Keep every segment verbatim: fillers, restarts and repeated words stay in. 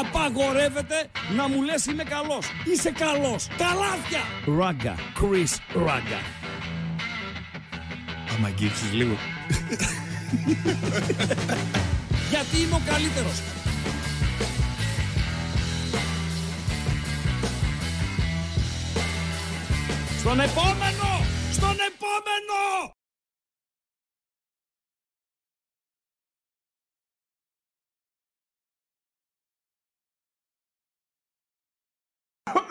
απαγορεύεται να μου λες είμαι καλός. Είσαι καλός. Τα λάθια. Ράγκα. Chris Ράγκα. Άμα αγγίξεις λίγο. Γιατί είμαι ο καλύτερος. Στον επόμενο! Στον επόμενο!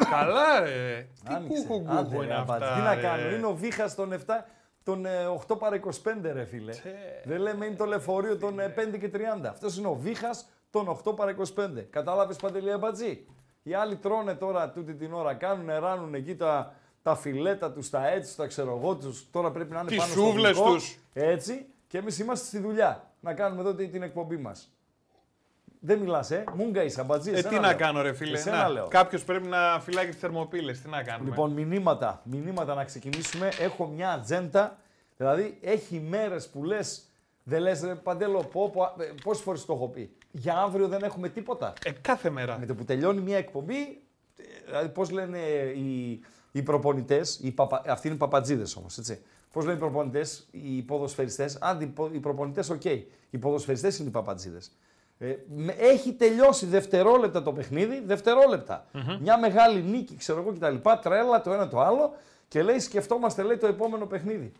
Καλά ρε! Τι κουκουγκούγκο είναι αυτά. Τι να κάνω, είναι ο Βίχας των εφτά, των οκτώ παρά εικοσιπέντε ρε φίλε. Δεν λέμε είναι το λεωφορείο των πέντε και τριάντα. Αυτός είναι ο Βίχας των οκτώ παρά εικοσιπέντε. Κατάλαβες Παντελή Αμπατζή. Οι άλλοι τρώνε τώρα τούτη την ώρα, κάνουνε, ράνουν εκεί τα... τα φιλέτα τους, τα έτσι, τα ξέρω εγώ τους, τώρα πρέπει να είναι τις πάνω στο δικό, τους. Έτσι, και εμείς είμαστε στη δουλειά, να κάνουμε εδώ την εκπομπή μας. Δεν μιλάς, ε, μούγκα είσαι, Αμπατζή, ε, τι να λέω. Κάνω ρε φίλε, να, κάποιος πρέπει να φυλάει τις θερμοπύλες, τι να κάνουμε. Λοιπόν, μηνύματα, μηνύματα να ξεκινήσουμε, έχω μια ατζέντα, δηλαδή έχει μέρες που λες, δεν λες ρε Παντέλο, πόσες φορές το έχω πει, για αύριο δεν έχουμε τίποτα. Ε, κάθε μέρα. Με το που τελειώνει μια εκπομπή, δηλαδή πώς λένε οι... Οι προπονητές, οι παπα... αυτοί είναι οι παπατζίδες όμως, έτσι. Πώς λένε οι προπονητές, οι ποδοσφαιριστές, αν οι προπονητές, οκ. Okay. Οι ποδοσφαιριστές είναι οι παπατζίδες. Ε, έχει τελειώσει δευτερόλεπτα το παιχνίδι, δευτερόλεπτα. Mm-hmm. Μια μεγάλη νίκη, ξέρω εγώ κτλ. Τρέλα το ένα το άλλο και λέει σκεφτόμαστε, λέει το επόμενο παιχνίδι.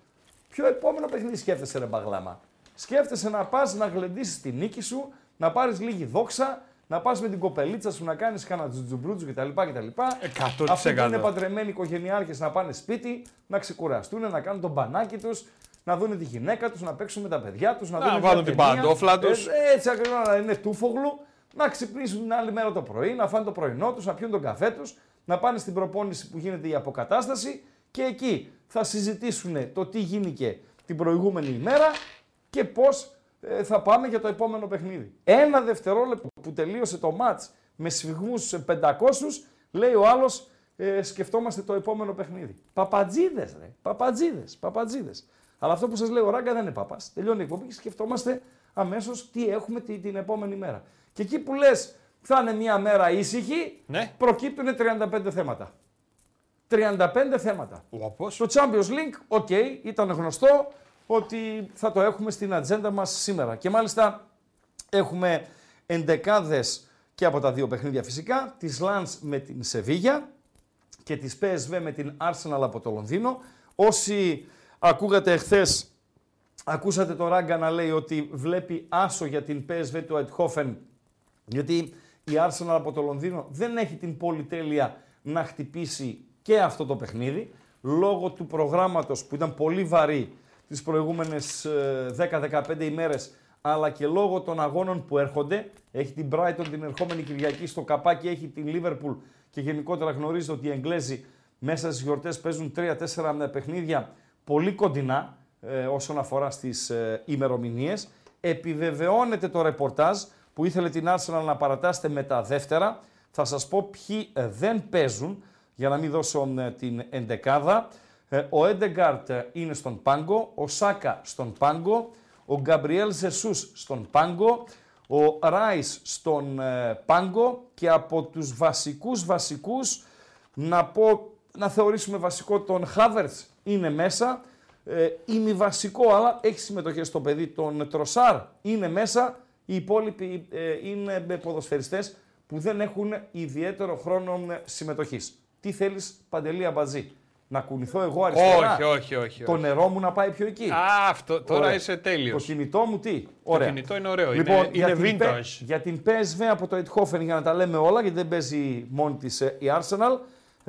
Ποιο επόμενο παιχνίδι σκέφτεσαι, ρε μπαγλάμα. Σκέφτεσαι να πας να γλεντήσεις τη νίκη σου, να πάρεις λίγη δόξα. Να πας με την κοπελίτσα σου να κάνεις κάνα τζουτζουμπρούτζου κτλ. Αυτοί που είναι παντρεμένοι οικογενειάρχες να πάνε σπίτι, να ξεκουραστούν, να κάνουν τον μπανάκι τους, να δουν τη γυναίκα τους, να παίξουν με τα παιδιά τους, να, να δουν βάλουν την παντόφλα τους. Έτσι ακριβώς να είναι τούφογλου, να ξυπνήσουν την άλλη μέρα το πρωί, να φάνε το πρωινό τους, να πιούν τον καφέ τους, να πάνε στην προπόνηση που γίνεται η αποκατάσταση και εκεί θα συζητήσουν το τι γίνηκε την προηγούμενη ημέρα και πώς. Θα πάμε για το επόμενο παιχνίδι. Ένα δευτερόλεπτο που τελείωσε το μάτς με σφυγμούς πεντακόσιους, λέει ο άλλος ε, σκεφτόμαστε το επόμενο παιχνίδι. Παπατζίδες ρε, παπατζίδες, παπατζίδες. Αλλά αυτό που σας λέει ο Ράγκα δεν είναι παπάς. Τελειώνει η εκπομπή και σκεφτόμαστε αμέσως τι έχουμε την, την επόμενη μέρα. Και εκεί που λες θα είναι μια μέρα ήσυχη, ναι. Προκύπτουν τριάντα πέντε θέματα. τριάντα πέντε θέματα. Το Champions League, οκ, okay, ήταν γνωστό. Ότι θα το έχουμε στην ατζέντα μας σήμερα. Και μάλιστα έχουμε εντεκάδες και από τα δύο παιχνίδια φυσικά, της Λανς με την Σεβίγια και της Πι Ες Βι με την Arsenal από το Λονδίνο. Όσοι ακούγατε εχθές, ακούσατε το Ράγκα να λέει ότι βλέπει άσο για την Πι Ες Βι του Αιτχόφεν, γιατί η Arsenal από το Λονδίνο δεν έχει την πολυτέλεια να χτυπήσει και αυτό το παιχνίδι, λόγω του προγράμματος που ήταν πολύ βαρύ τις προηγούμενες δέκα με δεκαπέντε ημέρες, αλλά και λόγω των αγώνων που έρχονται. Έχει την Brighton την ερχόμενη Κυριακή στο καπάκι, έχει την Liverpool και γενικότερα γνωρίζετε ότι οι Εγγλέζοι μέσα στις γιορτές παίζουν τρία τέσσερα παιχνίδια πολύ κοντινά ε, όσον αφορά στις ε, ημερομηνίες. Επιβεβαιώνεται το ρεπορτάζ που ήθελε την Arsenal να παρατάσετε με τα δεύτερα. Θα σας πω ποιοι ε, δεν παίζουν για να μην δώσω ε, την εντεκάδα. Ο Έντεγκαρτ είναι στον πάγκο, ο Σάκα στον πάγκο, ο Γκαμπριέλ Ζεσούς στον πάγκο, ο Ράις στον πάγκο και από τους βασικούς βασικούς να, πω, να θεωρήσουμε βασικό τον Χάβερτς είναι μέσα, ε, ημιβασικό αλλά έχει συμμετοχές στο παιδί τον Τροσάρ είναι μέσα, οι υπόλοιποι ε, είναι ποδοσφαιριστές που δεν έχουν ιδιαίτερο χρόνο συμμετοχής. Τι θέλεις Παντελή Αμπατζή. Να κουνηθώ εγώ αριστερά. Όχι, όχι, όχι. Το νερό μου να πάει πιο εκεί. Α, αυτό, τώρα ωραία. Είσαι τέλειος. Το κινητό μου τι. Ωραία. Το κινητό είναι ωραίο. Λοιπόν, είναι για, είναι την, για την Πι Ες Βι από το Eindhoven, για να τα λέμε όλα, γιατί δεν παίζει μόνη της η Arsenal,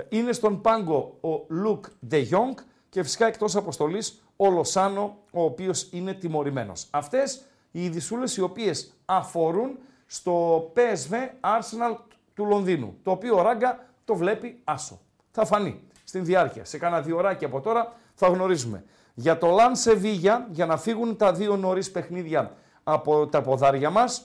είναι στον πάγκο ο Λουκ Ντε Γιόνγκ και φυσικά εκτός αποστολής ο Λοσάνο, ο οποίος είναι τιμωρημένος. Αυτές οι ειδισούλες οι οποίες αφορούν στο Πι Ες Βι Arsenal του Λονδίνου, το οποίο ο Ράγκα το βλέπει άσο. Θα φανεί. Στην διάρκεια. Σε κάνα δύο ώρακι από τώρα θα γνωρίζουμε. Για το Λαν Σεβίγια, για να φύγουν τα δύο νωρίς παιχνίδια από τα ποδάρια μας,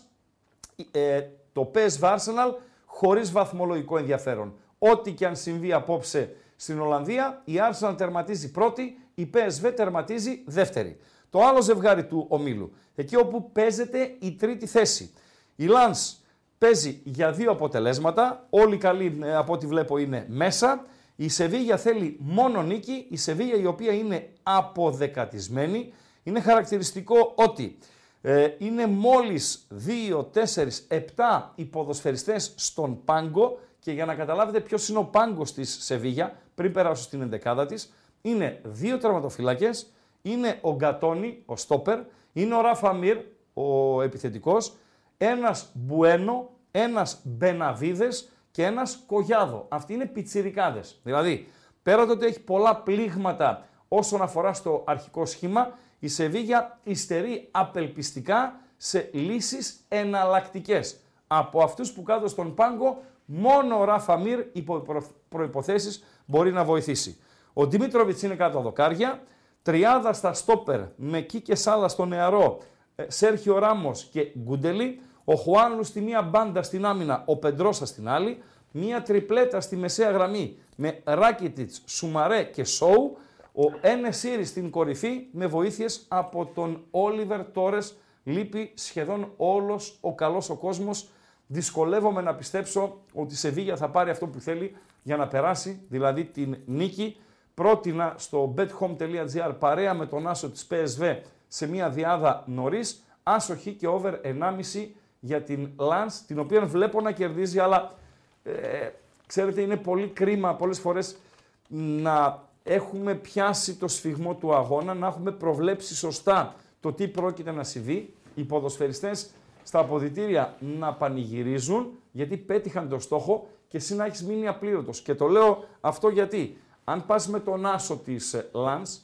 ε, το Πι Ες Βι Arsenal χωρίς βαθμολογικό ενδιαφέρον. Ό,τι και αν συμβεί απόψε στην Ολλανδία, η Arsenal τερματίζει πρώτη, η Πι Ες Βι τερματίζει δεύτερη. Το άλλο ζευγάρι του ομίλου, εκεί όπου παίζεται η τρίτη θέση. Η Λανς παίζει για δύο αποτελέσματα. Όλοι καλοί από ό,τι βλέπω είναι μέσα. Η Σεβίγια θέλει μόνο νίκη. Η Σεβίγια η οποία είναι αποδεκατισμένη. Είναι χαρακτηριστικό ότι ε, είναι μόλις δύο, τέσσερα, επτά οι ποδοσφαιριστές στον πάγκο. Και για να καταλάβετε ποιος είναι ο πάγκος της Σεβίγια, πριν περάσω στην ενδεκάδα της, είναι δύο τερματοφύλακες, είναι ο Γκατόνι, ο στόπερ, είναι ο Ράφα Μιρ, ο επιθετικός, ένας Μπουένο, ένας Μπεναβίδες και ένας Κογιάδο. Αυτοί είναι πιτσιρικάδες. Δηλαδή, πέρα το ότι έχει πολλά πλήγματα όσον αφορά στο αρχικό σχήμα, η Σεβίγια υστερεί απελπιστικά σε λύσεις εναλλακτικές. Από αυτούς που κάτω στον πάγκο, μόνο ο Ράφα Μιρ υπό προϋποθέσεις μπορεί να βοηθήσει. Ο Ντιμίτροβιτς είναι κάτω δοκάρια, τριάδα στα στόπερ με Κίκε Σάλα στο νεαρό, Σέρχιο Ράμος και Γκούντελι, ο Χουάνλου στη μία μπάντα στην άμυνα, ο Πεντρόσα στην άλλη, μία τριπλέτα στη μεσαία γραμμή με Ράκιτιτς, Σουμαρέ και Σόου, ο Ένε Σίρι στην κορυφή με βοήθειες από τον Όλιβερ Τόρες. Λείπει σχεδόν όλος ο καλός ο κόσμος. Δυσκολεύομαι να πιστέψω ότι η Σεβίγια θα πάρει αυτό που θέλει για να περάσει, δηλαδή την νίκη. Πρότεινα στο μπετ χόουμ τελεία τζι άρ παρέα με τον άσο της πι ες βι σε μια διάδα νωρίς, άσο χ και over ενάμιση για την Lens, την οποία βλέπω να κερδίζει, αλλά ε, ξέρετε είναι πολύ κρίμα πολλές φορές να έχουμε πιάσει το σφιγμό του αγώνα, να έχουμε προβλέψει σωστά το τι πρόκειται να συμβεί, οι ποδοσφαιριστές στα αποδυτήρια να πανηγυρίζουν γιατί πέτυχαν το στόχο και εσύ να έχεις μείνει απλήρωτος. Και το λέω αυτό γιατί αν πας με τον άσο της Lens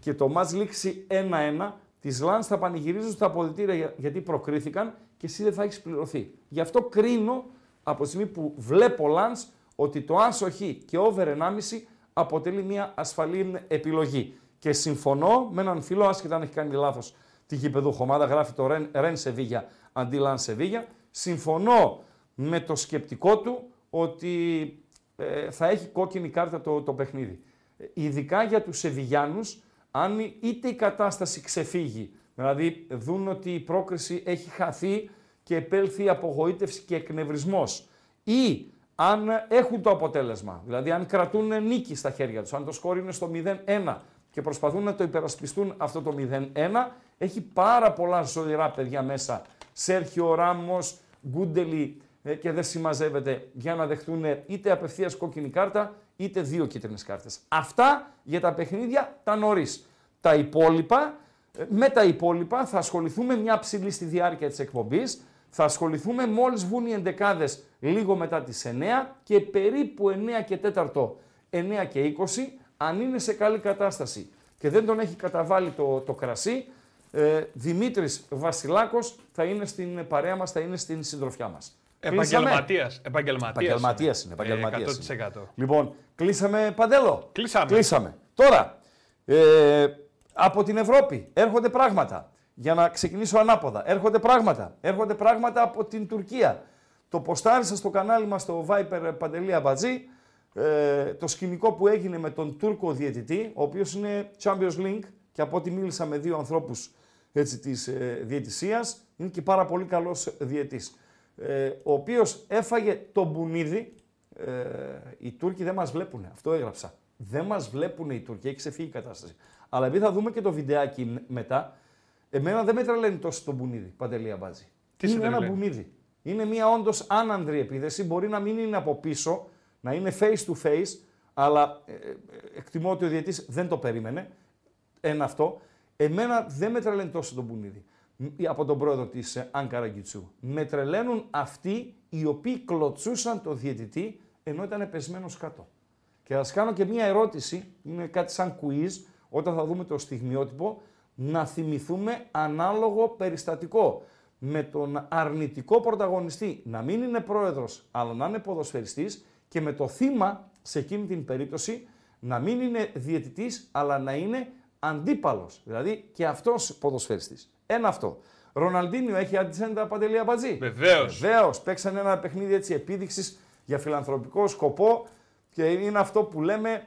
και το μάτς λήξει ένα ένα, τις Lens θα πανηγυρίζουν στα αποδυτήρια γιατί προκρίθηκαν και εσύ δεν θα έχεις πληρωθεί. Γι' αυτό κρίνω από τη στιγμή που βλέπω Lens ότι το άσο χ και over ενάμιση αποτελεί μια ασφαλή επιλογή. Και συμφωνώ με έναν φίλο, άσχετα αν έχει κάνει λάθος τη γηπεδούχο ομάδα, γράφει το Ρεν Σεβίγια αντί Λαν Σεβίγια. Συμφωνώ με το σκεπτικό του ότι ε, θα έχει κόκκινη κάρτα το, το παιχνίδι. Ειδικά για τους Σεβιγιάνους, αν είτε η κατάσταση ξεφύγει, δηλαδή δουν ότι η πρόκριση έχει χαθεί και επέλθει απογοήτευση και εκνευρισμός, ή αν έχουν το αποτέλεσμα, δηλαδή αν κρατούν νίκη στα χέρια τους, αν το σκόρ είναι στο μηδέν ένα και προσπαθούν να το υπερασπιστούν αυτό το μηδέν ένα, έχει πάρα πολλά ζωηρά παιδιά μέσα. Σέρχιο Ράμος, Γκούντελι και δεν συμμαζεύεται για να δεχτούν είτε απευθείας κόκκινη κάρτα είτε δύο κίτρινες κάρτες. Αυτά για τα παιχνίδια τα νωρίς. Τα υπόλοιπα, με τα υπόλοιπα θα ασχοληθούμε μια ψηλή στη διάρκεια της εκπομπής. Θα ασχοληθούμε μόλις βγουν οι εντεκάδες λίγο μετά τις εννιά και περίπου εννιά και τέσσερα, εννιά και είκοσι, αν είναι σε καλή κατάσταση και δεν τον έχει καταβάλει το, το κρασί, Ε, Δημήτρης Βασιλάκος θα είναι στην παρέα μας, θα είναι στην συντροφιά μας. Επαγγελματίας. Επαγγελματίας, επαγγελματίας είναι. Επαγγελματίας εκατό τοις εκατό. Είναι. Λοιπόν, κλείσαμε, Παντέλο. Κλείσαμε. κλείσαμε. Τώρα, ε, από την Ευρώπη έρχονται πράγματα. Για να ξεκινήσω ανάποδα. Έρχονται πράγματα. Έρχονται πράγματα από την Τουρκία. Το ποστάρισα στο κανάλι μας στο Viper, Παντελή Αμπατζή, ε, το σκηνικό που έγινε με τον Τούρκο διαιτητή, ο οποίος είναι Champions League και από ό,τι μίλησα με δύο ανθρώπους έτσι, της ε, διαιτησίας, είναι και πάρα πολύ καλός διαιτής, ε, ο οποίος έφαγε το μπουνίδι. Ε, οι Τούρκοι δεν μας βλέπουν, αυτό έγραψα. Δεν μας βλέπουν οι Τούρκοι, έχει ξεφύγει η κατάσταση. Αλλά επειδή θα δούμε και το βιντεάκι μετά, εμένα δεν με τρελαίνει τόσο το μπουνίδι, Παντελία Μπάζη. Τι είναι ένα μπουνίδι. Είναι μια όντως άνανδρη επίδεση, μπορεί να μην είναι από πίσω, να είναι face to face, αλλά ε, ε, εκτιμώ ότι ο διαιτής δεν το περίμενε. Ένα αυτό. Εμένα δεν με τρελαίνει τόσο τον Μπουνίδη από τον πρόεδρο της Άνκαρα Γκιτσού. Με τρελαίνουν αυτοί οι οποίοι κλωτσούσαν το διαιτητή ενώ ήταν πεσμένος κάτω. Και θα σας κάνω και μία ερώτηση, είναι κάτι σαν quiz, όταν θα δούμε το στιγμιότυπο, να θυμηθούμε ανάλογο περιστατικό. Με τον αρνητικό πρωταγωνιστή να μην είναι πρόεδρος, αλλά να είναι ποδοσφαιριστής και με το θύμα σε εκείνη την περίπτωση να μην είναι διαιτητής, αλλά να είναι αντίπαλος, δηλαδή και αυτός ποδοσφαιριστής. Ένα αυτό. Ροναλντίνιο έχει αντισέντα, Παντελία Μπατζή. Βεβαίως. Βεβαίως. Παίξανε ένα παιχνίδι έτσι επίδειξης για φιλανθρωπικό σκοπό και είναι αυτό που λέμε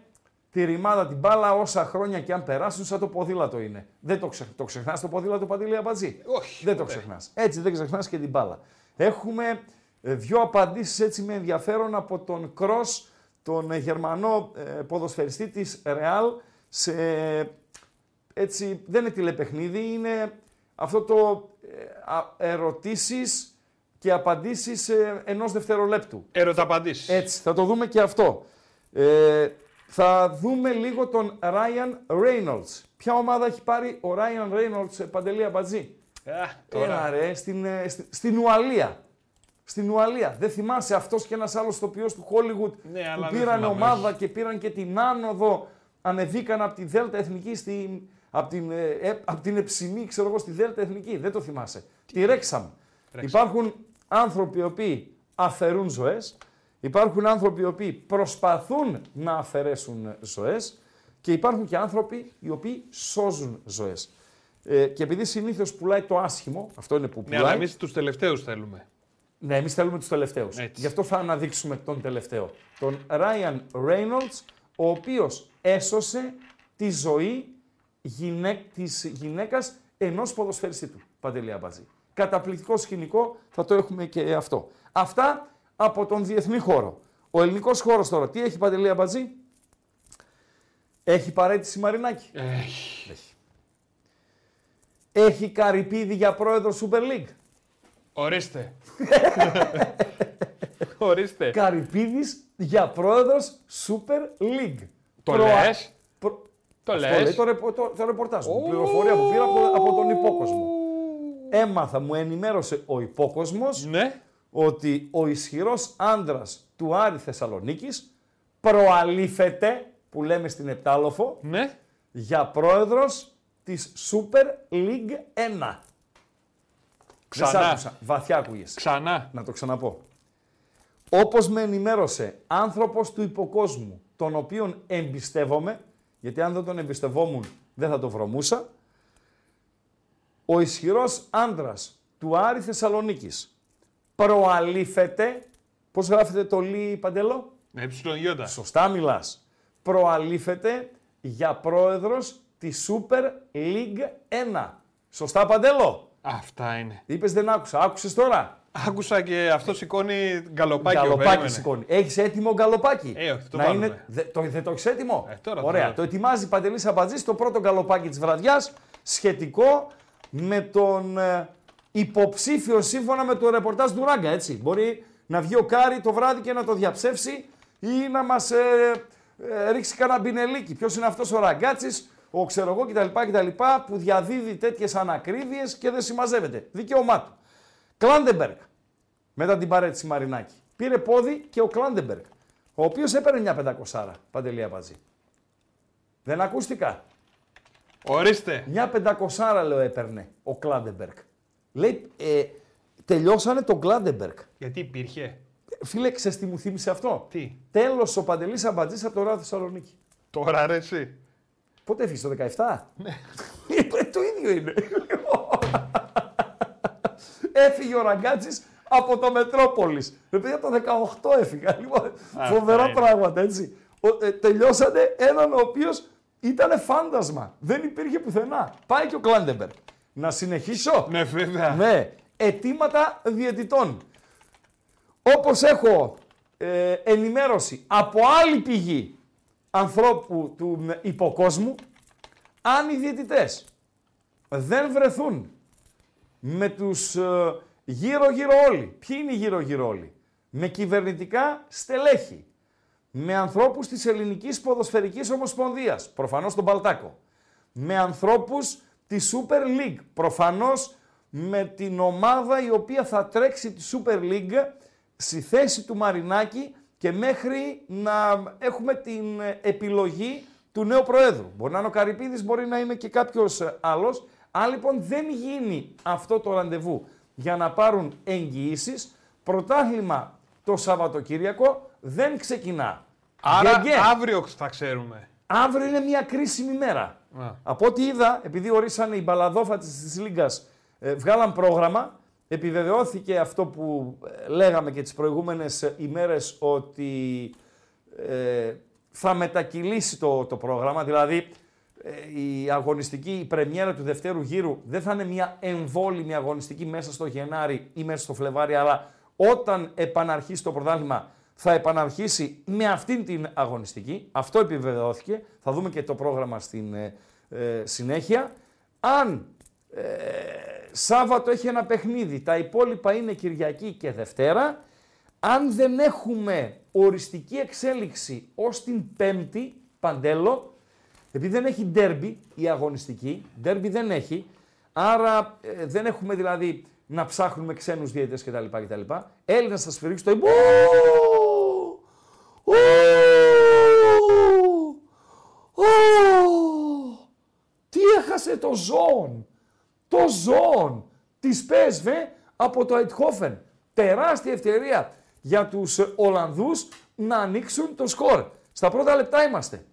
τη ρημάδα την μπάλα όσα χρόνια και αν περάσουν σαν το ποδήλατο είναι. Δεν το, ξε... το ξεχνάς το ποδήλατο, Παντελία Μπατζή. Όχι. Δεν ποτέ. Το ξεχνάς. Έτσι δεν ξεχνάς και την μπάλα. Έχουμε Δύο απαντήσεις έτσι με ενδιαφέρον από τον Κρος, τον Γερμανό ποδοσφαιριστή της Ρεάλ, σε έτσι δεν είναι τηλεπαιχνίδι, είναι αυτό το ερωτήσεις και απαντήσεις ενός δευτερολέπτου. Ερωταπαντήσεις. Έτσι, θα το δούμε και αυτό. Ε, θα δούμε λίγο τον Ryan Reynolds. Ποια ομάδα έχει πάρει ο Ryan Reynolds, Παντελή Αμπατζή? Έλα ρε, στην, στην, στην Ουαλία. Στην Ουαλία. Δεν θυμάσαι αυτός και ένας άλλος ηθοποιός του Χόλιγουτ, ναι, που πήραν ομάδα και πήραν και την άνοδο, ανεβήκαν από τη Δέλτα Εθνική στην... Από την, ε, απ' την Εψημή, ξέρω εγώ, στη Δέλτα Εθνική. Δεν το θυμάσαι. Τι... Τη Ρέξαμ. Υπάρχουν άνθρωποι οι οποίοι αφαιρούν ζωές, υπάρχουν άνθρωποι οι οποίοι προσπαθούν να αφαιρέσουν ζωές και υπάρχουν και άνθρωποι οι οποίοι σώζουν ζωές. Ε, και επειδή συνήθως πουλάει το άσχημο, αυτό είναι που πουλάει. Ναι, αλλά εμείς τους τελευταίους θέλουμε. Ναι, εμείς θέλουμε τους τελευταίους. Έτσι. Γι' αυτό θα αναδείξουμε τον τελευταίο. Τον Ράιαν Ρέινολτς, ο οποίος έσωσε τη ζωή γυναί... της γυναίκας ενός ποδοσφαιριστή του, Παντελή Αμπατζή. Καταπληκτικό σκηνικό, θα το έχουμε και αυτό. Αυτά από τον διεθνή χώρο. Ο ελληνικός χώρος τώρα, τι έχει, Παντελή Αμπατζή? Έχει παρέτηση Μαρινάκη. Έχει. Έχει. Έχει Καρυπίδη για πρόεδρο Super League. Ορίστε. Ορίστε. Καρυπίδης για πρόεδρος Super League. Το Προ... λες. Προ... Το αυτό λες. Λέει το, ρεπο... το... το ρεπορτάζ μου. Oh. Πληροφορία που πήρα από, το... από τον υπόκοσμο. Έμαθα, μου ενημέρωσε ο υπόκοσμος, ναι, ότι ο ισχυρός άντρας του Άρη Θεσσαλονίκης προαλήφεται, που λέμε στην Επτάλοφο, ναι, για πρόεδρος της Super League ένα. Ξανά. Βαθιά ακούγες. Ξανά. Να το ξαναπώ. Όπως με ενημέρωσε άνθρωπος του υποκόσμου, τον οποίον εμπιστεύομαι, γιατί αν δεν τον εμπιστευόμουν δεν θα το βρωμούσα, ο ισχυρός άντρας του Άρη Θεσσαλονίκης προαλήφεται, πώς γράφεται το λι, Παντελό? Εψιλονιώτα. Σωστά μιλάς. Προαλήφεται για πρόεδρος της Super League ένα. Σωστά, Παντελό? Αυτά είναι. Είπες δεν άκουσα. Άκουσες τώρα. Άκουσα και αυτό σηκώνει γκαλοπάκι. Γκαλοπάκι σηκώνει. Έχεις έτοιμο γκαλοπάκι? Ε, όχι, το να είναι... Δεν το, δε το έχεις έτοιμο. Ε, τώρα. Ωραία. Το, το ετοιμάζει Παντελής Αμπατζής, το πρώτο γκαλοπάκι της βραδιάς, σχετικό με τον ε, υποψήφιο σύμφωνα με το ρεπορτάζ του Ράγκα, έτσι. Μπορεί να βγει ο Κάρι το βράδυ και να το διαψεύσει ή να μας ε, ε, ρίξει κανένα μπινελίκι. Ποιος είναι αυτός ο Ραγκάτσης, ο ξέρω εγώ κτλ, κτλ, που διαδίδει τέτοιες ανακρίβειες και δεν συμμαζεύεται. Δικαίωμά του. Κλάντεμπεργκ, μετά την παρέτηση Μαρινάκη, πήρε πόδι και ο Κλάντεμπεργκ, ο οποίος έπαιρνε μια πεντακοσάρα, Παντελή Αμπατζή. Δεν ακούστηκα. Ορίστε. Μια πεντακοσάρα, λέω, έπαιρνε ο Κλάντεμπεργκ. Λέει, ε, τελειώσανε τον Κλάντεμπεργκ. Γιατί υπήρχε. Φίλε, ξέρεις τι μου θύμισε αυτό? Τι. Τέλος ο Παντελής Αμπατζής από το Ράδιο Θεσσαλονίκη. Τώρα ρε εσύ. Πότε έφυγες, το δεκαεπτά? Ναι. Το ίδιο είναι. Έφυγε ο Ραγκάτσης από το Μετρόπολης. Επειδή από το δεκαοκτώ έφυγα. Λοιπόν, φοβερά πράγματα, έτσι. Ο, ε, τελειώσανε έναν ο οποίος ήταν φάντασμα. Δεν υπήρχε πουθενά. Πάει και ο Κλάντεμπεργκ. Να συνεχίσω. Ναι, βέβαια. Ναι. Αιτήματα διαιτητών. Όπως έχω ε, ενημέρωση από άλλη πηγή ανθρώπου του υποκόσμου, αν οι διαιτητές δεν βρεθούν με τους ε, γύρω-γύρω όλοι. Ποιοι είναι οι γύρω-γύρω όλοι? Με κυβερνητικά στελέχη, με ανθρώπους της Ελληνικής Ποδοσφαιρικής Ομοσπονδίας, προφανώς τον Παλτάκο, με ανθρώπους της Super League, προφανώς με την ομάδα η οποία θα τρέξει τη Super League στη θέση του Μαρινάκη και μέχρι να έχουμε την επιλογή του νέου Προέδρου. Μπορεί να είναι ο Καρυπίδης, μπορεί να είναι και κάποιος άλλος. Αν λοιπόν δεν γίνει αυτό το ραντεβού για να πάρουν εγγυήσεις, πρωτάθλημα το Σαββατοκύριακο δεν ξεκινά. Άρα Γεγέ. Αύριο θα ξέρουμε. Αύριο είναι μια κρίσιμη μέρα. Yeah. Από ό,τι είδα, επειδή ορίσανε οι μπαλαδόφατες της Λίγκας, ε, βγάλαν πρόγραμμα, επιβεβαιώθηκε αυτό που λέγαμε και τις προηγούμενες ημέρες, ότι ε, θα μετακυλήσει το, το πρόγραμμα, δηλαδή... Η αγωνιστική, η πρεμιέρα του δευτέρου γύρου δεν θα είναι μια εμβόλυμη αγωνιστική μέσα στο Γενάρη ή μέσα στο Φλεβάρι, αλλά όταν επαναρχίσει το πρωτάθλημα θα επαναρχίσει με αυτήν την αγωνιστική. Αυτό επιβεβαιώθηκε. Θα δούμε και το πρόγραμμα στην ε, ε, συνέχεια. Αν ε, Σάββατο έχει ένα παιχνίδι, τα υπόλοιπα είναι Κυριακή και Δευτέρα. Αν δεν έχουμε οριστική εξέλιξη ως την Πέμπτη, Παντέλο, επειδή δεν έχει ντέρμπι η αγωνιστική, ντέρμπι δεν έχει, άρα ε, δεν έχουμε δηλαδή να ψάχνουμε ξένους διαιτητές κτλ. κτλ. Έλληνας θα σφυρίξει το υπόλοιπο. Τι έχασε το ζώο, το ζώο της Πέσβε από το Αιτχόφεν. Τεράστια ευκαιρία για τους Ολλανδούς να ανοίξουν το σκορ. Στα πρώτα λεπτά είμαστε.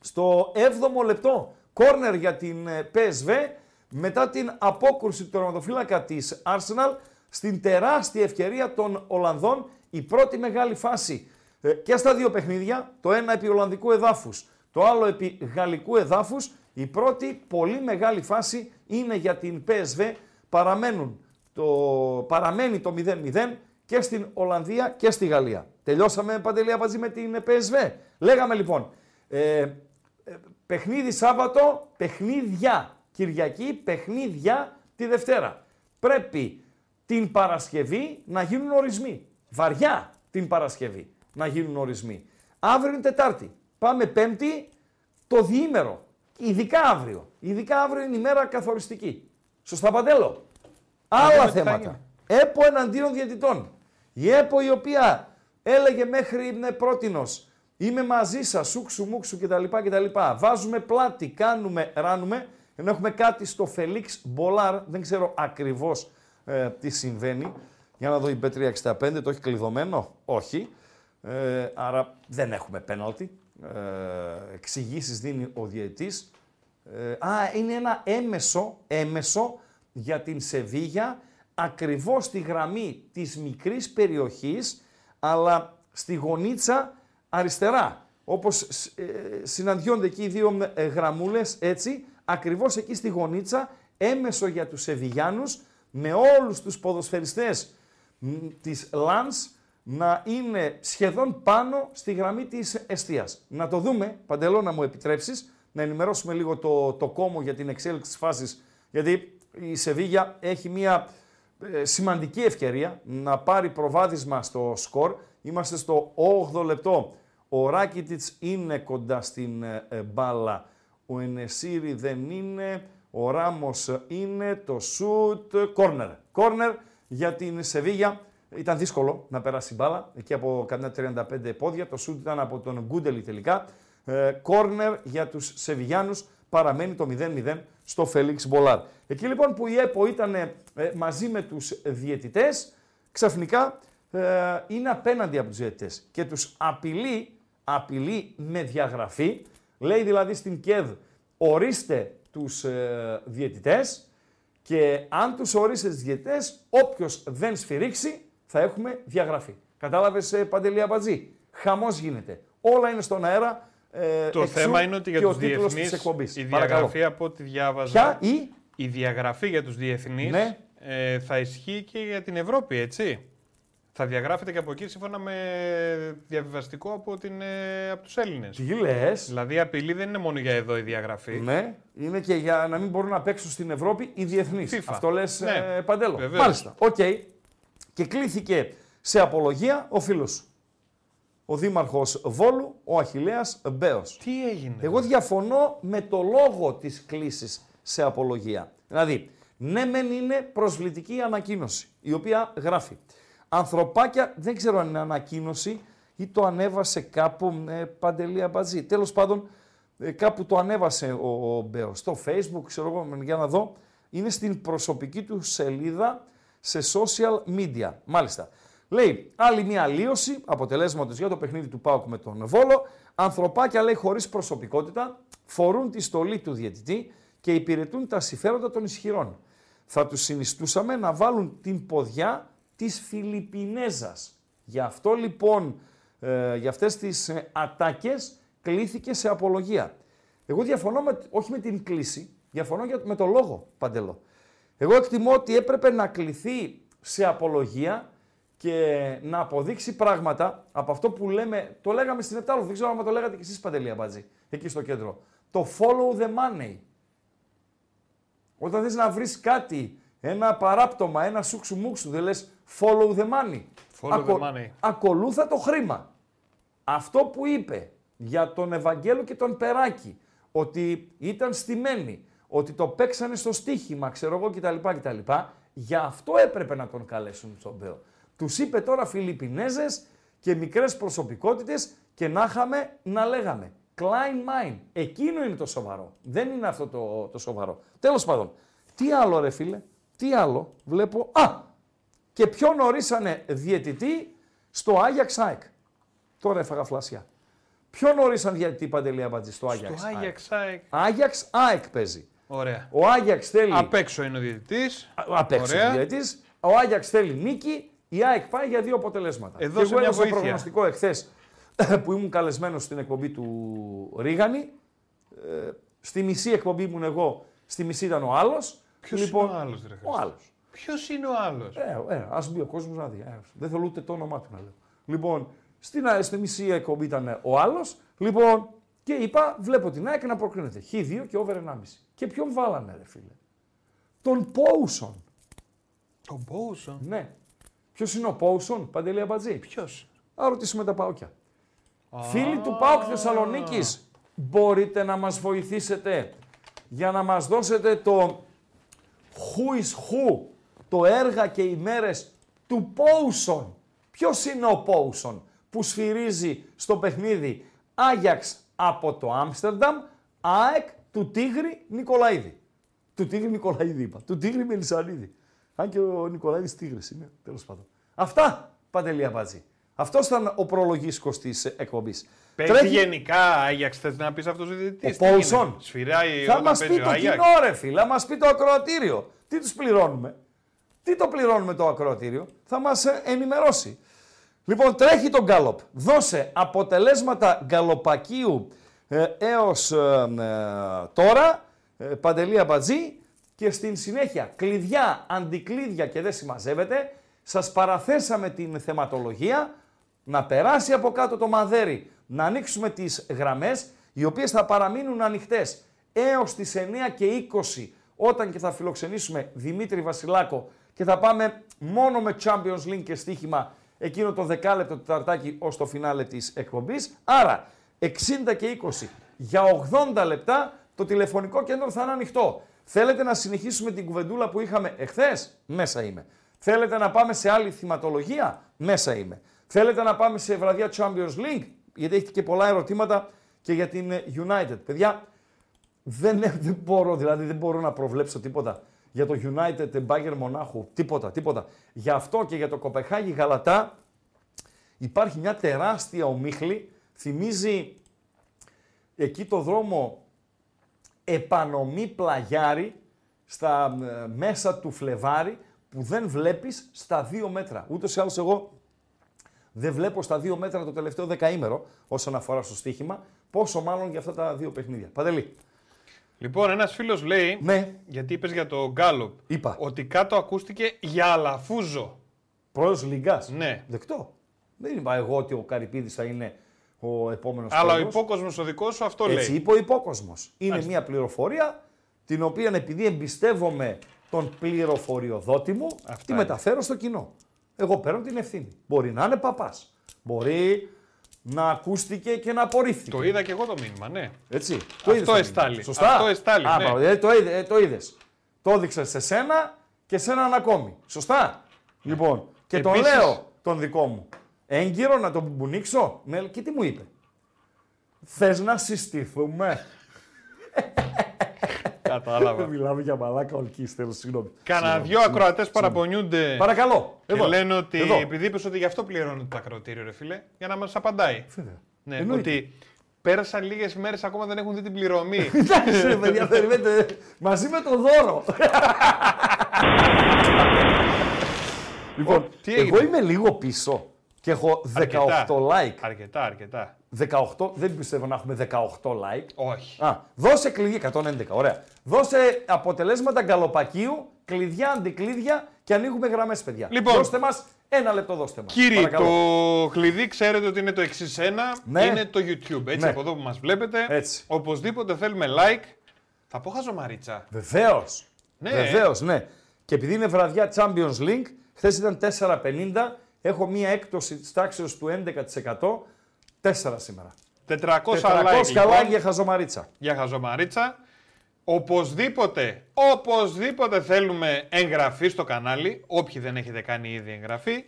Στο έβδομο λεπτό, κόρνερ για την Π Σ Β μετά την απόκρουση του τερματοφύλακα της Arsenal στην τεράστια ευκαιρία των Ολλανδών. Η πρώτη μεγάλη φάση και στα δύο παιχνίδια, το ένα επί Ολλανδικού εδάφους, το άλλο επί Γαλλικού εδάφους. Η πρώτη πολύ μεγάλη φάση είναι για την Π Σ Β. Παραμένουν το... Παραμένει το μηδέν μηδέν και στην Ολλανδία και στη Γαλλία. Τελειώσαμε, Παντελή Αμπατζή, με την Π Σ Β. Λέγαμε λοιπόν, ε, παιχνίδι Σάββατο, παιχνίδια Κυριακή, παιχνίδια τη Δευτέρα. Πρέπει την Παρασκευή να γίνουν ορισμοί. Βαριά την Παρασκευή να γίνουν ορισμοί. Αύριο είναι Τετάρτη. Πάμε Πέμπτη το διήμερο. Ειδικά αύριο. Ειδικά αύριο είναι η μέρα καθοριστική. Σωστά, Παντέλο. Άλλα θέματα. ΕΠΟ εναντίον διαιτητών. Η ΕΠΟ η οποία έλεγε μέχρι ναι, πρότινος είμαι μαζί σας, σούξου μουξου κτλ, κτλ. Βάζουμε πλάτη, κάνουμε, ράνουμε. Ενώ έχουμε κάτι στο Φελίξ Μπολάρ, δεν ξέρω ακριβώς ε, τι συμβαίνει. Για να δω η Μπετ τριακόσια εξήντα πέντε, το έχει κλειδωμένο. Όχι. Ε, άρα δεν έχουμε πέναλτι. Ε, εξηγήσεις δίνει ο διαιτητής. Ε, α, είναι ένα έμεσο, έμεσο για την Σεβίγια, ακριβώς στη γραμμή της μικρής περιοχής, αλλά στη γωνίτσα αριστερά. Όπως ε, συναντιόνται εκεί οι δύο ε, γραμμούλες, έτσι, ακριβώς εκεί στη γωνίτσα, έμεσο για τους Σεβιγιάνους, με όλους τους ποδοσφαιριστές μ, της Λανς να είναι σχεδόν πάνω στη γραμμή της εστίας. Να το δούμε, Παντελό, να μου επιτρέψεις, να ενημερώσουμε λίγο το, το κόμμο για την εξέλιξη της φάσης, γιατί η Σεβίγια έχει μία ε, σημαντική ευκαιρία να πάρει προβάδισμα στο σκορ. Είμαστε στο όγδοο λεπτό. Ο Ράκιτιτς είναι κοντά στην ε, μπάλα. Ο Ενεσίρι δεν είναι. Ο Ράμος είναι. Το σουτ. Κόρνερ. Κόρνερ για την Σεβίγια. Ήταν δύσκολο να περάσει μπάλα. Εκεί από κανένα τριάντα πέντε πόδια. Το σουτ ήταν από τον Γκούντελη τελικά. Κόρνερ ε, για τους Σεβιγιάνους. Παραμένει το μηδέν μηδέν στο Φέλιξ Μπολάρ. Εκεί λοιπόν που η ΕΠΟ ήταν ε, μαζί με τους διαιτητές, ξαφνικά ε, είναι απέναντι από τους διαιτητές και τους απειλεί, απειλεί με διαγραφή, λέει δηλαδή στην ΚΕΔ ορίστε τους ε, διαιτητές και αν τους ορίστε τους διαιτητές, όποιος δεν σφυρίξει θα έχουμε διαγραφή. Κατάλαβες, ε, Παντελή Αμπατζή, χαμός γίνεται, όλα είναι στον αέρα. Ε, το εξού, θέμα είναι ότι για τους διεθνείς η διαγραφή, από ό,τι διάβαζα, Ποια, η... η διαγραφή για τους διεθνείς, ναι, ε, θα ισχύει και για την Ευρώπη, έτσι. Θα διαγράφεται και από εκεί σύμφωνα με διαβιβαστικό από, την, ε, από τους Έλληνες. Τι λες. Δηλαδή η απειλή δεν είναι μόνο για εδώ η διαγραφή. Ναι, είναι και για να μην μπορούν να παίξουν στην Ευρώπη οι διεθνείς. FIFA. Αυτό λες, ναι, ε, Παντέλο. Βεβαίως. Μάλιστα. Οκ. Okay. Και κλήθηκε σε απολογία ο φίλος σου, ο δήμαρχος Βόλου, ο Αχιλλέας Μπέος. Τι έγινε. Εγώ διαφωνώ με το λόγο της κλήσης σε απολογία. Δηλαδή, ναι μεν είναι προσβλητική ανακοίνωση, η οποία γράφει. Ανθρωπάκια, δεν ξέρω αν είναι ανακοίνωση ή το ανέβασε κάπου, ε, Παντελή Αμπατζή. Τέλος πάντων, ε, κάπου το ανέβασε ο, ο Μπέος. Στο Facebook, ξέρω εγώ, για να δω, είναι στην προσωπική του σελίδα σε social media. Μάλιστα. Λέει, άλλη μια αλλίωση αποτελέσματος για το παιχνίδι του ΠΑΟΚ με τον Βόλο. Ανθρωπάκια, λέει, χωρίς προσωπικότητα, φορούν τη στολή του διαιτητή και υπηρετούν τα συμφέροντα των ισχυρών. Θα τους συνιστούσαμε να βάλουν την ποδιά της Φιλιππινέζας. Γι' αυτό λοιπόν, ε, για αυτές τις ατάκες κλήθηκε σε απολογία. Εγώ διαφωνώ, με, όχι με την κλήση, διαφωνώ με το λόγο, Παντελό. Εγώ εκτιμώ ότι έπρεπε να κληθεί σε απολογία και να αποδείξει πράγματα από αυτό που λέμε, το λέγαμε στην Επτάλοφ, δεν ξέρω αν το λέγατε και εσείς Παντελή Αμπατζή, εκεί στο κέντρο. Το follow the money. Όταν θες να βρεις κάτι, ένα παράπτωμα, ένα σούξου μουξου, δεν λες follow the money. Follow Ακο... the money. Ακολούθα το χρήμα. Αυτό που είπε για τον Ευαγγέλο και τον Περάκη, ότι ήταν στημένοι, ότι το παίξανε στο στοίχημα, ξέρω εγώ κτλ. κτλ. Για αυτό έπρεπε να τον καλέσουν στον Μπέο. Τους είπε τώρα Φιλιππινέζες και μικρές προσωπικότητες και να είχαμε να λέγαμε. Klein Mind. Εκείνο είναι το σοβαρό. Δεν είναι αυτό το, το σοβαρό. Τέλος πάντων, τι άλλο ρε φίλε, τι άλλο βλέπω. Α, και ποιον ορίσανε διαιτητή στο Άγιαξ ΑΕΚ. Τώρα έφαγα φλάσια. Ποιον ορίσαν διαιτητή Παντελή Αμπατζή στο Άγιαξ ΑΕΚ. Στο Άγιαξ ΑΕΚ παίζει. Ωραία. Ο Άγιαξ θέλει. Απ' έξω είναι ο διαιτητής. Απ' έξω είναι ο διαιτητής. Ο Άγιαξ θέλει νίκη. Η ΑΕΚ πάει για δύο αποτελέσματα. Εδώ και εγώ ένα προγνωστικό εχθές που ήμουν καλεσμένος στην εκπομπή του Ρίγανη. Ε, στη μισή εκπομπή ήμουν εγώ, στη μισή ήταν ο άλλος. Ποιος λοιπόν, είναι ο άλλος, ρε Χριστό. Ο άλλος. Ποιος είναι ο άλλος. Ε, ε, ας μπει ο κόσμος να δει. Ε, δεν θέλω ούτε το όνομά του να λέω. Λοιπόν, στην, στη μισή εκπομπή ήταν ο άλλος. Λοιπόν, και είπα, βλέπω την ΑΕΚ να προκρίνεται. χ δύο και over ένα κόμμα πέντε. Και ποιον βάλανε, ρε φίλε. Τον Πόουσον. Τον Πόουσον. Ναι. Ποιος είναι ο Πόουσον, Παντελή Αμπατζή. Ποιος. Α, ρωτήσουμε τα Παόκια. Ah. Φίλοι του ΠΑΟΚ Θεσσαλονίκης, μπορείτε να μας βοηθήσετε για να μας δώσετε το who is who, το έργα και οι μέρες του Πόουσον. Ποιος είναι ο Πόουσον που σφυρίζει στο παιχνίδι Άγιαξ από το Άμστερνταμ, ΑΕΚ του Τίγρη Νικολαίδη. Του Τίγρη Νικολαίδη είπα, του Τίγρη Μελισσανίδη. Αν και ο Νικολαίδης Τίγρης είναι, τέλος πάντων. Αυτά, Παντελή Αμπατζή. Αυτός ήταν ο προλογίσκος της εκπομπής. Παίζει Τρέχει... γενικά Άγιαξ, θες να πεις αυτός ο διαιτητής. Ο Πόλσον. Σφυράει θα μας πει το κοινό ρε φίλε, θα μας πει το ακροατήριο. Τι τους πληρώνουμε. Τι το πληρώνουμε το ακροατήριο. Θα μας ενημερώσει. Λοιπόν, τρέχει το γκάλοπ. Δώσε αποτελέσματα γκαλοπακίου ε, έως ε, ε, τώρα, ε, Παντελή Αμπατζή, και στην συνέχεια κλειδιά, αντικλείδια και δεν συμμαζεύεται. Σας παραθέσαμε την θεματολογία. Να περάσει από κάτω το μαδέρι, να ανοίξουμε τις γραμμές, οι οποίες θα παραμείνουν ανοιχτές έως τις εννιά και είκοσι, όταν και θα φιλοξενήσουμε Δημήτρη Βασιλάκο και θα πάμε μόνο με Champions League και στοίχημα εκείνο το δεκάλεπτο τεταρτάκι ως το φινάλε της εκπομπής. Άρα, εξήντα και είκοσι για ογδόντα λεπτά το τηλεφωνικό κέντρο θα είναι ανοιχτό. Θέλετε να συνεχίσουμε την κουβεντούλα που είχαμε εχθές? Μέσα είμαι. Θέλετε να πάμε σε άλλη θυματολογία? Μέσα είμαι. Θέλετε να πάμε σε βραδιά Champions League, γιατί έχετε και πολλά ερωτήματα και για την United. Παιδιά, δεν, δεν μπορώ, δηλαδή δεν μπορώ να προβλέψω τίποτα για το United Bayern Μονάχου, τίποτα, τίποτα. Γι' αυτό και για το Κοπεχάγη Γαλατά υπάρχει μια τεράστια ομίχλη, θυμίζει εκεί το δρόμο επανομή πλαγιάρι στα μέσα του Φλεβάρι που δεν βλέπεις στα δύο μέτρα. Ούτως ή άλλως εγώ δεν βλέπω στα δύο μέτρα το τελευταίο δεκαήμερο όσον αφορά στο στοίχημα, πόσο μάλλον για αυτά τα δύο παιχνίδια. Παντελή. Λοιπόν, ένας φίλος λέει, ναι. γιατί είπες για το γκάλοπ, είπα. Ότι κάτω ακούστηκε για Αλαφούζο. Πρόεδρος Λιγκάς. Ναι. Δεκτό. Δεν είπα εγώ ότι ο Καρυπίδης θα είναι ο επόμενος. Αλλά πρόεδρος. Ο υπόκοσμος ο δικός σου αυτό. Έτσι, λέει. Έτσι είπε ο υπόκοσμος. Είναι Άλιστα. μια πληροφορία την οποία επειδή εμπιστεύομαι τον πληροφοριοδότη μου, αυτά τη είναι. μεταφέρω στο κοινό. Εγώ παίρνω την ευθύνη. Μπορεί να είναι παπάς. Μπορεί να ακούστηκε και να απορρίφθηκε. Το είδα και εγώ το μήνυμα, ναι. Έτσι. Το Αυτό εστάλει. Σωστά. Αυτό εστάλει. Α, ναι. Πα, το είδε, το είδες. Το έδειξα σε σένα και σε έναν ακόμη. Σωστά. Ναι. Λοιπόν, και Επίσης... τον λέω τον δικό μου. Έγκυρο να τον μπουνίξω. Ναι, και τι μου είπε. Θες να συστηθούμε. Κατάλαβα. Μιλάμε για μαλάκα ολκίστερο, συγγνώμη. Κανα δυο ακροατές παραπονιούνται. Παρακαλώ. Και εδώ. Λένε ότι εδώ. Επειδή είπες ότι γι' αυτό πληρώνουν το ακροατήριο, ρε φίλε, για να μας απαντάει. Φίδε. Ναι, εννοείται. Ότι πέρασαν λίγες μέρες ακόμα δεν έχουν δει την πληρωμή. Εντάξει, ρε παιδιά, περιμένετε. Μαζί με το δώρο. Λοιπόν, Ο, εγώ είμαι λίγο πίσω και έχω δεκαοκτώ αρκετά, like. Αρκετά, αρκετά. δεκαοκτώ, δεν πιστεύω να έχουμε δεκαοκτώ like. Όχι. Α, δώσε κλειδιά, εκατόν έντεκα, ωραία. Δώσε αποτελέσματα γκαλοπακίου, κλειδιά, αντικλείδια και ανοίγουμε γραμμές, παιδιά. Λοιπόν, δώστε μας Ένα λεπτό δώστε μας. Κύριοι, παρακαλώ. Το κλειδί ξέρετε ότι είναι το εξής ένα, ναι. Είναι το YouTube. Έτσι, ναι. Από εδώ που μας βλέπετε, έτσι. Οπωσδήποτε θέλουμε like. Θα πω χαζομαρίτσα. Βεβαίως. Ναι. Βεβαίως, ναι. Και επειδή είναι βραδιά Champions League, χθες ήταν τέσσερα πενήντα, έχω μία έκπτωση τάξεως του έντεκα τοις εκατό, τέσσερα σήμερα. τετρακόσια, τετρακόσια like, λοιπόν, για χαζομαρίτσα. Για χαζομαρίτσα. Οπωσδήποτε, οπωσδήποτε θέλουμε εγγραφή στο κανάλι, όποιοι δεν έχετε κάνει ήδη εγγραφή,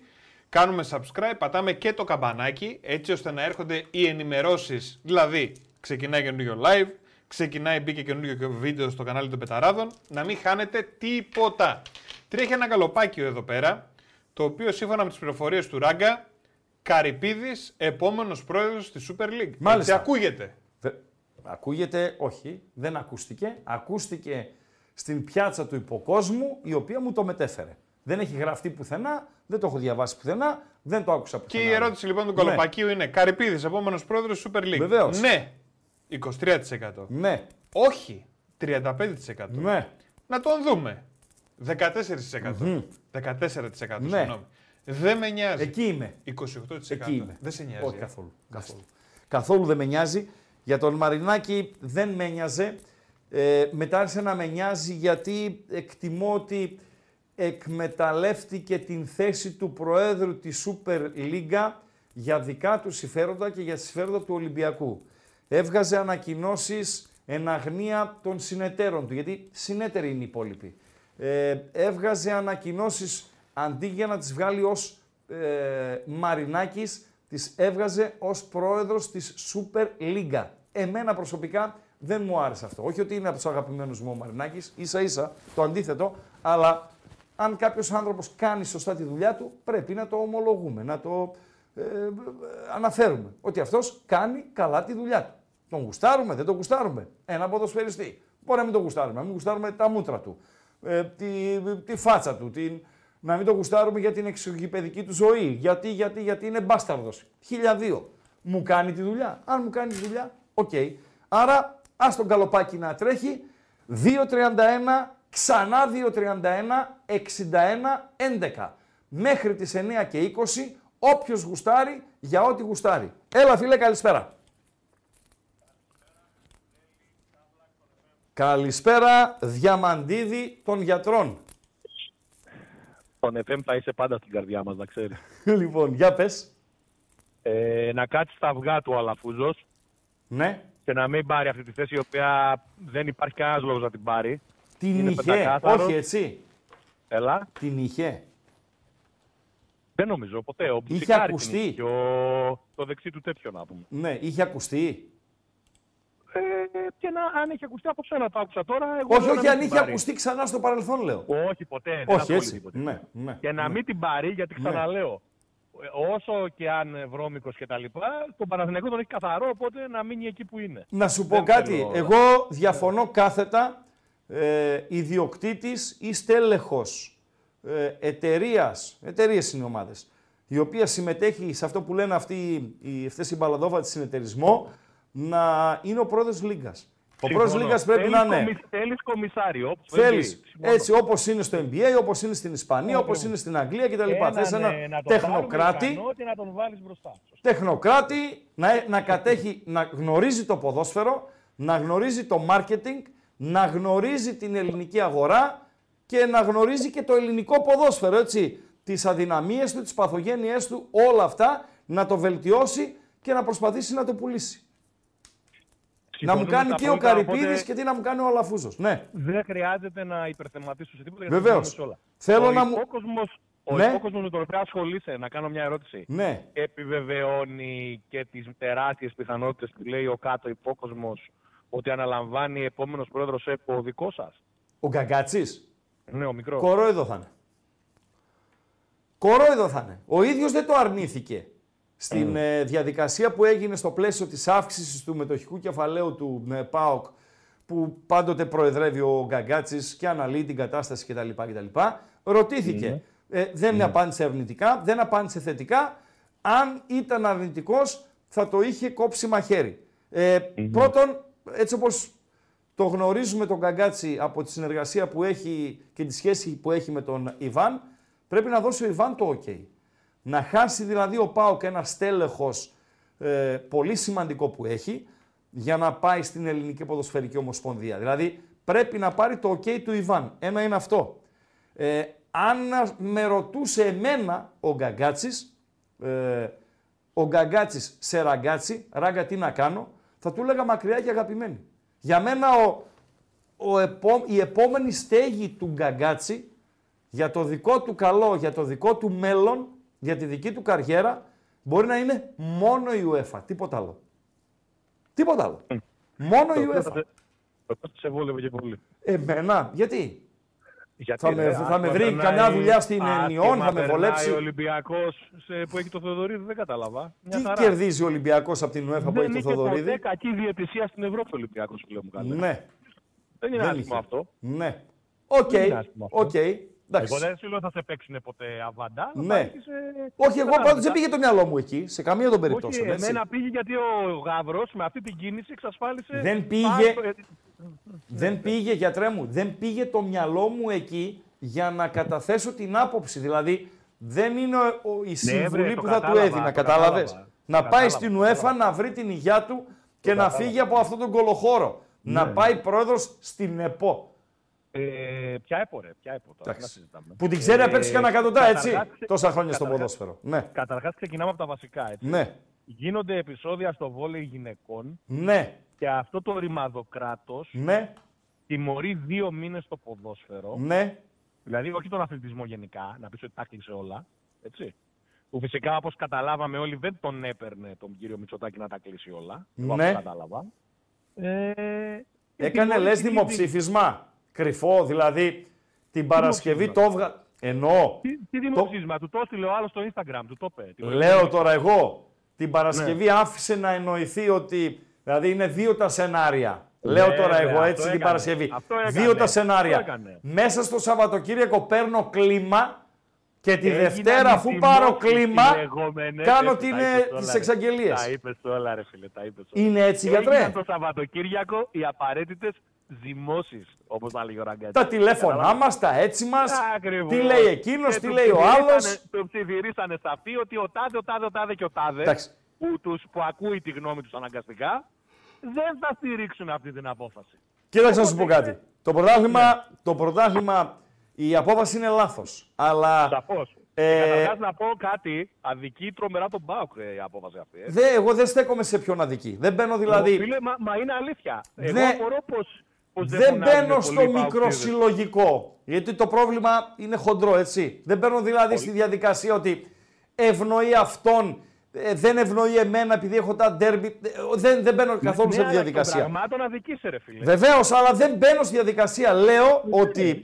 κάνουμε subscribe, πατάμε και το καμπανάκι, έτσι ώστε να έρχονται οι ενημερώσεις, δηλαδή ξεκινάει καινούριο live, ξεκινάει, μπήκε καινούριο βίντεο στο κανάλι των Πεταράδων, να μην χάνετε τίποτα. Τρέχει ένα καλοπάκιο εδώ πέρα, το οποίο σύμφωνα με τις πληροφορίες του Ράγκα, Καρυπίδης, επόμενος πρόεδρος της Super League. Μάλιστα. Έτσι ακούγεται. Ακούγεται, όχι, δεν ακούστηκε. Ακούστηκε στην πιάτσα του υποκόσμου, η οποία μου το μετέφερε. Δεν έχει γραφτεί πουθενά, δεν το έχω διαβάσει πουθενά, δεν το άκουσα πουθενά. Και η ερώτηση λοιπόν του Κολοπακίου, ναι, είναι: Καρυπίδης, επόμενος πρόεδρος Super League. Βεβαίως. Ναι, είκοσι τρία τοις εκατό. Ναι. Όχι, τριάντα πέντε τοις εκατό. Ναι. Να τον δούμε. δεκατέσσερα τοις εκατό. Mm-hmm. δεκατέσσερα τοις εκατό, ναι. Συγγνώμη. Δεν με νοιάζει. Εκεί είμαι. είκοσι οκτώ τοις εκατό. Εκεί είμαι. Δεν σε νοιάζει. Όχι, καθόλου. Καθόλου. Καθόλου δεν με νοιάζει. Για τον Μαρινάκη δεν με νοιάζε, ε, μετά άρχισε να με νοιάζει γιατί εκτιμώ ότι εκμεταλλεύτηκε την θέση του Προέδρου της Super League για δικά του συμφέροντα και για συμφέροντα του Ολυμπιακού. Έβγαζε ανακοινώσεις εν αγνία των συνεταίρων του, γιατί συνέτεροι είναι οι υπόλοιποι. Ε, έβγαζε ανακοινώσεις αντί για να τις βγάλει ως ε, Μαρινάκης, τις έβγαζε ως πρόεδρος της Super League. Εμένα προσωπικά δεν μου άρεσε αυτό. Όχι ότι είναι από τους αγαπημένους μου ο Μαρινάκης, ίσα ίσα το αντίθετο, αλλά αν κάποιος άνθρωπος κάνει σωστά τη δουλειά του, πρέπει να το ομολογούμε, να το ε, αναφέρουμε. Ότι αυτός κάνει καλά τη δουλειά του. Τον γουστάρουμε, δεν τον γουστάρουμε. Ένα ποδοσφαιριστή. Μπορεί να μην τον γουστάρουμε, να μην γουστάρουμε τα μούτρα του, ε, τη, τη φάτσα του, την... Να μην το γουστάρουμε για την εξωγηπαιδική του ζωή. Γιατί, γιατί, γιατί είναι μπάσταρδος. χίλια δύο. Μου κάνει τη δουλειά. Αν μου κάνει τη δουλειά, οκ. Okay. Άρα, ας τον καλοπάκι να τρέχει. δύο τριάντα ένα, ξανά δύο τριάντα ένα, εξήντα ένα έντεκα. Μέχρι τις εννιά και είκοσι, όποιος γουστάρει, για ό,τι γουστάρει. Έλα φίλε, καλησπέρα. Καλησπέρα, Διαμαντίδη των γιατρών. Τον εφ εμ θα είσαι πάντα στην καρδιά μας, να ξέρεις. Λοιπόν, για πες. Ε, να κάτσει στα αυγά του ο Αλαφούζος. Ναι. Και να μην πάρει αυτή τη θέση, η οποία δεν υπάρχει κανένας λόγος να την πάρει. Την είχε, όχι έτσι. Έλα. Την είχε. Δεν νομίζω ποτέ. Ο είχε ακουστεί. Ο... Το δεξί του τέτοιο να πούμε. Ναι, είχε ακουστεί. Ε, και να, αν είχε ακουστεί από σένα, το άκουσα τώρα. Εγώ όχι, όχι, αν είχε πάρει. Ακουστεί ξανά στο παρελθόν, λέω. Όχι, ποτέ. Δεν όχι, έτσι. Ποτέ. Ναι, ναι, και να ναι. Μην την πάρει, γιατί ξαναλέω. Ναι. Όσο και αν βρώμικος και τα λοιπά, τον Παναθηναϊκό τον έχει καθαρό, οπότε να μείνει εκεί που είναι. Να σου πω δεν κάτι. Θέλω... Εγώ διαφωνώ κάθετα. Ε, ιδιοκτήτης ή στέλεχος ε, εταιρείας, εταιρείες είναι οι ομάδες, η οποία συμμετέχει σε αυτό που λένε αυτοί, οι, αυτές οι μπαλαδόβατοι συνεταιρισμό, να είναι ο πρόεδρος της Λίγκας. Ο πρόεδρος της Λίγκας πρέπει να είναι. Θέλεις κομισάριο. Θέλεις. Έτσι όπως είναι στο Ν Μπι Έι, όπως είναι στην Ισπανία, όπως είναι στην Αγγλία κτλ. Θες ένα τεχνοκράτη. Να τον βάλεις μπροστά. Τεχνοκράτη να, να κατέχει, να γνωρίζει το ποδόσφαιρο, να γνωρίζει το μάρκετινγκ, να γνωρίζει την ελληνική αγορά και να γνωρίζει και το ελληνικό ποδόσφαιρο. Έτσι. Τις αδυναμίες του, τις παθογένειές του, όλα αυτά να το βελτιώσει και να προσπαθήσει να το πουλήσει. Να μου κάνει και ο Καρυπίδης και τι να μου κάνει ο Αλαφούζος. Ναι. Δεν χρειάζεται να υπερθεματίσω σε τίποτα. Βεβαίως. Θέλω ο να μου. Ο ναι. Υπόκοσμος με τον οποίο ασχολείσαι, να κάνω μια ερώτηση. Ναι. Επιβεβαιώνει και τις τεράστιες πιθανότητες που λέει ο κάτω υπόκοσμος ότι αναλαμβάνει επόμενος πρόεδρος ΕΠΟ ο δικός σας. Ο Γκαγκάτσης. Ναι, ο μικρός. Κορόιδο θα είναι. Κορόιδο θα είναι. Ο ίδιος δεν το αρνήθηκε. Στην ε, διαδικασία που έγινε στο πλαίσιο της αύξησης του μετοχικού κεφαλαίου του ε, ΠΑΟΚ, που πάντοτε προεδρεύει ο Γκαγκάτσης και αναλύει την κατάσταση κτλ. κτλ ρωτήθηκε. Ε, δεν ε. απάντησε αρνητικά, δεν απάντησε θετικά. Αν ήταν αρνητικός, θα το είχε κόψει μαχαίρι. Ε, πρώτον, έτσι όπως το γνωρίζουμε τον Γκαγκάτση από τη συνεργασία που έχει και τη σχέση που έχει με τον Ιβάν, πρέπει να δώσει ο Ιβάν το OK. Να χάσει δηλαδή ο ΠΑΟΚ ένα στέλεχος ε, πολύ σημαντικό που έχει για να πάει στην Ελληνική Ποδοσφαιρική Ομοσπονδία. Δηλαδή πρέπει να πάρει το ok του Ιβάν. Ένα είναι αυτό. Ε, αν με ρωτούσε εμένα ο Γκαγκάτσης, ε, ο Γκαγκάτσης σε ραγκάτσι, ράγκα τι να κάνω, θα του έλεγα μακριά και αγαπημένη. Για μένα ο, ο επό, η επόμενη στέγη του Γκαγκάτσι για το δικό του καλό, για το δικό του μέλλον, για τη δική του καριέρα μπορεί να είναι μόνο η UEFA, τίποτα άλλο. Τίποτα άλλο. Mm. Μόνο το η UEFA. Το πώς σε βόλευε και πολύ. Εμένα, γιατί. γιατί θα με, θα με βρει καμιά δουλειά στην Ενιών, θα με βολέψει. Ο Ολυμπιακός που έχει το Θεοδωρίδη δεν κατάλαβα. Μια Τι χαρά. Κερδίζει ο Ολυμπιακός από την UEFA δεν που έχει το Θεοδωρίδη. Δεν έχει κακή διαιτησία στην Ευρώπη ο Ολυμπιακός που λέμε καλά. Ναι. Δεν είναι άσχημο αυτό. Ναι. Οκ, οκ. Εγώ δεν σου λέω θα σε παίξουν ποτέ αβαντά. Ναι. Σε... Όχι, εγώ πάντως δεν πήγε το μυαλό μου εκεί, σε καμία των περιπτώσεων. Όχι, εμένα πήγε γιατί ο Γαβρός με αυτή την κίνηση εξασφάλισε... Δεν πήγε, δεν πήγε γιατρέ μου, δεν πήγε το μυαλό μου εκεί για να καταθέσω την άποψη. Δηλαδή, δεν είναι η συμβουλή ναι, που θα κατάλαβα, του έδινα, κατάλαβες. Να πάει στην UEFA, να βρει την υγειά του και να φύγει από αυτόν τον κολοχώρο. Να πάει πρόεδρος στην ΕΠΟ. Ε, ποια έπορε, ποια έπορε. Που την ξέρει να παίξει ε, κανένα εκατοντά, έτσι. Καταρχάς, τόσα χρόνια στο ποδόσφαιρο. Ναι. Καταρχάς, ξεκινάμε από τα βασικά. Έτσι. Ναι. Γίνονται επεισόδια στο βόλεϊ γυναικών. Ναι. Και αυτό το ρημαδοκράτος ναι. τιμωρεί δύο μήνες στο ποδόσφαιρο. Ναι. Δηλαδή, όχι τον αθλητισμό γενικά, να πεις ότι τα έκλεισε όλα. Έτσι. Που φυσικά, όπως καταλάβαμε όλοι, δεν τον έπαιρνε τον κύριο Μητσοτάκη να τα κλείσει όλα. Ναι. Όπως κατάλαβα. Ε, έκανε λες δημοψήφισμα. Κρυφό, δηλαδή την Παρασκευή το έβγα... Εννοώ... Τι, τι δημοψήφισμα, το... του το έστειλε ο άλλος στο Instagram, του το είπε. Λέω τώρα εγώ, την Παρασκευή ναι. άφησε να εννοηθεί ότι... Δηλαδή είναι δύο τα σενάρια. Ναι, λέω τώρα εγώ ναι, έτσι την έκανε. Παρασκευή. Αυτό έκανε, δύο τα σενάρια. Μέσα στο Σαββατοκύριακο παίρνω κλίμα και τη Έγινα Δευτέρα αφού πάρω κλίμα κάνω τις εξαγγελίες. Τα είπες όλα ρε φίλε, τα είπες όλα. Είναι έτσι γιατρέ. Έγιναν το Σαββατοκύριακο οι απαραίτητες ζυμώσεις, όπως τα λέγει ο Ραγκάτσι. Τα τηλέφωνά μας, τα έτσι μας, τι λέει εκείνος, τι λέει ο άλλος. Του ψιθυρίσανε σαφή ότι ο τάδε, ο τάδε, ο τάδε και ο τάδε, που, τους, που ακούει τη γνώμη τους αναγκαστικά, δεν θα στηρίξουν αυτή την απόφαση. Κοίταξε να σου πω κάτι. Το πρωτάθλημα, ναι. το πρωτάθλημα, η απόφαση είναι λάθος. Αλλά... Σαφώς. Ε... Καταρχάς να πω κάτι, αδικεί τρομερά τον ΠΑΟΚ η απόφαση αυτή. Ε. Δε, εγώ δεν στέκομαι σε ποιον αδικεί. Δεν μπαίνω δηλαδή... Φίλε, μα, μα είναι αλήθεια. Εγώ δε... μπορώ πως... Δεν μπαίνω στο μικροσυλλογικό, γιατί το πρόβλημα είναι χοντρό, έτσι. Δεν μπαίνω δηλαδή πολύ. Στη διαδικασία ότι ευνοεί αυτόν, ε, δεν ευνοεί εμένα επειδή έχω τα ντέρμπι. Ε, δεν, δεν μπαίνω καθόλου ναι, σε αυτή τη διαδικασία. Ναι, πραγμάτων αδικήσε ρε φίλε. Βεβαίως, αλλά δεν μπαίνω στη διαδικασία. Λέω ότι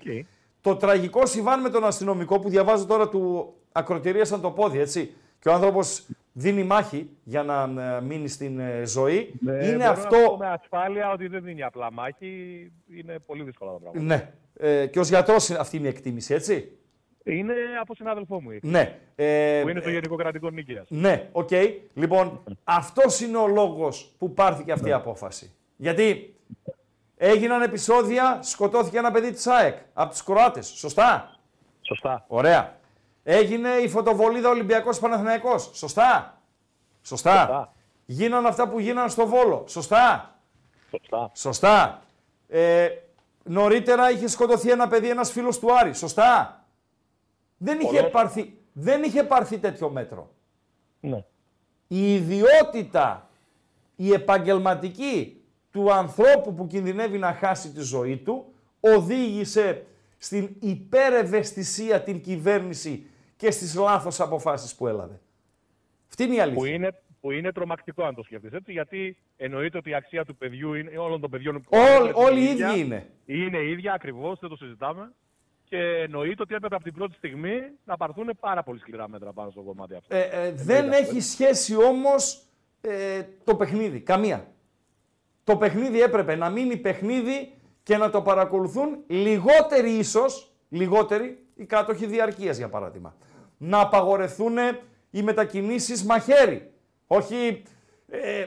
το τραγικό συμβάν με τον αστυνομικό που διαβάζω τώρα του ακροτηρίασαν το πόδι, έτσι. Και ο άνθρωπος... Δίνει μάχη για να μείνει στην ζωή. Ναι, είναι αυτό. Να πω με ασφάλεια ότι δεν δίνει απλά μάχη. Είναι πολύ δύσκολα τα πράγματα. Ναι. Ε, και ως γιατρός αυτή είναι η εκτίμηση, έτσι. Είναι από συνάδελφό μου. Ναι. Ε, που είναι το Γενικό Κρατικό Νίκαιας. Ναι, οκ. Okay. Λοιπόν, αυτός είναι ο λόγος που πάρθηκε αυτή η απόφαση. Γιατί έγιναν επεισόδια, σκοτώθηκε ένα παιδί της ΑΕΚ από τους Κροάτες. Σωστά. Σωστά. Ωραία. Έγινε η φωτοβολίδα Ολυμπιακός Παναθηναϊκός. Σωστά. Σωστά. Σωστά. Γίνανε αυτά που γίνανε στο Βόλο. Σωστά. Σωστά. Σωστά. Ε, νωρίτερα είχε σκοτωθεί ένα παιδί, ένας φίλος του Άρη. Σωστά. Δεν είχε, πάρθει, δεν είχε πάρθει τέτοιο μέτρο. Ναι. Η ιδιότητα, η επαγγελματική του ανθρώπου που κινδυνεύει να χάσει τη ζωή του, οδήγησε στην υπερευαισθησία την κυβέρνηση και στις λάθος αποφάσεις που έλαβε. Αυτή είναι η αλήθεια. Που είναι, που είναι τρομακτικό αν το σκεφτείς έτσι, γιατί εννοείται ότι η αξία του παιδιού, είναι, όλων των παιδιών... Ό, όλοι οι ίδιοι είναι. Είναι η ίδια ακριβώς, δεν το συζητάμε. Και εννοείται ότι έπρεπε από την πρώτη στιγμή να πάρθουν πάρα πολύ σκληρά μέτρα πάνω στο κομμάτι αυτό. Ε, ε, δεν είναι, έχει σχέση όμως ε, το παιχνίδι, καμία. Το παιχνίδι έπρεπε να μείνει παιχνίδι και να το παρακολουθούν λιγότεροι ίσως, λιγότεροι, οι κάτοχοι διαρκείας για παράδειγμα. Να απαγορευτούν οι μετακινήσεις μαχαίρι. Όχι ε,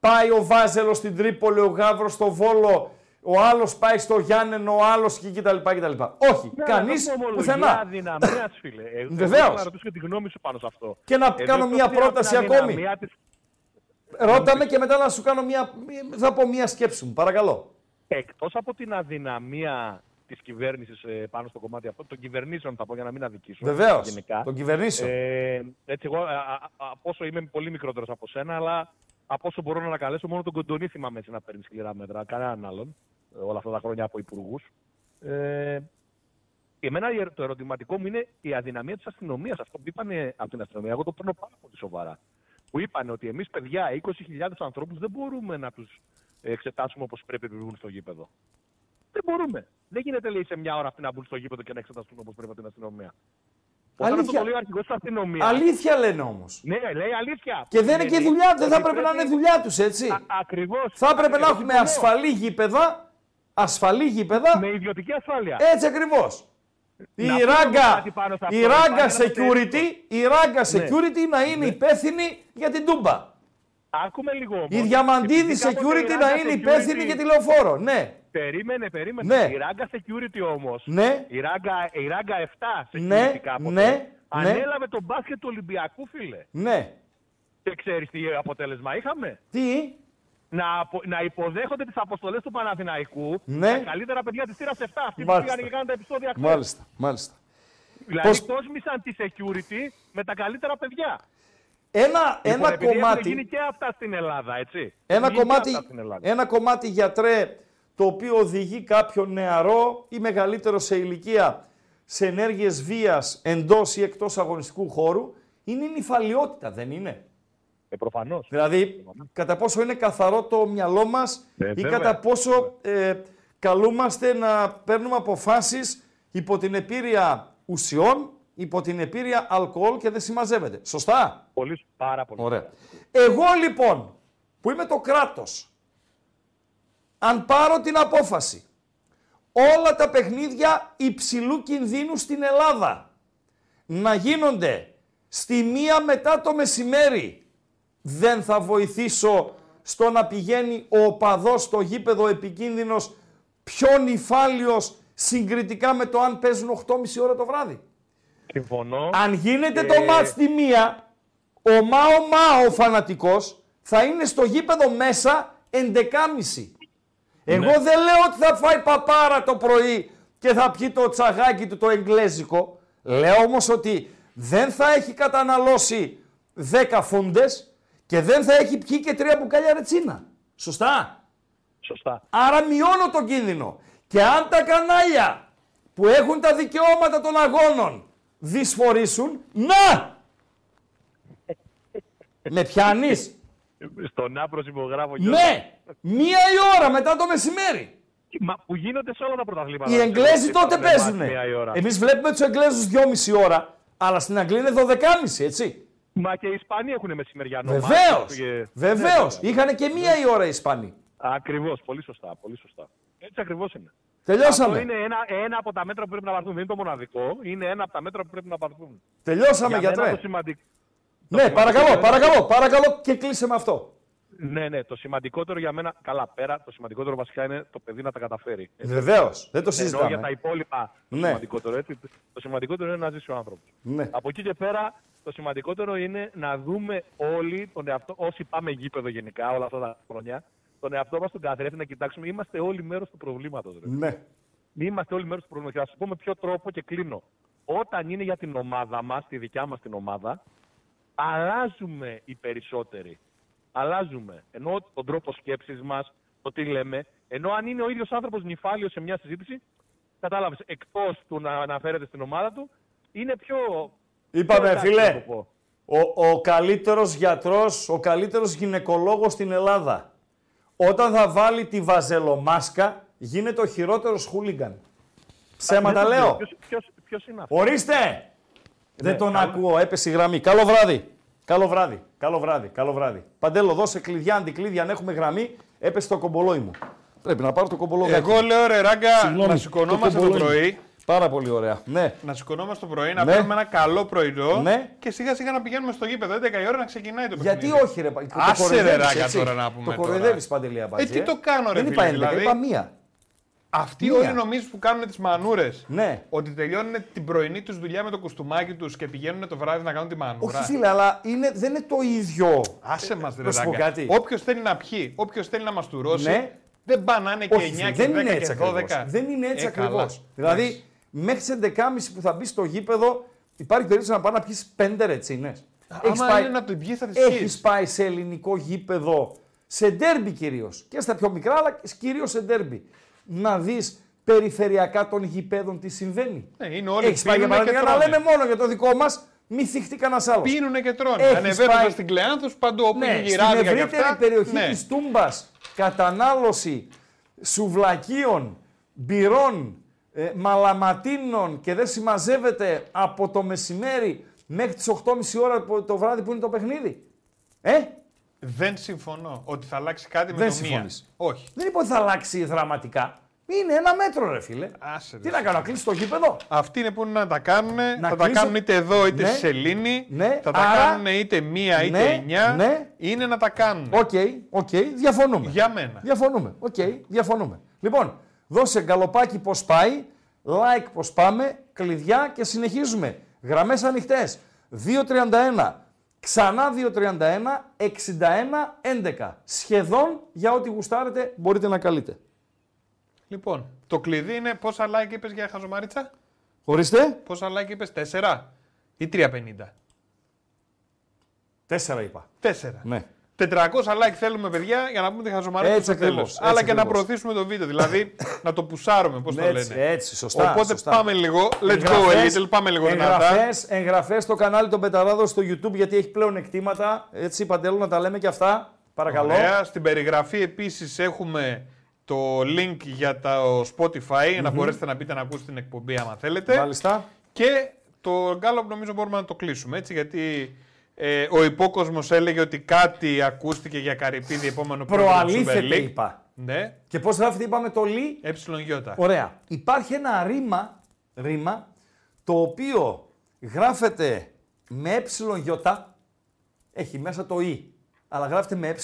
πάει ο Βάζελος στην Τρίπολη, ο Γαύρος στο Βόλο, ο άλλος πάει στο Γιάννενο, ο άλλος εκεί κτλ. κτλ. Όχι, ναι, κανείς πουθενά. Είναι αδυναμία, φίλε. Ε, Βεβαίως. Να ρωτήσω και τη γνώμη σου πάνω σε αυτό. Και να ε, κάνω μια πρόταση ακόμη. Της... Ρώταμε και μετά να σου κάνω μια. Θα πω μια σκέψη μου, παρακαλώ. Εκτός από την αδυναμία της κυβέρνησης ε, πάνω στο κομμάτι αυτό, των κυβερνήσεων θα πω για να μην αδικήσω. Βεβαίως. Γενικά. Των κυβερνήσεων. Ε, έτσι, εγώ από όσο είμαι πολύ μικρότερος από σένα, αλλά από όσο μπορώ να ανακαλέσω, μόνο τον Κοντονή θυμάμαι έτσι να παίρνει σκληρά μέτρα. Κανέναν άλλον. Όλα αυτά τα χρόνια από υπουργούς. Ε, εμένα το ερωτηματικό μου είναι η αδυναμία της αστυνομίας. Αυτό που είπανε από την αστυνομία, εγώ το παίρνω πάρα πολύ σοβαρά. Που είπανε ότι εμείς, παιδιά, είκοσι χιλιάδες ανθρώπους δεν μπορούμε να τους εξετάσουμε όπως πρέπει να βγουν στο γήπεδο. Δεν μπορούμε. Δεν γίνεται, λέει, σε μια ώρα αυτή να μπουν στο γήπεδο και να εξεταστούν όπως πρέπει από την αστυνομία. Αλήθεια. Το λέει ο αρχηγός της αστυνομίας. Αλήθεια λένε όμως. Ναι, λέει αλήθεια. Και δεν είναι και η δουλειά, δεν θα πρέπει να είναι δουλειά τους, έτσι. Ακριβώς. Θα έπρεπε να έχουμε ασφαλή γήπεδα. Ασφαλή γήπεδα. Με ιδιωτική ασφάλεια. Έτσι ακριβώς. Η ράγκα, η ράγκα security, η ράγκα security να είναι υπεύθυνη για την Τούμπα. Άκουμε λίγο όμως. Η Διαμαντίδη security να είναι υπεύθυνη για τη Λεωφόρο. Ναι. Περίμενε, περίμενε. Ναι. Η ράγκα security όμως. Ναι. Η ράγκα, η ράγκα επτά security ναι. κάποτε. Ναι. Ανέλαβε τον μπάσκετ του Ολυμπιακού, φίλε. Ναι. Και ξέρεις τι αποτέλεσμα είχαμε. Τι. Να, απο, να υποδέχονται τις αποστολές του Παναθηναϊκού. Ναι. Τα καλύτερα παιδιά της σειράς επτά. Αυτοί που πήγαν και κάνουν τα επεισόδια χθες. Μάλιστα, μάλιστα. Δηλαδή Πώς... κόσμησαν τη security με τα καλύτερα παιδιά. Ένα, λοιπόν, ένα κομμάτι... γίνει και αυτά στην Ελλάδα, έτσι. Ένα, κομμάτι, στην Ελλάδα. ένα κομμάτι γιατρέ, το οποίο οδηγεί κάποιον νεαρό ή μεγαλύτερο σε ηλικία σε ενέργειες βίας εντός ή εκτός αγωνιστικού χώρου, είναι η νηφαλιότητα, δεν είναι. Ε, προφανώς. Δηλαδή, προφανώς. Κατά πόσο είναι καθαρό το μυαλό μας ε, ή βέβαια. κατά πόσο ε, καλούμαστε να παίρνουμε αποφάσεις υπό την επίρρεια ουσιών, υπό την επίρρεια αλκοόλ και δεν συμμαζεύεται. Σωστά. Πολύ, πάρα πολύ. Ωραία. Εγώ λοιπόν, που είμαι το κράτος, αν πάρω την απόφαση, όλα τα παιχνίδια υψηλού κινδύνου στην Ελλάδα να γίνονται στη μία μετά το μεσημέρι, δεν θα βοηθήσω στο να πηγαίνει ο οπαδός στο γήπεδο επικίνδυνος πιο νηφάλιος συγκριτικά με το αν παίζουν οκτώ και μισή ώρα το βράδυ. Συμφωνώ. Αν γίνεται ε... το μάτς στη μία, ο Μάο Μάο φανατικός θα είναι στο γήπεδο μέσα έντεκα και μισή. Εγώ ναι. δεν λέω ότι θα φάει παπάρα το πρωί και θα πιει το τσαγάκι του το εγγλέζικο. Λέω όμως ότι δεν θα έχει καταναλώσει δέκα φούντες και δεν θα έχει πιει και τρία μπουκάλια ρετσίνα. Σωστά. Σωστά. Άρα μειώνω τον κίνδυνο. Και αν τα κανάλια που έχουν τα δικαιώματα των αγώνων δυσφορήσουν, να! Με πιάνεις. Στον άπρο υπογράφω. Ναι! Μία η ώρα μετά το μεσημέρι. Μα που γίνονται σε όλα τα πρωταθλήματα. Οι Εγγλέζοι τότε παίζουν. Εμείς βλέπουμε τους Εγγλέζους δυόμιση ώρα, αλλά στην Αγγλία είναι δώδεκα και μισή, έτσι. Μα και οι Ισπανοί έχουν μεσημεριανό. Βεβαίως. Και... Βεβαίως. Ναι, είχανε και μία η ώρα οι Ισπανοί. Ακριβώς. Πολύ σωστά. Πολύ σωστά. Έτσι ακριβώς είναι. Τελειώσαμε. Αυτό είναι ένα, ένα από τα μέτρα που πρέπει να πάρθουν. Δεν είναι το μοναδικό. Είναι ένα από τα μέτρα που πρέπει να πάρθουν. Τελειώσαμε, για γιατρέ. Σημαντικ... Ναι, παρακαλώ, παρακαλώ, παρακαλώ και κλείσε με αυτό. Ναι, ναι. Το σημαντικότερο για μένα, καλά πέρα, το σημαντικότερο βασικά είναι το παιδί να τα καταφέρει. Βεβαίως. Δεν το συζητάμε. Ενώ για τα υπόλοιπα ναι. το σημαντικότερο. Έτσι, το σημαντικότερο είναι να ζήσει ο άνθρωπος. Ναι. Από εκεί και πέρα, το σημαντικότερο είναι να δούμε όλοι τον εαυτό, όσοι πάμε γήπεδο γενικά όλα αυτά τα χρόνια, τον εαυτό μας τον καθρέφτη να κοιτάξουμε. Είμαστε όλοι μέρος του προβλήματος. Ναι. Είμαστε όλοι μέρος του προβλήματος. Και θα σου πω με ποιο τρόπο και κλείνω. Όταν είναι για την ομάδα μας, τη δικιά μας την ομάδα, αλλάζουμε οι περισσότεροι. Αλλάζουμε. Εννοώ τον τρόπο σκέψης μας, το τι λέμε. Ενώ αν είναι ο ίδιος άνθρωπος νηφάλιος σε μια συζήτηση, κατάλαβες, εκτός του να αναφέρεται στην ομάδα του, είναι πιο... Είπαμε, πιο φίλε, ο, ο καλύτερος γιατρός, ο καλύτερος γυναικολόγος στην Ελλάδα, όταν θα βάλει τη βαζελομάσκα, γίνεται ο χειρότερος χούλιγκαν. Ψέματα λέω. Ποιος, ποιος, ποιος είναι αυτό. Ορίστε! Δεν ναι, τον καλό. Ακούω, έπεσε η γραμμή. Καλό βράδυ. Καλό βράδυ, καλό βράδυ, καλό βράδυ. Παντέλο, δώσε κλειδιά, αντικλείδια, αν έχουμε γραμμή, έπεσε το κομπολόι μου. Πρέπει να πάρω το κομπολόι μου. Εγώ λέω ρε Ράγκα, συγγνώμη, να σηκωνόμαστε το, το πρωί. Πάρα πολύ ωραία. Ναι. Να σηκωνόμαστε το πρωί, να ναι. παίρνουμε ένα καλό πρωινό ναι. και σιγά σιγά να πηγαίνουμε στο γήπεδο. έντεκα η ώρα να ξεκινάει το παιχνίδι. Γιατί όχι, ρε Παντελή. Άσε ρε Ράγκα τώρα να πούμε. Το κοροϊδεύει, Παντελή. Ε, τι το κάνω, ρε Παντελή. Δεν είπα έντεκα, είπα μία. Αυτοί όλοι νομίζουν που κάνουν τις μανούρες. Ναι. Ότι τελειώνουν την πρωινή τους δουλειά με το κουστούμάκι τους και πηγαίνουν το βράδυ να κάνουν τη μανούρα. Όχι, φίλε, αλλά είναι, δεν είναι το ίδιο. Άσε μας, ρε Ράγκα. Όποιος θέλει να πιει, όποιος θέλει να μαστουρώσει, ναι. δεν πάνε να είναι και όχι, εννιά και δεν δέκα είναι και δώδεκα. Δεν είναι έτσι ε, ακριβώς. Δηλαδή, μέχρι τις έντεκα και τριάντα που θα μπει στο γήπεδο, υπάρχει περίπτωση να πάει να πιει πέντε ρετσίνες. Άμα πάει, είναι να το πιει, θα τις πιεις. Έχεις πάει σε ελληνικό γήπεδο, σε ντέρμπι κυρίως. Και στα πιο μικρά, αλλά κυρίως σε ντέρμπι. Να δεις περιφερειακά των γηπέδων τι συμβαίνει. Ναι, είναι όλοι πίνουνε και τρώνε. Να λέμε μόνο για το δικό μας, μη θυχτεί κανένας άλλος. Πίνουνε και τρώνε. Ανεβαίνοντας πάει... στην Κλεάνθος, παντού όπου ναι, γυράζει. Στην ευρύτερη περιοχή ναι. της Τούμπας, κατανάλωση σουβλακίων, μπυρών, ε, μαλαματίνων και δεν συμμαζεύεται από το μεσημέρι μέχρι τις οκτώμισι ώρα το βράδυ που είναι το παιχνίδι. Ε? Δεν συμφωνώ ότι θα αλλάξει κάτι με δεν το συμφωνείς. Μία. Όχι. Δεν είπα ότι θα αλλάξει δραματικά. Είναι ένα μέτρο, ρε φίλε. Άσε, τι να κάνω, να κλείσει το γήπεδο. Αυτοί είναι που είναι να τα κάνουν. Να θα κλείσω... τα κάνουν είτε εδώ είτε ναι. στη Σελήνη. Ναι. Θα τα άρα... κάνουν είτε μία είτε ναι. εννιά. Ναι. Είναι να τα κάνουν. Οκ, okay. okay. διαφωνούμε. Για μένα. Διαφωνούμε. Okay. διαφωνούμε. Λοιπόν, δώσε γκαλοπάκι πώς πάει, like πώς πάμε, κλειδιά και συνεχίζουμε. Γραμμές ανοιχτές. δύο τριάντα ένα. Ξανά δύο τριάντα ένα, εξήντα ένα, έντεκα. Σχεδόν για ό,τι γουστάρετε μπορείτε να καλείτε. Λοιπόν, το κλειδί είναι πόσα like είπες για Χαζομαρίτσα. Χωρίστε. Πόσα like είπες, τέσσερα ή τριακόσια πενήντα. Τέσσερα είπα. Τέσσερα. Ναι. τετρακόσια like θέλουμε, παιδιά, για να πούμε τη Χαζομαρίτσα στο τέλος. Αλλά και να προωθήσουμε το βίντεο, δηλαδή να το πουσάρουμε, πώς το λένε. Έτσι, έτσι, σωστά. Οπότε σωστά. πάμε λίγο, let's εγγραφές, go a little, πάμε λίγο δυνατά. Εγγραφές, εγγραφές στο κανάλι των Πεταράδων στο YouTube, γιατί έχει πλέον εκτήματα. Έτσι, Παντέλο, να τα λέμε και αυτά. Παρακαλώ. Ωραία. Στην περιγραφή επίσης έχουμε το link για το Spotify, mm-hmm. να μπορέσετε να πείτε να ακούσετε την εκπομπή, άμα θέλετε. Μάλιστα. Και το γκάλωπ νομίζω μπορούμε να το κλείσουμε, έτσι, γιατί... Ε, ο υπόκοσμος έλεγε ότι κάτι ακούστηκε για Καρυπίδη επόμενο πρόγραμμα του Super League. Προαλήφεται είπα. Ναι. Και πώς γράφεται είπαμε το Λι. Ε. Ωραία. Υπάρχει ένα ρήμα, ρήμα το οποίο γράφεται με Ε. Έχει μέσα το Ι. Αλλά γράφεται με Ε.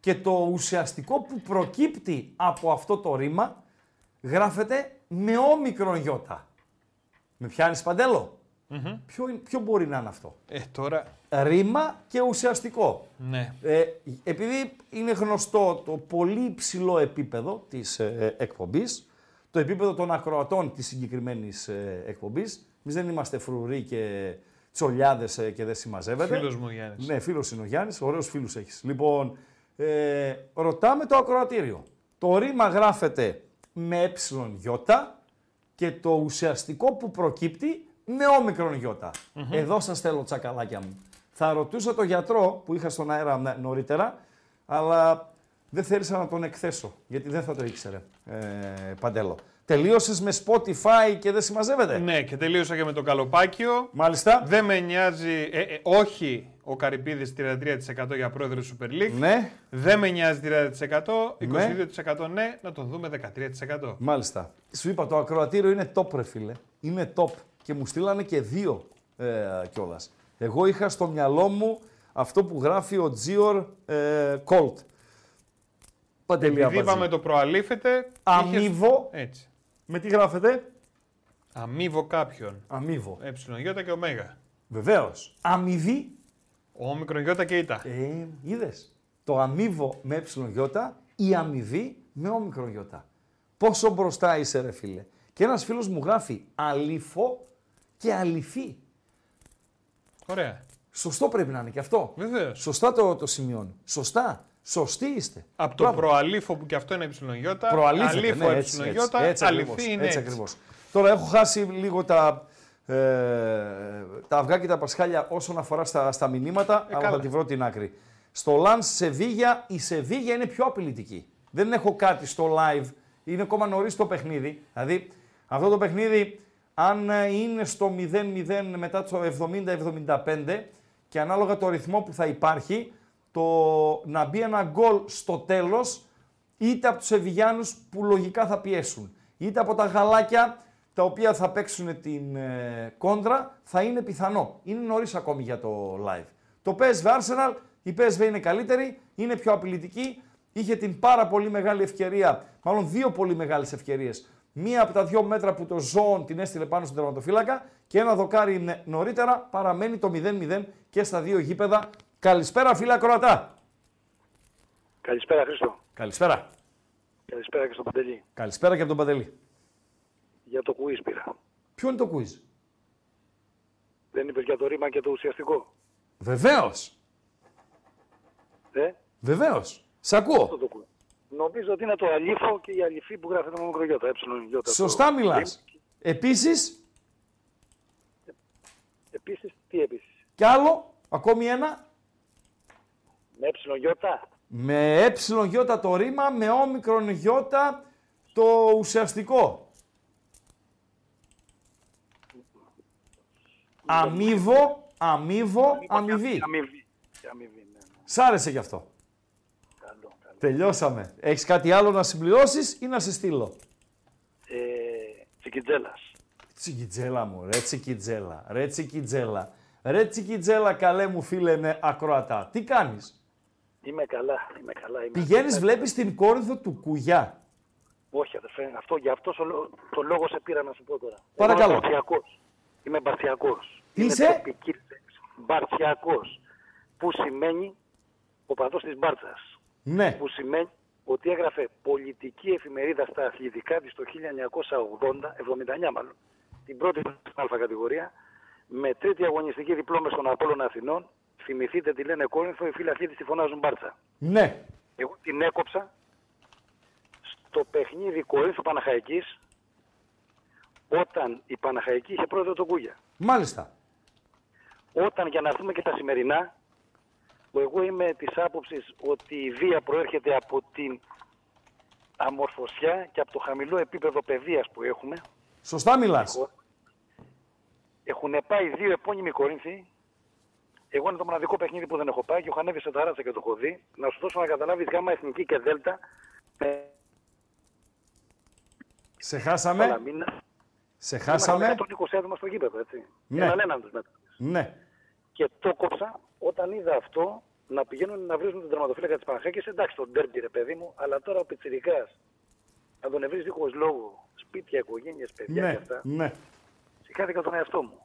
Και το ουσιαστικό που προκύπτει από αυτό το ρήμα γράφεται με όμικρον Ι. Με πιάνεις, Παντέλο? Mm-hmm. Ποιο, είναι, ποιο μπορεί να είναι αυτό? Ε, τώρα... Ρήμα και ουσιαστικό. Ναι. Ε, επειδή είναι γνωστό το πολύ υψηλό επίπεδο της ε, εκπομπής, το επίπεδο των ακροατών της συγκεκριμένης ε, εκπομπής, εμείς δεν είμαστε φρουροί και τσολιάδες ε, και δεν συμμαζεύεται. Φίλος μου ο Γιάννης. Ναι, φίλος είναι ο Γιάννης, ωραίος φίλους έχεις. Λοιπόν, ε, ρωτάμε το ακροατήριο. Το ρήμα γράφεται με ε, και το ουσιαστικό που προκύπτει με όμικρον γιώτα. Mm-hmm. Εδώ σας θέλω τσακαλάκια μου. Θα ρωτούσα τον γιατρό που είχα στον αέρα νωρίτερα, αλλά δεν θέλησα να τον εκθέσω, γιατί δεν θα το ήξερε, ε, Παντέλο. Τελείωσες με Spotify και δεν συμμαζεύεται. Ναι, και τελείωσα και με το καλοπάκιο. Μάλιστα. Δεν με νοιάζει, ε, ε, όχι ο Καρυπίδης τριάντα τρία τοις εκατό για πρόεδρο του Super League. Ναι. Δεν με νοιάζει τριάντα τοις εκατό, είκοσι δύο τοις εκατό ναι, να τον δούμε δεκατρία τοις εκατό. Μάλιστα. Σου είπα, το ακροατήριο είναι top, ρε φίλε. Είναι top. Και μου στείλανε και δύο ε, κιόλας. Εγώ είχα στο μυαλό μου αυτό που γράφει ο Τζίορ ε, Κόλτ. Παντελή Αμπατζή. Επειδή είπαμε το προαλήφεται... Αμίβο. Είχες... Έτσι. Με τι γράφεται? Αμίβο κάποιον. Αμίβο. Έψιλον γιώτα και ωμέγα. Βεβαίως. Αμοιβή. Όμικρον γιώτα και ήτα. Ε, είδες. Το αμίβο με έψιλον γιώτα, η αμοιβή με όμικρον γιώτα. Πόσο μπροστά είσαι, ρε φίλε. Και ένας φίλος μου γράφει αλήφο και αληθή. Ωραία. Σωστό πρέπει να είναι και αυτό. Βεβαίως. Σωστά το, το σημειώνει. Σωστά. Σωστοί είστε. Από το προαλήφο που και αυτό είναι εψιλογιώτα. Προαλήφο, ναι, εψιλογιώτα, αληθή είναι έτσι. Ακριβώς. Τώρα έχω χάσει λίγο τα, ε, τα αυγά και τα πασχάλια όσον αφορά στα, στα μηνύματα, ε, αλλά καλά. Θα τη βρω την άκρη. Στο Λαν Σεβίγια, η Σεβίγια είναι πιο απειλητική. Δεν έχω κάτι στο live. Είναι ακόμα νωρίς το παιχνίδι. Δηλαδή αυτό το παιχνίδι... Αν είναι στο μηδέν μηδέν μετά το εβδομήντα εβδομήντα πέντε και ανάλογα το ρυθμό που θα υπάρχει, το να μπει ένα γκολ στο τέλος είτε από τους Σεβιγιάνους που λογικά θα πιέσουν, είτε από τα γαλάκια τα οποία θα παίξουν την ε, κόντρα, θα είναι πιθανό. Είναι νωρίς ακόμη για το live. Το Πι Ες Βι Arsenal, η Πι Ες Βι είναι καλύτερη, είναι πιο απειλητική, Είχε την πάρα πολύ μεγάλη ευκαιρία, μάλλον δύο πολύ μεγάλες ευκαιρίες. Μία από τα δύο μέτρα που το Ζώον την έστειλε πάνω στον τερματοφύλακα και ένα δοκάρι νωρίτερα, παραμένει το μηδέν μηδέν και στα δύο γήπεδα. Καλησπέρα φίλα ακροατά. Καλησπέρα Χρήστο. Καλησπέρα. Καλησπέρα και στον Παντελή. Καλησπέρα και από τον Παντελή. Για το quiz πήρα. Ποιο είναι το quiz? Δεν είπες για το ρήμα και το ουσιαστικό? Βεβαίως. Ε? Βεβαίως. Σ' ακούω. Νομίζω ότι είναι το αλήφο και η αλήφη που γράφεται με μικρογιώτα. Σωστά μιλάς. Επίσης. Ε, επίσης, τι επίσης? Κι άλλο, ακόμη ένα. Με έψιλον γιώτα. Με έψιλον γιώτα το ρήμα, με όμικρον γιώτα το ουσιαστικό. Αμείβω, αμείβω, αμοιβή. Σ' άρεσε γι' αυτό. Τελειώσαμε. Έχεις κάτι άλλο να συμπληρώσεις ή να σε στείλω? Ε, τσικιτζέλας. Τσικιτζέλα μου, ρε τσικιτζέλα, ρε τσικιτζέλα. Ρε τσικιτζέλα καλέ μου φίλε ακροατά. Τι κάνεις? Είμαι καλά, είμαι καλά. Είμαι Πηγαίνεις, καλά. Βλέπεις την Κόρινθο του Κουγιά. Όχι αδερφέ, αυτό, για αυτό το λόγο σε πήρα να σου πω τώρα. Παρακαλώ. Είμαι μπαρτσιακός. Είμαι μπαρτσιακός. Τι είσαι? Μπαρτσιακός. Που σημαίνει ο παδός της Μπάρτσας. Ναι. Που σημαίνει ότι έγραφε πολιτική εφημερίδα στα αθλητικά της το χίλια εννιακόσια ογδόντα, εβδομήντα εννιά μάλλον, την πρώτη στην Α κατηγορία, με τρίτη αγωνιστική διπλώμες στον Απόλλωνα Αθηνών. Θυμηθείτε τι λένε Κόρινθο, οι φίλοι αθλητές τη φωνάζουν Μπάρτσα. Ναι. Εγώ την έκοψα στο παιχνίδι Κορίνθου Παναχαϊκής, όταν η Παναχαϊκή είχε πρόεδρο τον Κούγια. Μάλιστα. Όταν, για να έρθουμε και τα σημερινά, εγώ είμαι της άποψης ότι η βία προέρχεται από την αμορφωσιά και από το χαμηλό επίπεδο παιδείας που έχουμε. Σωστά μιλάς. Έχουν πάει δύο επώνυμοι Κορίνθιοι. Εγώ είναι το μοναδικό παιχνίδι που δεν έχω πάει και ο Χανέβης σε ταράτσα και το έχω δει. Να σου δώσω να καταλάβεις γάμα εθνική και δέλτα. Σε χάσαμε. Σε χάσαμε. εκατόν είκοσι άτομα στο γήπεδο, έτσι. Ναι. Έναν έναν τους μέτρες. Ναι. Και το κόψα όταν είδα αυτό να πηγαίνουν να βρίζουν τον τερματοφύλακα της Παναχαϊκής. Εντάξει, τον ντέρμπι ρε παιδί μου, αλλά τώρα ο πιτσιρικάς να τον ευρύζει δίχως λόγο, σπίτια, οικογένειες, παιδιά ναι, και αυτά. Ναι. Σηκάθηκα τον εαυτό μου.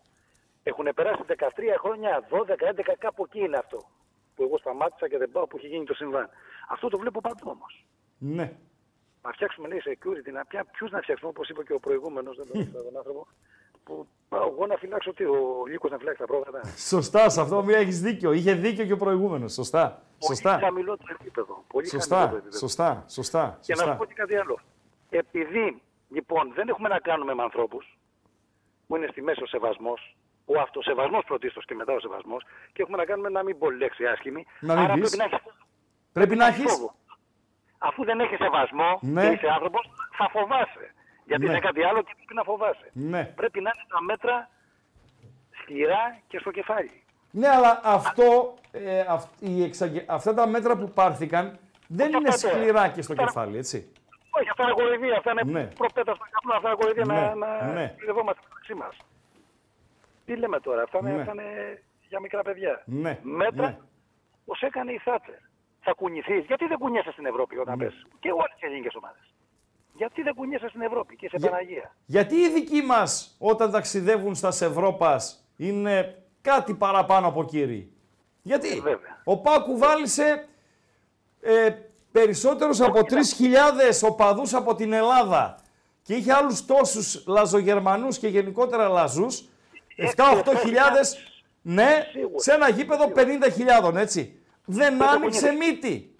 Έχουν περάσει δεκατρία χρόνια, δώδεκα, έντεκα, κάπου εκεί είναι αυτό. Που εγώ σταμάτησα και δεν πάω που είχε γίνει το συμβάν. Αυτό το βλέπω παντού όμως. Ναι. Να φτιάξουμε λέει security, να πια ποιους να φτιάξουμε, όπως είπε και ο προηγούμενος, δεν τον τον άνθρωπο. Που πάω εγώ να φυλάξω τι, ο Λύκος να φυλάξει τα πρόβατα. Σωστά, σε αυτό μία έχεις δίκιο. Είχε δίκιο και ο προηγούμενος. Σωστά. Πολύ χαμηλό το επίπεδο. Πολύ σωστά, χαμηλό το επίπεδο. Σωστά, σωστά. Και σωστά. Να σου πω και κάτι άλλο. Επειδή λοιπόν δεν έχουμε να κάνουμε με ανθρώπους που είναι στη μέση ο σεβασμός, ο αυτοσεβασμός πρωτίστως και μετά ο σεβασμός, και έχουμε να κάνουμε να μην πω λέξη άσχημη, άρα πεις. Πρέπει να έχεις φόβο. Αφού δεν έχεις σεβασμό ναι. και είσαι άνθρωπος, θα φοβάσαι. Γιατί ναι. είναι κάτι άλλο και πρέπει να φοβάσαι. Ναι. Πρέπει να είναι τα μέτρα σκληρά και στο κεφάλι. Ναι, αλλά αυτό, ε, αυ, η εξαγε... αυτά τα μέτρα που πάρθηκαν δεν είναι τότε σκληρά και στο αυτά... κεφάλι, έτσι. Όχι, αυτά είναι κοροϊδία. Αυτά είναι ναι. προπέτα στον καπνό. Αυτά είναι κοροϊδία ναι. να πληρευόμαστε ναι. μεταξύ μας. Τι λέμε τώρα, αυτά είναι, ναι. αυτά είναι για μικρά παιδιά. Ναι. Μέτρα ναι. ως έκανε η Θάτερ. Θα κουνηθείς. Γιατί δεν κουνιέσαι στην Ευρώπη όταν ναι. πες. Και όλες οι ελληνικές ομάδες. Γιατί δεν κουνιέσαι στην Ευρώπη και σε Για... Παναγία. Γιατί οι δικοί μας όταν ταξιδεύουν στα Ευρώπας είναι κάτι παραπάνω από κύριοι. Γιατί ε, ο ΠΑΟΚ κουβάλισε ε, περισσότερους από τρεις χιλιάδες οπαδούς από την Ελλάδα και είχε άλλους τόσους λαζογερμανούς και γενικότερα λαζούς, επτά με οκτώ χιλιάδες ναι, σίγουρα. Σε ένα γήπεδο πενήντα χιλιάδων έτσι. Δεν Σίγουρα. Άνοιξε μύτη.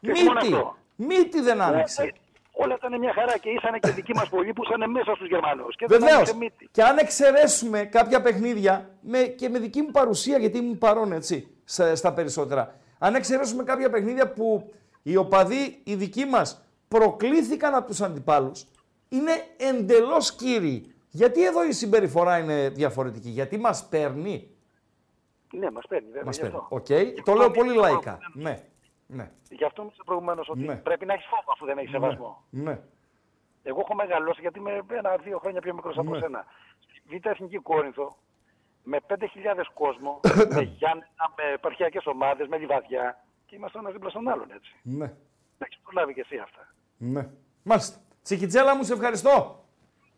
Μύτη. Μύτη δεν άνοιξε. Όλα ήταν μια χαρά και ήσανε και δικοί μας πολλοί που ήσανε μέσα στους Γερμανούς. Βεβαίως. Και αν εξαιρέσουμε κάποια παιχνίδια με, και με δική μου παρουσία, γιατί ήμουν παρόν έτσι στα περισσότερα. Αν εξαιρέσουμε κάποια παιχνίδια που οι οπαδοί, οι δικοί μας, προκλήθηκαν από τους αντιπάλους, είναι εντελώς κύριοι. Γιατί εδώ η συμπεριφορά είναι διαφορετική, γιατί μας παίρνει. Ναι, μας παίρνει. Βέβαια, μας παίρνει. Okay. Το λέω πολύ λαϊκά. Ναι. Ναι. Γι' αυτό είμαι προηγουμένως ότι ναι. πρέπει να έχεις φόβο αφού δεν έχεις ναι. σεβασμό. Ναι. Εγώ έχω μεγαλώσει γιατί είμαι ένα-δύο χρόνια πιο μικρός ναι. από σένα. Στη Β' Εθνική Κόρινθο, με πέντε χιλιάδες κόσμο, με, με επαρχιακές ομάδες, με λιβαδιά και ήμασταν ένας δίπλα στον άλλον έτσι. Ναι. τα έχεις προλάβει και εσύ αυτά. Ναι. Μάλιστα. Τσικιτσέλα μου, σε ευχαριστώ.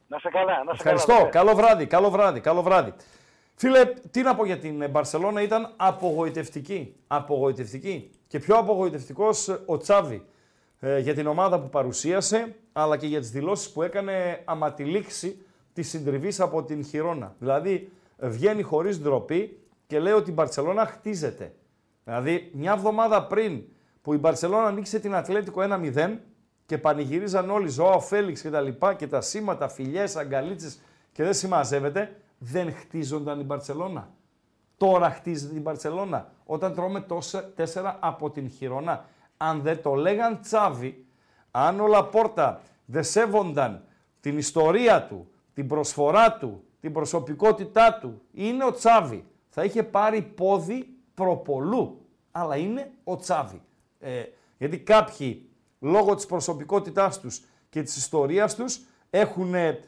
Να σε καλά. Να σε ευχαριστώ. Καλά, καλό βράδυ, καλό βράδυ, καλό βράδυ. Φίλε, τι να πω για την Μπαρσελόνα, ήταν απογοητευτική. Απογοητευτική. Και πιο απογοητευτικός ο Τσάβη ε, για την ομάδα που παρουσίασε, αλλά και για τις δηλώσεις που έκανε άμα τη λήξη της συντριβής από την Χιρόνα. Δηλαδή, βγαίνει χωρίς ντροπή και λέει ότι η Μπαρσελόνα χτίζεται. Δηλαδή, μια εβδομάδα πριν που η Μπαρσελόνα νίκησε την Ατλέτικο ένα μηδέν και πανηγυρίζαν όλοι Ζωάο Φέλιξ και τα λοιπά και τα σήματα, φιλιές, αγκαλίτσες και δεν συμμαζεύεται, δεν χτίζονταν η Μπαρσελόνα. Τώρα χτίζεται η Μπαρσελόνα. Όταν τρώμε τόσα, τέσσερα από την Χιρόνα. Αν δεν το λέγαν Τσάβη, αν ο Λαπόρτα δεν σέβονταν την ιστορία του, την προσφορά του, την προσωπικότητά του, είναι ο Τσάβη. Θα είχε πάρει πόδι προπολού, αλλά είναι ο Τσάβη. Ε, γιατί κάποιοι, λόγω της προσωπικότητάς τους και της ιστορίας τους, έχουν ε,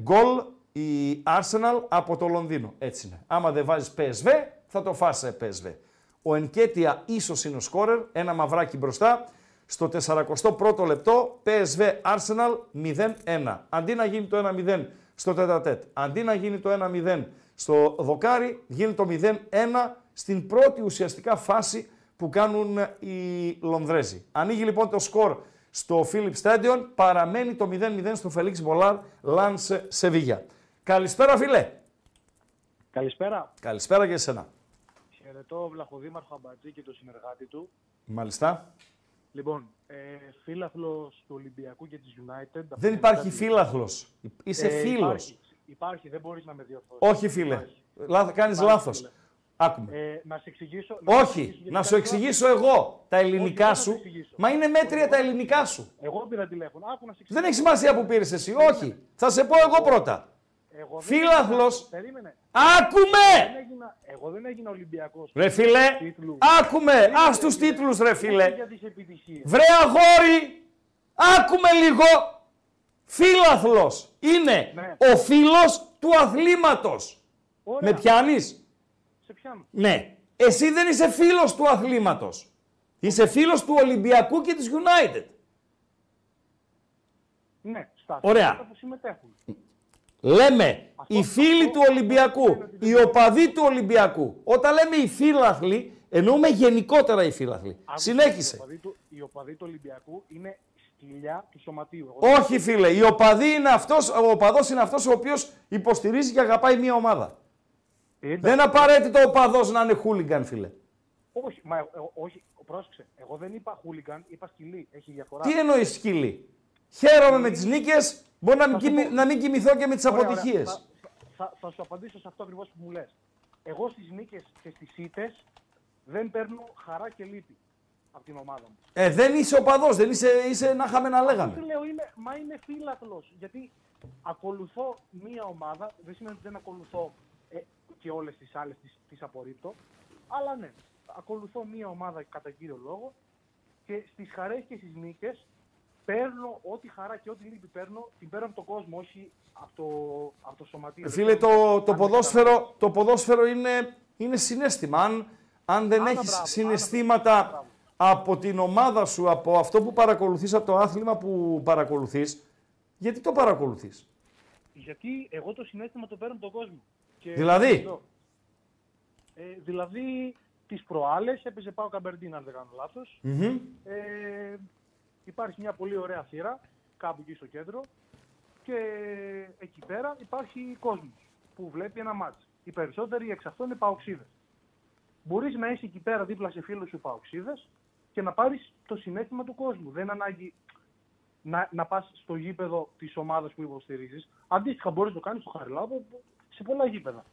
γκολ η Arsenal από το Λονδίνο. Έτσι είναι. Άμα δεν βάζεις πι ες βι, θα το φάσε πι ες βι. Ο Ενκέτια ίσως είναι ο σκόρερ, ένα μαυράκι μπροστά. Στο σαρανταππρώτο λεπτό, πι ες βι Arsenal μηδέν ένα. Αντί να γίνει το ένα μηδέν στο τέταρτο, αντί να γίνει το ένα μηδέν στο δοκάρι, γίνει το μηδέν ένα στην πρώτη ουσιαστικά φάση που κάνουν οι Λονδρέζοι. Ανοίγει λοιπόν το σκορ στο Philips Stadium, παραμένει το μηδέν μηδέν στο Felix Bollard Lance Sevilla. Καλησπέρα φίλε. Καλησπέρα. Καλησπέρα και εσένα. Χαιρετώ Βλαχοδήμαρχο Αμπατζή και το συνεργάτη του. Μάλιστα. Λοιπόν, ε, φίλαθλος του Ολυμπιακού και της United. Δεν υπάρχει φίλαθλος. Είσαι ε, φίλος. Υπάρχει, υπάρχει, δεν μπορείς να με διορθώσεις. Όχι φίλε, Λάθ, κάνεις υπάρχει, λάθος. Φίλε. Άκουμε. Ε, να σε εξηγήσω... Όχι, να, εξηγήσω, να σου εξηγήσω εγώ τα ελληνικά όχι, σου. Μα είναι μέτρια εγώ, τα ελληνικά σου. Εγώ πήρα τηλέφωνο. Άκου να σε εξηγήσω. Δεν έχει σημασία που πήρες εσύ, περίμενε. Όχι. Θα σε πω εγώ πρώτα. Εγώ φίλαθλος. Περίμενε. Άκουμε! Δεν έγινα, εγώ δεν έγινα Ολυμπιακός. Ρε φίλε, τίτλου. Άκουμε. Περίμενε. Ας τους τίτλους ρε φίλε. Βρε αγόρι, άκουμε λίγο. Φίλαθλος είναι ναι. Ο φίλος του αθλήματος. Ωραία. Με πιάνεις. Ναι. Εσύ δεν είσαι φίλος του αθλήματος. Είσαι φίλος του Ολυμπιακού και της United. Ναι. Στάτη. Ωραία. Λέμε οι φίλοι του Ολυμπιακού, οι οπαδοί του Ολυμπιακού. Όταν λέμε οι φίλαθλοι, εννοούμε γενικότερα οι φίλαθλοι. Συνέχισε. Οι οπαδοί του Ολυμπιακού είναι σκυλιά του σωματείου. Όχι φίλε. Οι οπαδοί είναι αυτός, ο οπαδός είναι αυτός ο οποίος υποστηρίζει και αγαπάει μια ομάδα. Ήταν. Δεν απαραίτητο ο παδός να είναι χούλιγκαν, φίλε. Όχι, μα, ε, όχι, πρόσεξε. Εγώ δεν είπα χούλιγκαν, είπα σκυλί. Έχει διαφορά. Τι εννοείς σκυλί. Χαίρομαι με τις νίκες, μπορώ να μην, κοιμη, να μην κοιμηθώ και με τις ωραία, αποτυχίες. Ωραία. Θα, θα, θα σου απαντήσω σε αυτό ακριβώς που μου λες. Εγώ στις νίκες και στις ήττες δεν παίρνω χαρά και λύπη από την ομάδα μου. Ε, δεν είσαι ο παδός, δεν είσαι, είσαι να είχαμε να λέγαμε. Αυτό λέω, είμαι, μα είμαι φύλακλος, γιατί ακολουθώ μία ομάδα, δεν σημαίνει ότι δεν ακολουθώ. Ε, και όλες τις άλλες τις, τις απορρίπτω, αλλά ναι, ακολουθώ μία ομάδα κατά κύριο λόγο και στις χαρές και στις νίκες παίρνω ό,τι χαρά και ό,τι λύπη παίρνω, την παίρνω από τον κόσμο, όχι από το, από το σωματείο. Φίλε, το, το, ποδόσφαιρο, το ποδόσφαιρο είναι, είναι συναίσθημα. Αν, αν δεν άνα έχεις μπράβο, συναισθήματα άνα, μπράβο, από την ομάδα σου, από αυτό που παρακολουθείς, από το άθλημα που παρακολουθείς, γιατί το παρακολουθείς. Γιατί εγώ το συναίσθημα το παίρνω τον κόσμο. Και δηλαδή, ε, δηλαδή τις προάλλες έπαιζε πάω Καμπερντίν, αν δεν κάνω λάθος. Mm-hmm. Ε, υπάρχει μια πολύ ωραία θύρα, κάπου εκεί στο κέντρο. Και εκεί πέρα υπάρχει κόσμος που βλέπει ένα μάτς. Οι περισσότεροι εξ αυτών είναι παοξίδες. Μπορείς να είσαι εκεί πέρα δίπλα σε φίλους σου παοξίδες και να πάρεις το συναίσθημα του κόσμου. Δεν ανάγκη να, να πας στο γήπεδο της ομάδας που υποστηρίζεις. Αντίστοιχα μπορείς να το κάνεις στο Χαριλάδο. Σε πολλά γήπεδα.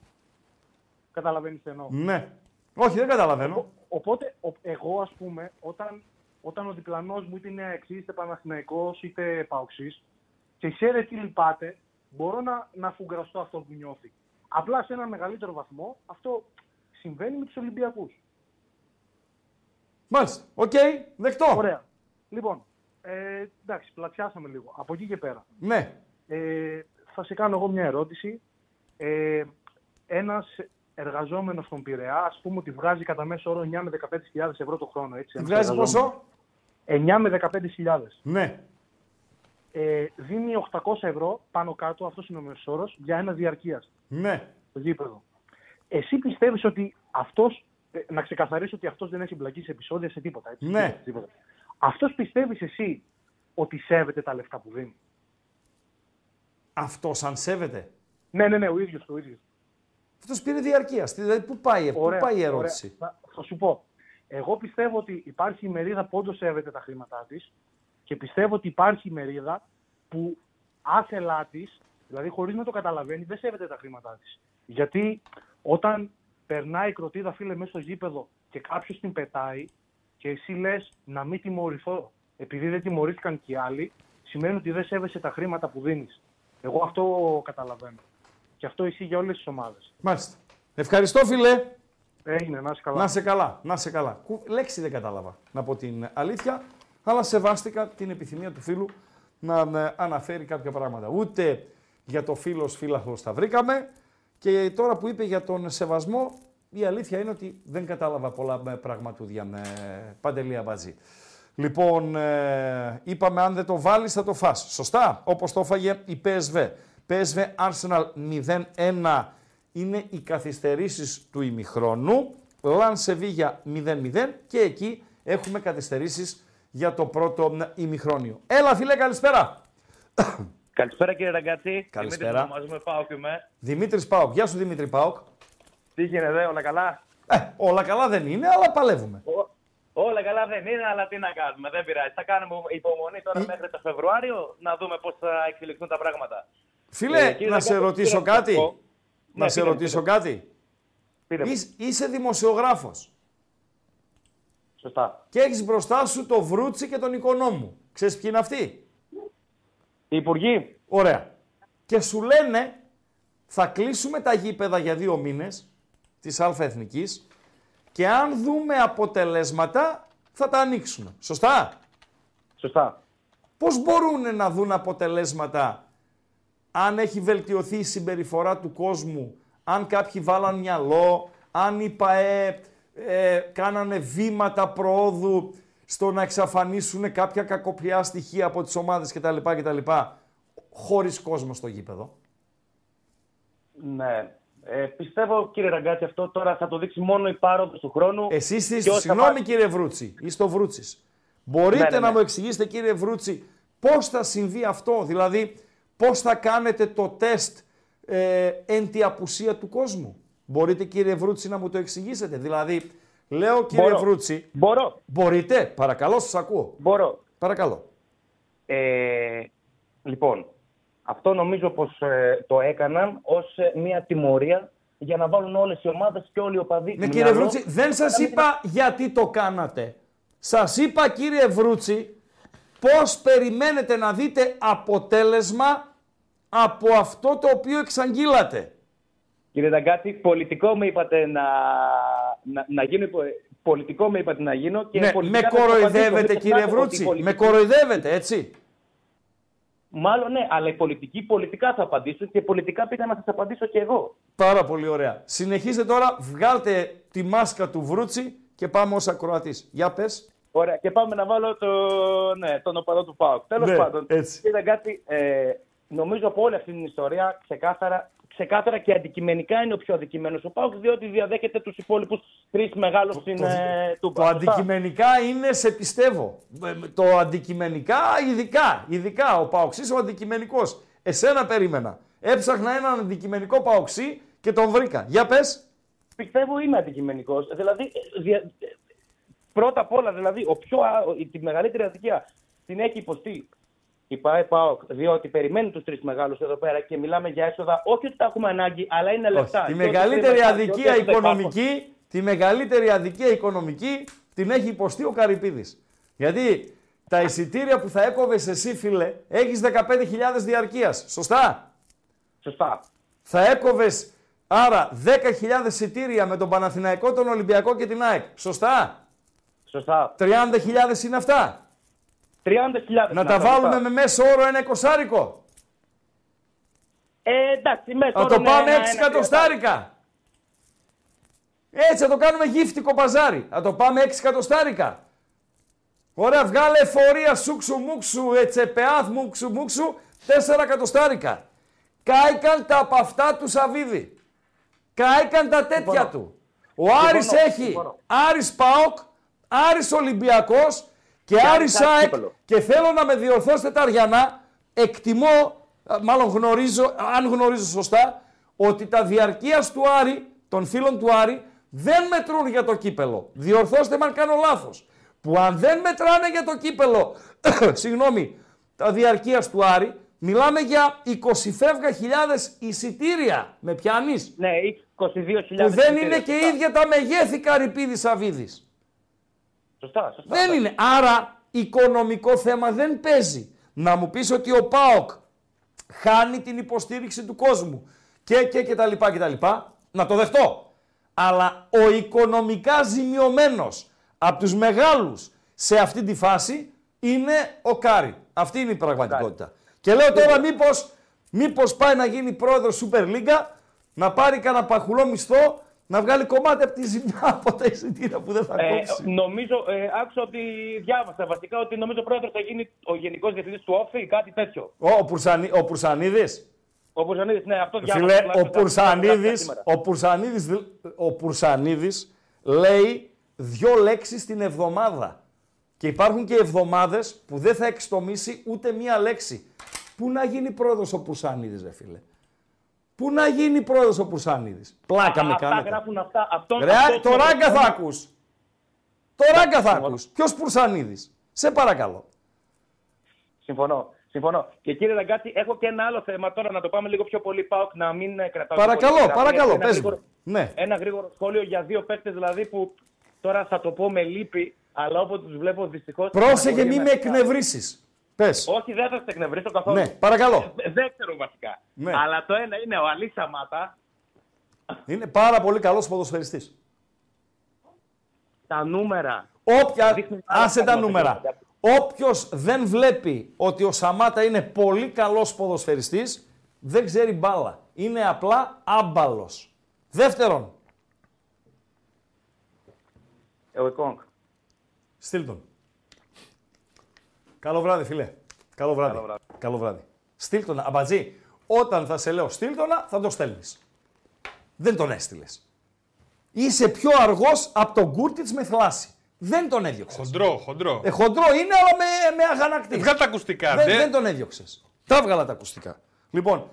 Καταλαβαίνεις τι εννοώ. Ναι. Όχι, δεν καταλαβαίνω. Οπότε, ο, εγώ ας πούμε, όταν, όταν ο διπλανός μου είτε είναι αεξής, είτε Παναθηναϊκός, είτε Παοξής, και ξέρετε τι λυπάται, μπορώ να, να φουγκραστώ αυτό που νιώθει. Απλά σε ένα μεγαλύτερο βαθμό, αυτό συμβαίνει με τους Ολυμπιακούς. Μάλιστα. Οκ. Okay. Δεκτό. Ωραία. Λοιπόν, ε, εντάξει, πλατιάσαμε λίγο. Από εκεί και πέρα. Ναι. Ε, θα σε κάνω εγώ μια ερώτηση. Ε, ένας εργαζόμενος στον Πειραιά, ας πούμε ότι βγάζει κατά μέσο όρο εννιά με δεκαπέντε χιλιάδες ευρώ το χρόνο. Έτσι, βγάζει πόσο? εννιά με δεκαπέντε χιλιάδες. Ναι. Ε, δίνει οκτακόσια ευρώ πάνω κάτω, αυτός είναι ο μέσος όρος, για ένα διαρκείας. Ναι. Το γήπεδο. Εσύ πιστεύεις ότι αυτός, να ξεκαθαρίσω ότι αυτός δεν έχει μπλακεί σε επεισόδια, σε τίποτα. Έτσι, ναι. Τίποτα. Αυτός πιστεύεις εσύ ότι σέβεται τα λεφτά που δίνει? Αυτός αν σέβεται. Ναι, ναι, ναι, ο ίδιος, ο ίδιος. Αυτός πήρε διαρκείας. Δηλαδή, πού πάει, ωραία, πού πάει η ερώτηση. Ωραία. Θα, θα σου πω. Εγώ πιστεύω ότι υπάρχει η μερίδα που όντως σέβεται τα χρήματά της και πιστεύω ότι υπάρχει η μερίδα που άθελά της, δηλαδή χωρίς να το καταλαβαίνει, δεν σέβεται τα χρήματά της. Γιατί όταν περνάει η κροτίδα, φίλε, μέσα στο γήπεδο και κάποιος την πετάει και εσύ λες να μην τιμωρηθώ επειδή δεν τιμωρήθηκαν και οι άλλοι, σημαίνει ότι δεν σέβεσαι τα χρήματα που δίνεις. Εγώ αυτό καταλαβαίνω. Και αυτό ισχύει για όλες τις ομάδες. Μάλιστα. Ευχαριστώ, φίλε. Έγινε, να είσαι καλά. Να είσαι καλά, να είσαι καλά. Λέξη δεν κατάλαβα, να πω την αλήθεια, αλλά σεβάστηκα την επιθυμία του φίλου να αναφέρει κάποια πράγματα. Ούτε για το φίλος φίλαθλος τα βρήκαμε και τώρα που είπε για τον σεβασμό, η αλήθεια είναι ότι δεν κατάλαβα πολλά πραγματούδια με Παντελή Αμπατζή. Λοιπόν, είπαμε αν δεν το βάλεις θα το φας. Σωστά, όπως το έφαγε η πι ες βι. πι ες βι Arsenal μηδέν ένα. Είναι οι καθυστερήσεις του ημιχρόνου, Λαν Σεβίγια μηδέν μηδέν και εκεί έχουμε καθυστερήσεις για το πρώτο ημιχρόνιο. Έλα φίλε, καλησπέρα. Καλησπέρα κύριε Ραγκάτσι. Καλησπέρα. Δημήτρης Πάοκ είμαι. Δημήτρης Πάοκ. Γεια σου Δημήτρη Πάοκ. Τι γίνεται δε, όλα καλά? Ε, όλα καλά δεν είναι, αλλά παλεύουμε. Ο, όλα καλά δεν είναι, αλλά τι να κάνουμε, δεν πειράζει. Θα κάνουμε υπομονή τώρα ε... μέχρι το Φεβρουάριο, να δούμε πώς θα εξελιχθούν τα πράγματα. Φίλε, ε, να Ραγκάτσι, σε ρωτήσω πήρα... κάτι. Ο... Να ναι, σε ρωτήσω πήρε. κάτι. Πήρε. Είσαι, είσαι δημοσιογράφος. Σωστά. Και έχεις μπροστά σου το Βρούτσι και τον Οικονόμου. Ξέρεις ποιοι είναι αυτοί? Οι υπουργοί. Ωραία. Και σου λένε θα κλείσουμε τα γήπεδα για δύο μήνες της Αλφα-Εθνικής και αν δούμε αποτελέσματα θα τα ανοίξουμε. Σωστά. Σωστά. Πώς μπορούν να δουν αποτελέσματα? Αν έχει βελτιωθεί η συμπεριφορά του κόσμου, αν κάποιοι βάλαν μυαλό, αν οι ΠΑΕ ε, κάνανε βήματα προόδου στο να εξαφανίσουν κάποια κακοπιά στοιχεία από τις ομάδες κτλ. κτλ χωρίς κόσμο στο γήπεδο. Ναι. Ε, πιστεύω κύριε Ραγκάτσι αυτό τώρα θα το δείξει μόνο η πάροδος του χρόνου. Εσείς είστε, συγγνώμη θα... κύριε Βρούτσι, είστε ο Βρούτσης. Μπορείτε ναι, ναι, ναι. να μου εξηγήσετε κύριε Βρούτσι πώς θα συμβεί αυτό, δηλαδή... Πώς θα κάνετε το τεστ ε, εν τη απουσία του κόσμου? Μπορείτε κύριε Βρούτσι να μου το εξηγήσετε? Δηλαδή, λέω κύριε Μπορώ. Βρούτσι... Μπορώ. Μπορείτε, παρακαλώ σας ακούω. Μπορώ. Παρακαλώ. Ε, λοιπόν, αυτό νομίζω πως ε, το έκαναν ως ε, μια τιμωρία για να βάλουν όλες οι ομάδες και όλοι οι οπαδοί... Ναι κύριε Βρούτσι, δεν σας είπα γιατί το κάνατε. Σας είπα κύριε Βρούτσι... Πώς περιμένετε να δείτε αποτέλεσμα από αυτό το οποίο εξαγγείλατε? Κύριε Ραγκάτσι, πολιτικό με είπατε να, να, να γίνω, πολιτικό με είπατε να γίνω και ναι, με κοροϊδεύετε κύριε Βρούτσι, με κοροϊδεύετε έτσι. Μάλλον ναι, αλλά οι πολιτικοί πολιτικά θα απαντήσουν και πολιτικά πήγα να σας απαντήσω και εγώ. Πάρα πολύ ωραία. Συνεχίστε τώρα, βγάλτε τη μάσκα του Βρούτσι και πάμε ως ακροατής. Για πες. Ωραία, και πάμε να βάλω το, ναι, τον οπαδό του ΠΑΟΚ. Τέλος ναι, πάντων, ήταν κάτι, ε, νομίζω από όλη αυτή την ιστορία, ξεκάθαρα, ξεκάθαρα και αντικειμενικά είναι ο πιο αντικειμένος ο ΠΑΟΚ, διότι διαδέχεται τους υπόλοιπους τρεις μεγάλους στην το, ε, το, το αντικειμενικά είναι, σε πιστεύω, το αντικειμενικά ειδικά, ειδικά ο ΠΑΟΚ, είσαι ο αντικειμενικός. Εσένα περίμενα. Έψαχνα έναν αντικειμενικό ΠΑΟΚΣΥ και τον βρήκα. Για πες. Πιστεύω είμαι αντικειμενικός, δηλαδή... Δια... Πρώτα απ' όλα, δηλαδή, ο πιο, τη μεγαλύτερη αδικία την έχει υποστεί η ΠΑΕ ΠΑΟΚ, διότι περιμένει τους τρεις μεγάλους εδώ πέρα και μιλάμε για έσοδα. Όχι ότι τα έχουμε ανάγκη, αλλά είναι λεφτά. Τη μεγαλύτερη αδικία οικονομική, τη μεγαλύτερη αδικία οικονομική την έχει υποστεί ο Καρυπίδης. Γιατί τα εισιτήρια που θα έκοβες εσύ, φίλε, έχεις δεκαπέντε χιλιάδες διαρκείας. Σωστά. Σωστά. Θα έκοβες άρα δέκα χιλιάδες εισιτήρια με τον Παναθηναϊκό, τον Ολυμπιακό και την ΑΕΚ. Σωστά. Σωστά. τριάντα χιλιάδες είναι αυτά. τριάντα χιλιάδες να τα βάλουμε αυτά. Με μέσο όρο ένα εικοσάρικο. Ε, εντάξει, μέσο όρο. Να το πάμε έξι εκατοστάρικα. Έτσι, θα το κάνουμε γύφτικο παζάρι. Να το πάμε έξι εκατοστάρικα. Ωραία, βγάλε φορεία σούξου μουξου, ετσεπεάθ μουξου μουξου, τέσσερα εκατοστάρικα. Κάηκαν τα από αυτά του Σαββίδη. Κάηκαν τα τέτοια Υπονο. του. Ο Άρης Υπονο. έχει Υπονο. Άρης ΠΑΟΚ, Άρης Ολυμπιακός και, και Άρης ΑΕΚ. Και θέλω να με διορθώσετε τα Αριανά, εκτιμώ, μάλλον γνωρίζω, αν γνωρίζω σωστά, ότι τα διαρκείας του Άρη, των φίλων του Άρη, δεν μετρούν για το κύπελο. Διορθώστε με αν κάνω λάθος. Που αν δεν μετράνε για το κύπελο, συγγνώμη, τα διαρκείας του Άρη, μιλάμε για είκοσι χιλιάδες εισιτήρια. Με πιάνεις? Ναι, είκοσι δύο χιλιάδες εισιτήρια. Που δεν είναι και σωστά. ίδια τα μεγέθη Καρυπίδης Σαββίδης. Σωστά, σωστά. Δεν σωστά. είναι. Άρα, οικονομικό θέμα δεν παίζει. Να μου πεις ότι ο ΠΑΟΚ χάνει την υποστήριξη του κόσμου και, και, και τα λοιπά και τα λοιπά, να το δεχτώ. Αλλά ο οικονομικά ζημιωμένος από τους μεγάλους σε αυτή τη φάση είναι ο Κάρι. Αυτή είναι η πραγματικότητα. Κάρι. Και λέω τώρα μήπως, μήπως πάει να γίνει πρόεδρος Super League, να πάρει κανένα παχουλό μισθό, να βγάλει κομμάτι από τη ζημιά από τα εισιτήρια που δεν θα ε, κόψει. Νομίζω, ε, άκουσα ότι διάβασα βασικά ότι νομίζω ο πρόεδρος θα γίνει ο γενικός διευθυντής του Όφη ή κάτι τέτοιο. Ο, ο, Πουρσανί, ο Πουρσανίδης. Ο Πουρσανίδης, ναι, αυτό διάβασα. Φίλε, ο, Πουρσανίδης, ο, Πουρσανίδης, ο Πουρσανίδης λέει δύο λέξεις την εβδομάδα. Και υπάρχουν και εβδομάδες που δεν θα εξτομίσει ούτε μία λέξη. Πού να γίνει πρόεδρος ο Πουρσανίδης, ρε φίλε. Πού να γίνει πρόεδρος ο Πουρσανίδης. Πλάκα με κάνετε. Αυτά γράφουν αυτά. Αυτόν, Ρε, αυτόν, το ράγκα θα ακούς. Το ράγκα θα ακούς. Ποιος Πουρσανίδης. Σε παρακαλώ. Συμφωνώ. Συμφωνώ. Και κύριε Ραγκάτσι, έχω και ένα άλλο θέμα τώρα, να το πάμε λίγο πιο πολύ ΠΑΟΚ, να μην κρατάω. Παρακαλώ, πολύ, παρακαλώ. Ένα, πες γρήγορο, ναι. ένα γρήγορο σχόλιο για δύο παίκτες δηλαδή που τώρα θα το πω με λύπη, αλλά όποτε τους βλέπω δυστυχώς. Πρόσεχε, μη με εκνευρίσεις. Πες. Όχι, δεν θα σε εκνευρίσω καθόλου. Ναι, παρακαλώ. Ε, δεύτερο βασικά. Ναι. Αλλά το ένα είναι ο Αλή Σαμάτα. Είναι πάρα πολύ καλός ποδοσφαιριστής. Τα νούμερα. Όποια. Άσε τα νούμερα. Όποιος δεν βλέπει ότι ο Σαμάτα είναι πολύ καλός ποδοσφαιριστής, δεν ξέρει μπάλα. Είναι απλά άμπαλος. Δεύτερον. Ο Εκόνγκ. Στείλ τον. Καλό βράδυ, φίλε. Καλό βράδυ. Καλό βράδυ. Καλό βράδυ. Στείλ τον. Αμπατζή, όταν θα σε λέω στείλ τον, θα τον στέλνεις. Δεν τον έστειλες. Είσαι πιο αργός από τον Γκούρτιτς με θλάση. Δεν τον έδιωξες. Χοντρό, χοντρό. Ε, χοντρό είναι, αλλά με, με αγανακτή. Βγάλα τα ακουστικά. Δεν, δε. δεν τον έδιωξες. Τα βγάλα τα ακουστικά. Λοιπόν,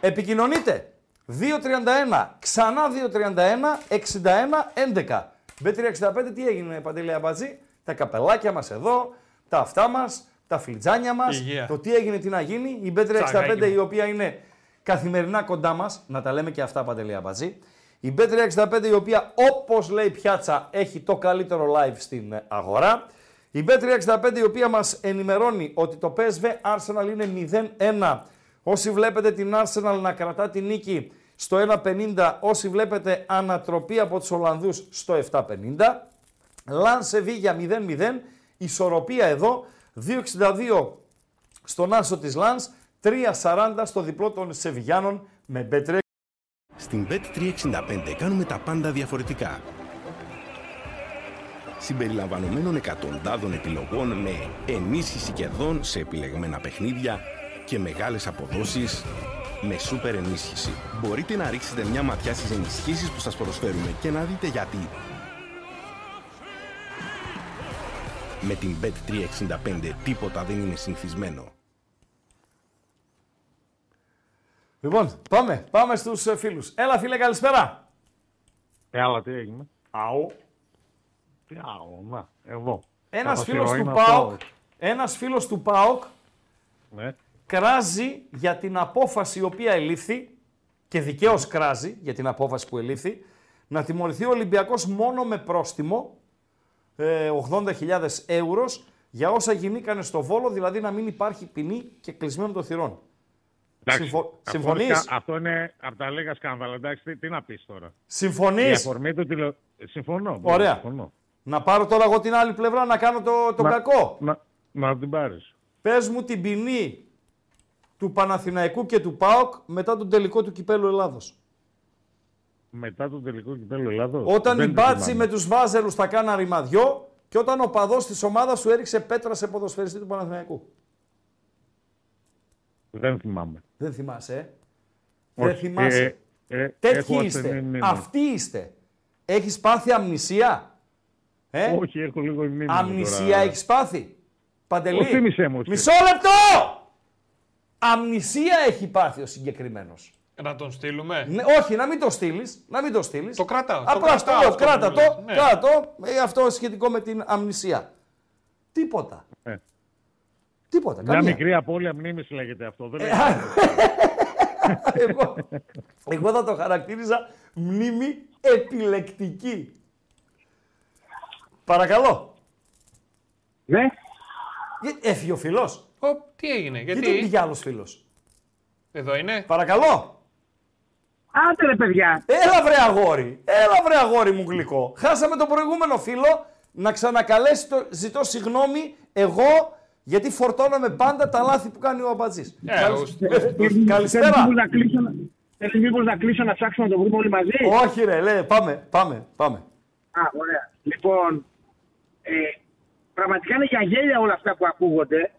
επικοινωνείτε. δύο τριάντα ένα, ξανά δύο τριάντα ένα, εξήντα ένα, έντεκα. μπι τριακόσια εξήντα πέντε, τι έγινε, Παντελή Αμπατζή? Τα καπελάκια μας εδώ, τα αυτά μας, τα φλιτζάνια μας, yeah. το τι έγινε, τι να γίνει. Η μπι τριακόσια εξήντα πέντε, η οποία είναι καθημερινά κοντά μας, να τα λέμε και αυτά, Παντελή Αμπατζή. Η μπι τριακόσια εξήντα πέντε, η οποία όπως λέει πιάτσα έχει το καλύτερο live στην αγορά. Η μπι τριακόσια εξήντα πέντε, η οποία μας ενημερώνει ότι το πι ες βι Arsenal είναι μηδέν ένα. Όσοι βλέπετε την Arsenal να κρατά τη νίκη στο ένα πενήντα, όσοι βλέπετε ανατροπή από τους Ολλανδούς στο επτά πενήντα. Λανσεβίγια μηδέν μηδέν, ισορροπία εδώ, δύο εξήντα δύο στον άσο της Λανς, τρία σαράντα στο διπλό των Σεβιγιάνων με μπι τριακόσια εξήντα πέντε. Στην μπετ τριακόσια εξήντα πέντε κάνουμε τα πάντα διαφορετικά. Συμπεριλαμβανομένων εκατοντάδων επιλογών με ενίσχυση κερδών σε επιλεγμένα παιχνίδια και μεγάλες αποδόσεις με σούπερ ενίσχυση. Μπορείτε να ρίξετε μια ματιά στις ενισχύσεις που σας προσφέρουμε και να δείτε γιατί. Με την μπετ τριακόσια εξήντα πέντε τίποτα δεν είναι συνηθισμένο. Λοιπόν, πάμε, πάμε στους φίλους. Έλα, φίλε, καλησπέρα. Έλα, τι έγινε. Αου. Τι αου, να, εδώ. Ένας φίλος του ΠΑΟΚ, ένας φίλος του ΠΑΟΚ ναι. κράζει για την απόφαση η οποία ελήφθη, και δικαίως κράζει για την απόφαση που ελήφθη, να τιμωρηθεί ο Ολυμπιακός μόνο με πρόστιμο ογδόντα χιλιάδες ευρώ για όσα γινήκανε στο Βόλο, δηλαδή να μην υπάρχει ποινή και κλεισμένο των θυρών. Συμφω... Συμφωνείς? Αυτό είναι από τα λίγα σκάνδαλα. Εντάξει, τι, τι να πεις τώρα. Συμφωνείς? Του τηλε... Συμφωνώ. Ωραία. Συμφωνώ. Να πάρω τώρα εγώ την άλλη πλευρά να κάνω το, το να, κακό. Να, να την πάρεις. Πες μου την ποινή του Παναθηναϊκού και του ΠΑΟΚ μετά τον τελικό του Κυπέλλου Ελλάδος. Μετά τον τελικό Κυπέλλου Ελλάδος. Όταν η μπάτση με τους Βάζελους τα κάνα ρημαδιό, Και όταν ο παδός της ομάδας σου έριξε πέτρα σε ποδοσφαιριστή του Παναθηναϊκού. Δεν θυμάμαι. Δεν θυμάσαι, ε. Όχι. Δεν θυμάσαι. Ε, ε, Τέτοιοι είστε. Αυτοί είστε. Έχεις πάθει αμνησία. Ε? Όχι, έχω λίγο μνήμη. Αμνησία έχεις πάθει. Παντελή. Θύμισε μου. Μισό λεπτό! Αμνησία έχει πάθει ο συγκεκριμένος. Να τον στείλουμε. Ναι, όχι, να μην το στείλεις. Να μην το στείλεις. Το κρατάω. Απλά στο λέω, κράτα το. Ναι. Κράτο, ε, αυτό σχετικό με την αμνησία. Τίποτα. Ε. Τίποτα. Μια καμία. Μικρή απώλεια μνήμης λέγεται αυτό. Δεν λέγεται. εγώ, εγώ θα το χαρακτήριζα μνήμη επιλεκτική. Παρακαλώ. Ναι. Έφυγε ο φίλος. Τι έγινε, γιατί. Γιατί πήγε άλλος φίλος. Εδώ είναι. Παρακαλώ. Άντε ρε παιδιά. Έλα βρε αγόρι. Έλα βρε αγόρι μου γλυκό. Χάσαμε το προηγούμενο φίλο. Να ξανακαλέσει το ζητώ συγγνώμη εγώ. Γιατί φορτώναμε πάντα τα λάθη που κάνει ο Αμπατζής. Καλησπέρα. Θέλεις μήπως να κλείσω να ψάξουμε να το βρούμε όλοι μαζί. Όχι ρε, λέει, πάμε, πάμε, πάμε. Α, ωραία. Λοιπόν, ε, πραγματικά είναι για γέλια όλα αυτά που ακούγονται.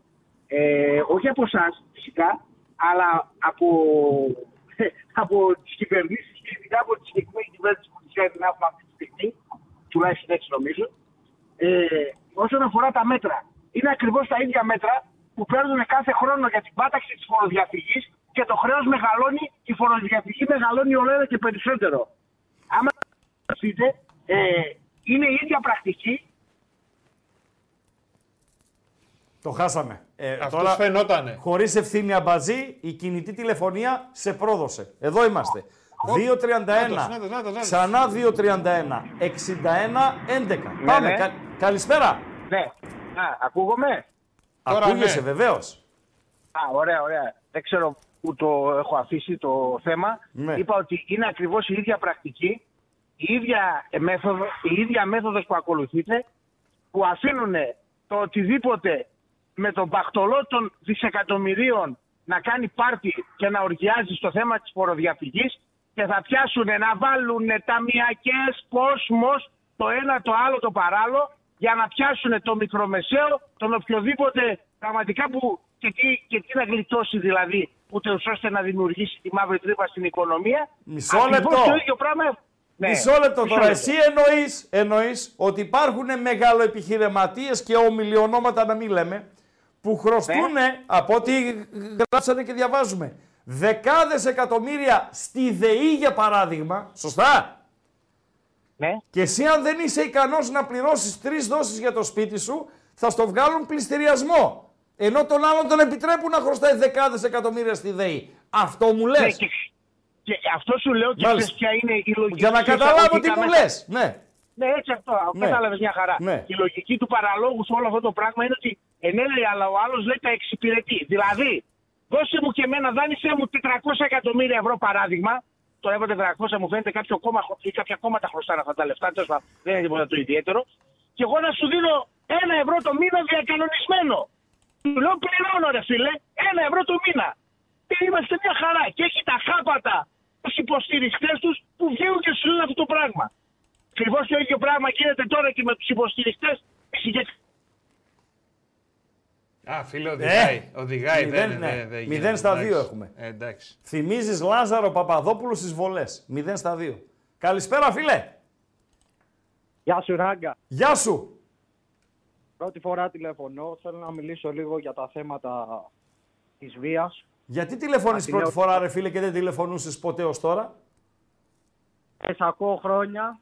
Ε, όχι από εσάς, φυσικά, αλλά από, από τις κυβερνήσεις και ειδικά από τις συγκεκριμένες κυβερνήσεις που τυχαίνει να έχουμε αυτή τη στιγμή, τουλάχιστον έτσι νομίζω, ε, όσον αφορά τα μέτρα. Είναι ακριβώς τα ίδια μέτρα που παίρνουν κάθε χρόνο για την πάταξη της φοροδιαφυγής και το χρέος μεγαλώνει, η φοροδιαφυγή μεγαλώνει όλο ένα και περισσότερο. Άμα δείτε, ε, είναι η ίδια πρακτική. Το χάσαμε. Ε, τώρα, φαινότανε. Χωρίς ευθύνη Αμπατζή, η κινητή τηλεφωνία σε πρόδωσε. Εδώ είμαστε. δύο τριάντα ένα, ξανά δύο τριάντα ένα, εξήντα ένα έντεκα. Πάμε, ναι. Κα, καλησπέρα. Ναι. Α, ακούγομαι. Ακούγεσαι, ναι. Βεβαίως. Α, ωραία, ωραία. Δεν ξέρω που το έχω αφήσει το θέμα. Ναι. Είπα ότι είναι ακριβώς η ίδια πρακτική, η ίδια μέθοδος, η ίδια μέθοδος που ακολουθείτε, που αφήνουν το οτιδήποτε με τον μπαχτολό των δισεκατομμυρίων να κάνει πάρτι και να οργιάζει στο θέμα της φοροδιαφυγής και θα πιάσουν να βάλουν ταμιακές, κόσμος, το ένα το άλλο το παράλλο, για να πιάσουν το μικρομεσαίο, τον οποιοδήποτε πραγματικά που και τι, και τι να γλιτώσει δηλαδή, ούτε ώστε να δημιουργήσει τη μαύρη τρύπα στην οικονομία. Μισό λεπτό. Το ίδιο πράγμα. Ναι, μισό λεπτό μισό τώρα. Λεπτό. Εσύ εννοείς, εννοείς ότι υπάρχουν μεγαλοεπιχειρηματίες και ομιλιονόματα, να μην λέμε, που χρωστούν, ναι, από ό,τι γράψανε και διαβάζουμε, δεκάδες εκατομμύρια στη ΔΕΗ για παράδειγμα, σωστά. Ναι. Και εσύ αν δεν είσαι ικανός να πληρώσεις τρεις δόσεις για το σπίτι σου, θα στο βγάλουν πληστηριασμό. Ενώ τον άλλον τον επιτρέπουν να χρωστάει δεκάδες εκατομμύρια στη ΔΕΗ. Αυτό μου λες. Ναι, και, και αυτό σου λέω και ξέρεις ποια είναι η λογική. Για να καταλάβω τι μου λες. Ναι. Ναι, έτσι αυτό. Ναι. Κατάλαβες μια χαρά. Ναι. Η λογική του παραλόγου σε όλο αυτό το πράγμα είναι ότι ενέλεγε, αλλά ο άλλος λέει τα εξυπηρετεί. Δηλαδή, δώσε μου και εμένα, δάνεισέ μου τετρακόσια εκατομμύρια ευρώ παράδειγμα. Το έβαλε τετρακόσια, μου φαίνεται κάποιο κόμμα ή κάποια κόμματα χρωστάνε αυτά τα λεφτά. Τέλος πάντων, δεν είναι τίποτα το ιδιαίτερο. Και εγώ να σου δίνω ένα ευρώ το μήνα διακανονισμένο. Του λέω πληρώνω, ρε φίλε, ένα ευρώ το μήνα. Και είμαστε μια χαρά. Και έχει τα χάπατα τους υποστηριχτές τους που βγαίνουν και σου λένε αυτό το πράγμα. Ακριβώς το ίδιο πράγμα γίνεται τώρα και με τους υποστηριχτές. Α, φίλε, οδηγάει. Ε, οδηγάει, μηδέν, δεν, ναι. δεν, δεν μηδέν στα δύο έχουμε. Ε, εντάξει. Θυμίζεις Λάζαρο Παπαδόπουλο στις βολές. μηδέν στα δύο. Καλησπέρα, φίλε. Γεια σου, Ράγκα. Γεια σου. Πρώτη φορά τηλεφωνώ. Θέλω να μιλήσω λίγο για τα θέματα της βίας. Γιατί τηλεφωνείς πρώτη φορά, ρε φίλε, και δεν τηλεφωνούσες ποτέ ως τώρα. Ε, σ' ακούω χρόνια.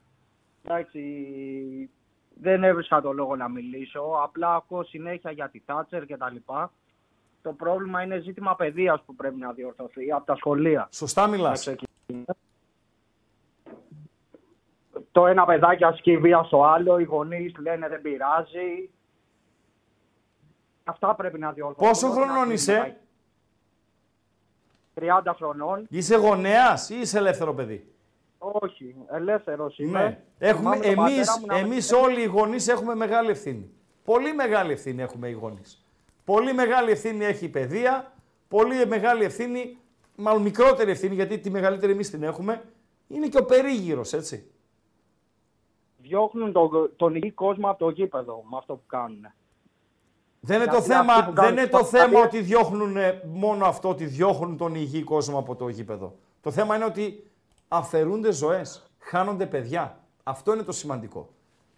Εντάξει... Δεν έβρισκα το λόγο να μιλήσω, απλά ακούω συνέχεια για τη Τάτσερ και τα λοιπά. Το πρόβλημα είναι ζήτημα παιδείας που πρέπει να διορθωθεί από τα σχολεία. Σωστά μιλάς. Το ένα παιδάκι ασκεί βία στο άλλο, οι γονείς λένε δεν πειράζει. Αυτά πρέπει να διορθωθούν. Πόσο χρονών είσαι? τριάντα χρονών. Είσαι γονέας ή είσαι ελεύθερο παιδί? Όχι, ελεύθερος είμαι. Ναι. Έχουμε, εμείς εμείς να... όλοι οι γονείς έχουμε μεγάλη ευθύνη. Πολύ μεγάλη ευθύνη έχουμε οι γονείς. Πολύ μεγάλη ευθύνη έχει η παιδεία, πολύ μεγάλη ευθύνη, μάλλον μικρότερη ευθύνη, γιατί τη μεγαλύτερη εμείς την έχουμε, είναι και ο περίγυρος, έτσι. διώχνουν τον, τον υγιή κόσμο από το γήπεδο με αυτό που κάνουν. Δεν είναι, το θέμα, δεν είναι το θέμα ότι διώχνουν μόνο αυτό, ότι διώχνουν τον υγιή κόσμο από το γήπεδο. Το θέμα είναι ότι αφαιρούνται ζωές, χάνονται παιδιά. Αυτό είναι το σημαντικό.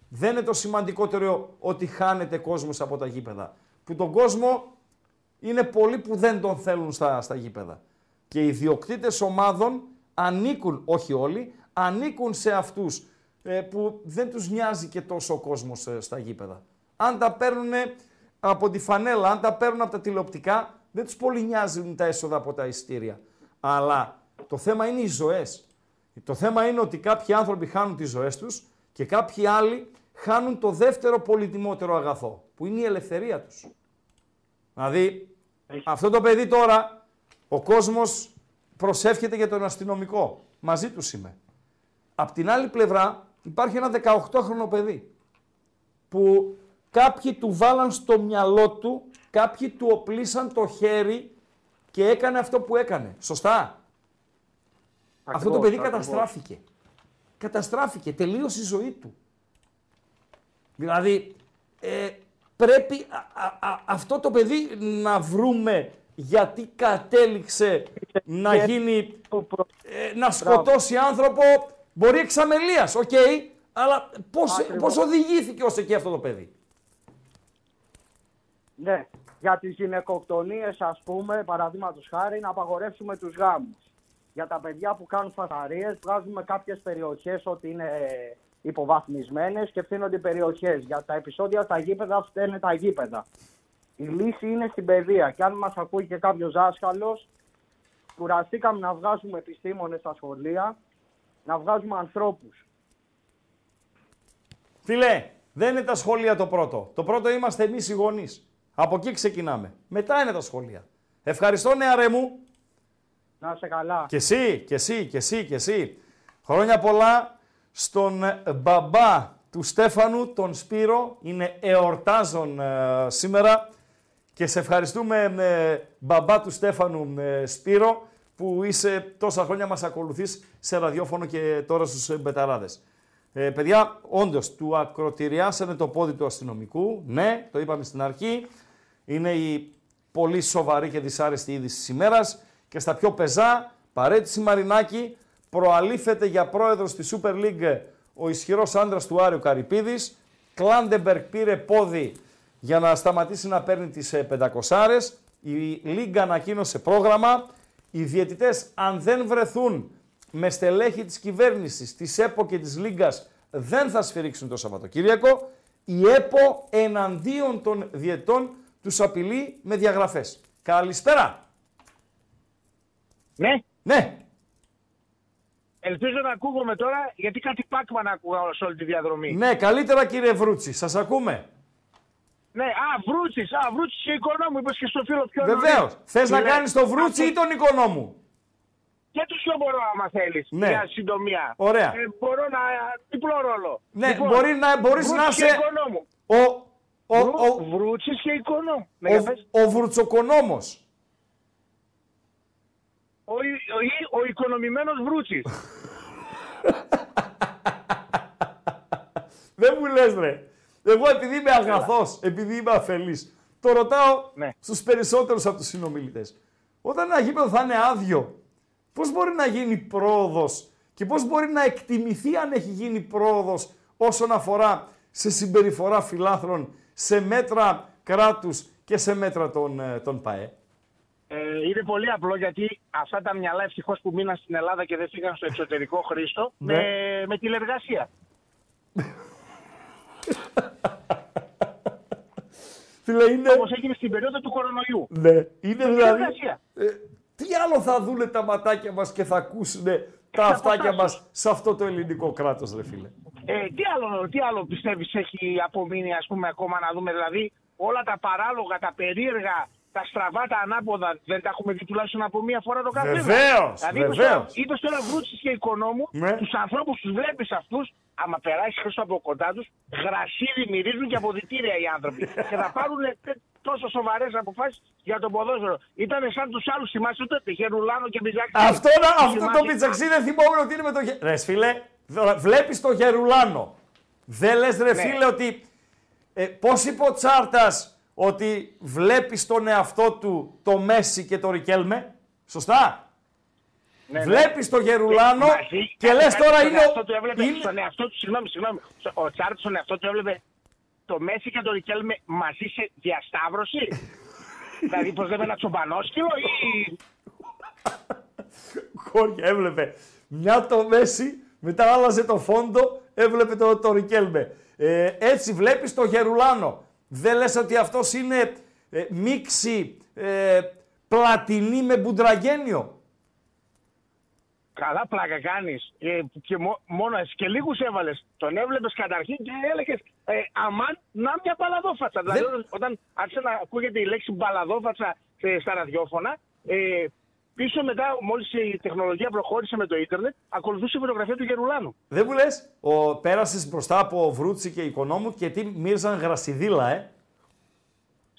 Δεν είναι το σημαντικότερο ότι χάνεται κόσμος από τα γήπεδα. Που τον κόσμο είναι πολλοί που δεν τον θέλουν στα, στα γήπεδα. Και οι ιδιοκτήτες ομάδων ανήκουν, όχι όλοι, ανήκουν σε αυτούς ε, που δεν τους νοιάζει και τόσο ο κόσμος ε, στα γήπεδα. Αν τα παίρνουν από τη φανέλα, αν τα παίρνουν από τα τηλεοπτικά, δεν τους πολύ νοιάζουν τα έσοδα από τα εισιτήρια. Αλλά το θέμα είναι οι ζωές. Το θέμα είναι ότι κάποιοι άνθρωποι χάνουν τις ζωές τους και κάποιοι άλλοι χάνουν το δεύτερο πολυτιμότερο αγαθό, που είναι η ελευθερία τους. Δηλαδή, έχει. Αυτό το παιδί τώρα, ο κόσμος προσεύχεται για τον αστυνομικό. Μαζί τους είμαι. Απ' την άλλη πλευρά υπάρχει ένα δεκαοκτώχρονο παιδί που κάποιοι του βάλαν στο μυαλό του, κάποιοι του οπλίσαν το χέρι και έκανε αυτό που έκανε. Σωστά. Ακριβώς, αυτό το παιδί ακριβώς. καταστράφηκε. Καταστράφηκε. Τελείωσε η ζωή του. Δηλαδή, ε, πρέπει α, α, αυτό το παιδί να βρούμε γιατί κατέληξε να γίνει, ε, να σκοτώσει άνθρωπο, μπορεί εξ αμελίας, οκ, okay, αλλά πώς, πώς οδηγήθηκε ως εκεί αυτό το παιδί. Ναι, για τις γυναικοκτονίες ας πούμε, παραδείγματος χάρη, να απαγορεύσουμε τους γάμους. Για τα παιδιά που κάνουν φασαρίες, βγάζουμε κάποιες περιοχές ότι είναι υποβαθμισμένες και ευθύνονται οι περιοχές. Για τα επεισόδια στα γήπεδα, φταίνε τα γήπεδα. Η λύση είναι στην παιδεία. Και αν μας ακούει και κάποιος δάσκαλος, κουραστήκαμε να βγάζουμε επιστήμονες στα σχολεία, να βγάζουμε ανθρώπους. Φίλε, δεν είναι τα σχολεία το πρώτο. Το πρώτο είμαστε εμείς οι γονείς. Από εκεί ξεκινάμε. Μετά είναι τα σχολεία. Ευχαριστώ, νεαρέ μου. Να είσαι καλά. Και εσύ, και εσύ, και εσύ, και εσύ. Χρόνια πολλά στον μπαμπά του Στέφανου, τον Σπύρο. Είναι εορτάζων ε, σήμερα. Και σε ευχαριστούμε ε, μπαμπά του Στέφανου ε, Σπύρο που είσαι τόσα χρόνια μας ακολουθείς σε ραδιόφωνο και τώρα στους Μπεταράδες. Ε, παιδιά, όντως, του ακροτηριάσανε το πόδι του αστυνομικού. Ναι, το είπαμε στην αρχή. Είναι η πολύ σοβαρή και δυσάρεστη είδηση της ημέρας. Και στα πιο πεζά, παρέτηση Μαρινάκη, προαλήφεται για πρόεδρος της Super League ο ισχυρός άντρας του Άριου Καρυπίδης. Κλάντεμπεργκ πήρε πόδι για να σταματήσει να παίρνει τις πεντακοσάρες. Η Λίγκα ανακοίνωσε πρόγραμμα. Οι διαιτητές, αν δεν βρεθούν με στελέχη της κυβέρνησης, της ΕΠΟ και της Λίγκας, δεν θα σφυρίξουν το Σαββατοκύριακο. Η ΕΠΟ εναντίον των διαιτών τους απειλεί με διαγραφές. Καλησπέρα. Ναι. Ναι. Ελπίζω να ακούγομαι τώρα, γιατί κάτι πάκμα να ακούγα σε όλη τη διαδρομή. Ναι, καλύτερα κύριε Βρούτση, σας ακούμε. Ναι, α, Βρούτσης, α, Βρούτσης και Οικονόμου, είπες και στο φίλο πιο νωρίς. Βεβαίως. Θες να κάνεις τον Βρούτση ή τον Οικονόμου. Και τους πιο μπορώ άμα θέλεις, ναι. Για συντομία. Ωραία. Ε, μπορώ να, διπλό ρόλο. Ναι, λοιπόν, μπορεί να, μπορείς να είσαι ο, ο, ο, Βρούτσης και Οικονόμου. Ο, ο Βρουτσοκονόμος. Ο, ο, ο, ο οικονομημένος Βρούτσης. Δεν μου λες ρε. Εγώ επειδή είμαι αγαθός, επειδή είμαι αφελής, το ρωτάω ναι. Στους περισσότερους από τους συνομιλητές. Όταν ένα γήπεδο θα είναι άδειο, πώς μπορεί να γίνει πρόοδος και πώς μπορεί να εκτιμηθεί αν έχει γίνει πρόοδος όσον αφορά σε συμπεριφορά φιλάθρων, σε μέτρα κράτους και σε μέτρα των, των ΠΑΕ. Ε, είναι πολύ απλό γιατί αυτά τα μυαλά ευτυχώς που μείναν στην Ελλάδα και δεν φύγαν στο εξωτερικό Χρήστο ναι. με, με τηλεργασία. είναι... Όπως έγινε στην περίοδο του κορονοϊού. Ναι. Είναι με δηλαδή... Ε, τι άλλο θα δούνε τα ματάκια μας και θα ακούσουν τα αυτάκια μας σε αυτό το ελληνικό κράτος ρε φίλε. Ε, τι, άλλο, τι άλλο πιστεύεις έχει απομείνει ας πούμε ακόμα να δούμε δηλαδή όλα τα παράλογα, τα περίεργα, τα στραβά, τα ανάποδα, δεν τα έχουμε δει τουλάχιστον από μία φορά το καθένα. Βεβαίως, δηλαδή, βεβαίως. Είπες τώρα Βρούτσης και Οικονόμου, ναι. Τους ανθρώπους τους βλέπεις αυτούς, άμα περάσει χρήστο από κοντά τους, γρασίδι μυρίζουν και αποδυτήρια οι άνθρωποι. Και θα πάρουν τόσο σοβαρές αποφάσεις για τον ποδόσφαιρο. Ήταν σαν τους άλλους, θυμάσαι τότε, Χερουλάνο και Μιτζαξίδη. Αυτό, αυτό το Μιτζαξίδη δεν θυμόμουν ότι είναι με το Χερουλάνο. Ρε φίλε, βλέπεις το Χερουλάνο. Δεν λες ρε ναι. φίλε ότι ε, πώς είπε ο Τσάρτας ότι βλέπει στον εαυτό του το Μέση και το Ρικέλμε, σωστά. Ναι, βλέπεις ναι. το Γερουλάνο ναι, και λες τώρα είναι... είναι... Στον εαυτό του, συγγνώμη, συγγνώμη, ο Τσάρτας στον εαυτό του έβλεπε το Μέση και το Ρικέλμε μαζί σε διασταύρωση. Δηλαδή πως λέμε ένα τσομπανόσκυλο ή... Κόρια, έβλεπε μια το Μέση, μετά άλλαζε το φόντο, έβλεπε το, το Ρικέλμε. Ε, έτσι βλέπεις το Γερουλάνο. Δεν λες ότι αυτός είναι ε, μίξη ε, πλατινή με μπουντραγένιο. Καλά πλάκα κάνεις. Ε, και, μό, μόνο, και λίγους έβαλες. Τον έβλεπες καταρχήν και έλεγες ε, αμάν να μια μπαλαδόφατσα. Δεν... Δηλαδή όταν άρχισε να ακούγεται η λέξη μπαλαδόφατσα ε, στα ραδιόφωνα, ε, πίσω μετά, μόλις η τεχνολογία προχώρησε με το ίντερνετ, ακολουθούσε η φωτογραφία του Γερουλάνου. Δεν μου λες, πέρασες μπροστά από Βρούτσι και Οικονόμου και τι μύριζαν γρασιδίλα, ε.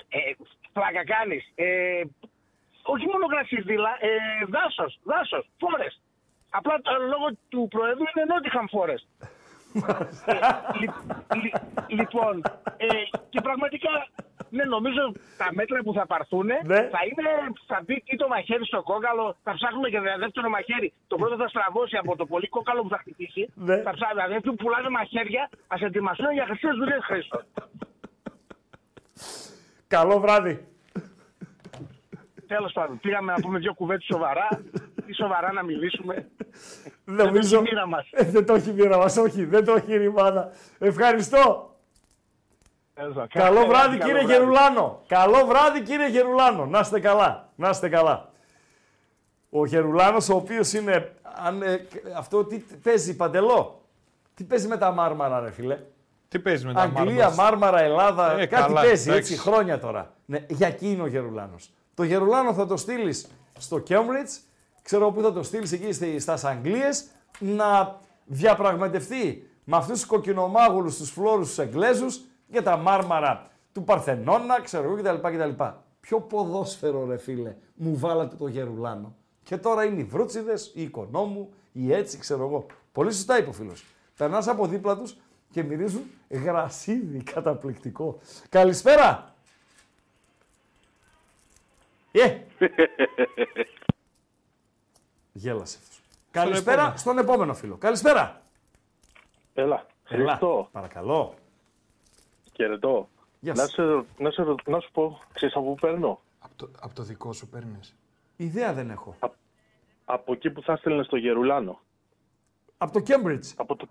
ε πλάκα κάνεις. Ε, όχι μόνο γρασιδίλα, ε, δάσος, δάσος, φόρες. Απλά το, λόγω του Προέδρου είναι Νότιχαμ φόρες. ε, λι, λι, λοιπόν, ε, και πραγματικά... Ναι, νομίζω τα μέτρα που θα πάρθουν ναι. θα είναι, θα μπει ή το μαχαίρι στο κόκαλο, θα ψάχνουμε και δεύτερο μαχαίρι. Το πρώτο θα στραβώσει από το πολύ κόκαλο που θα χτυπήσει. Ναι. Θα ψάχνουμε, δηλαδή αυτοί που πουλάνε μαχαίρια, ας ετοιμαστούν για χρυσές δουλειές, Χρήστο. Καλό βράδυ. Τέλος πάντων, πήγαμε να πούμε δύο κουβέντες σοβαρά, ή σοβαρά να μιλήσουμε. Νομίζω... Δεν το έχει μοίρα μας, όχι, δεν το έχει ρημάδα. Ευχαριστώ. Καλό, καλό βράδυ καλό κύριε βράδυ. Γερουλάνο. Καλό βράδυ κύριε Γερουλάνο. Να είστε καλά. Να είστε καλά. Ο Γερουλάνος ο οποίος είναι... Αν, ε, αυτό τι παίζει Παντελό. Τι παίζει με τα Μάρμαρα ρε φίλε. Τι παίζει με τα Μάρμαρα. Αγγλία, Μάρμαρα, Ελλάδα. Ε, κάτι καλά, παίζει εντάξει. έτσι χρόνια τώρα. Ναι, για εκεί είναι ο Γερουλάνος. Το Γερουλάνο θα το στείλει στο Cambridge. Ξέρω πού θα το στείλει εκεί στις Αγγλίες. Να διαπραγματευτεί με αυτούς τους κοκκινομάγουλους, τους φλόρους, τους Εγγλέζους. Για τα Μάρμαρα του Παρθενώνα, ξέρω κτλ, κτλ. Ποιο ποδόσφαιρο ρε φίλε μου βάλατε το Γερουλάνο. Και τώρα είναι οι Βρούτσιδες, οι Οικονόμου, οι έτσι ξέρω εγώ. Πολύ σωστά είπε ο φίλος. Περνάς από δίπλα τους και μυρίζουν γρασίδι, καταπληκτικό. Καλησπέρα. Ε. Γέλασε αυτός. Καλησπέρα επόμενο. Στον επόμενο φίλο. Καλησπέρα. Έλα. Έλα. Παρακαλώ. Χαιρετώ. Yes. Να, σε, να, σε, να σου πω, ξέρεις από πού παίρνω. Από το, από το δικό σου παίρνεις. Ιδέα δεν έχω. Α, από εκεί που θα έστελνες στο Γερουλάνο. Από το Cambridge. Από το...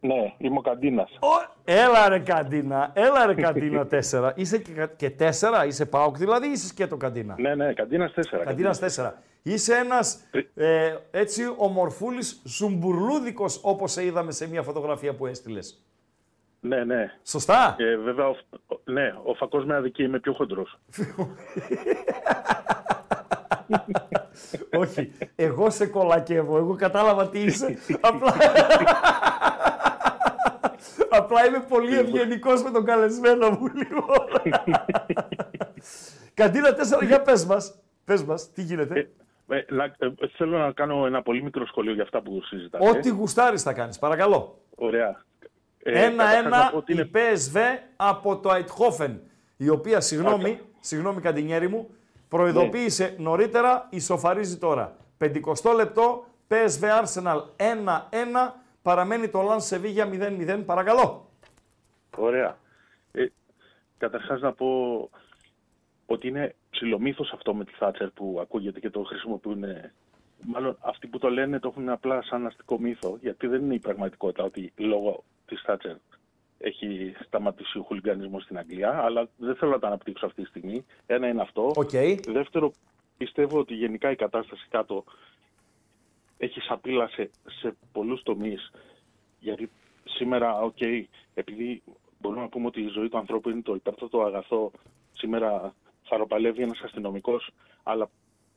Ναι, είμαι ο Καντίνας. Oh, έλα ρε Καντίνα, έλα ρε Καντίνα τέσσερα. Είσαι και, και τέσσερα, είσαι ΠΑΟΚ δηλαδή ή είσαι και το Καντίνα. Ναι, ναι, Καντίνας τέσσερα. Καντίνας τέσσερα. Είσαι ένας ε, έτσι ομορφούλης ζουμπουρλούδικος όπως σε είδαμε σε μια φωτογραφία που έστειλες. Ναι, ναι. Σωστά. Ε, βέβαια, ο, ναι, ο φακός με αδικεί, είμαι πιο χοντρός. Όχι, εγώ σε κολακεύω, εγώ κατάλαβα τι είσαι. Απλά... Απλά είμαι πολύ ευγενικός με τον καλεσμένο μου λίγο. Καντίνα τέσσερα, για πες μας. Πες μας, τι γίνεται. Ε, ε, ε, θέλω να κάνω ένα πολύ μικρό σχολείο για αυτά που συζητάτε. Ό,τι γουστάρεις θα κάνεις, παρακαλώ. Ωραία. Ένα-ένα ε, η Π Σ Β από το Αιτχόφεν, η οποία, συγγνώμη, okay. συγγνώμη Καντινιέρη μου, προειδοποίησε yeah. νωρίτερα, ισοφαρίζει τώρα. πενήντα λεπτό, Π Σ Β Arsenal ένα ένα, παραμένει το Λαν Σεβίγια μηδέν μηδέν, παρακαλώ. Ωραία. Ε, καταρχάς να πω ότι είναι ψιλομύθος αυτό με τη Θάτσερ που ακούγεται και το χρησιμοποιούν. Μάλλον αυτοί που το λένε το έχουν απλά σαν αστικό μύθο, γιατί δεν είναι η πραγματικότητα ότι λόγω της Θάτσερ έχει σταματήσει ο χουλιγκανισμός στην Αγγλία, αλλά δεν θέλω να τα αναπτύξω αυτή τη στιγμή. Ένα είναι αυτό. Okay. Δεύτερο, πιστεύω ότι γενικά η κατάσταση κάτω έχει σαπίλα σε, σε πολλούς τομείς, γιατί σήμερα, okay, επειδή μπορούμε να πούμε ότι η ζωή του ανθρώπου είναι το υπέρτατο αγαθό, σήμερα θαρροπαλεύει ένας αστυνομικός, αλλά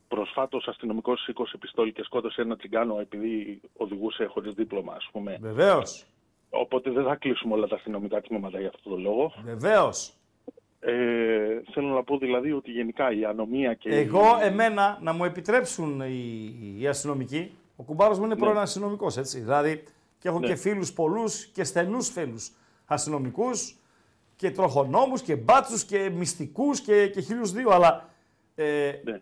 προσφάτως αστυνομικός σήκωσε πιστόλι και σκότωσε ένα τσιγκάνο επειδή οδηγούσε χωρίς δίπλωμα, ας πούμε. Βεβαίως. Οπότε δεν θα κλείσουμε όλα τα αστυνομικά τμήματα για αυτόν τον λόγο. Βεβαίως. Ε, θέλω να πω δηλαδή ότι γενικά η ανομία και... Εγώ, η... εμένα, να μου επιτρέψουν οι, οι αστυνομικοί, ο κουμπάρος μου είναι ναι. πρώην αστυνομικός, έτσι. Δηλαδή, και έχω ναι. και φίλους πολλούς και στενούς φίλους. αστυνομικούς και τροχονόμους και μπάτσους και μυστικούς και, και χίλιους δύο, αλλά ε, ναι. ε,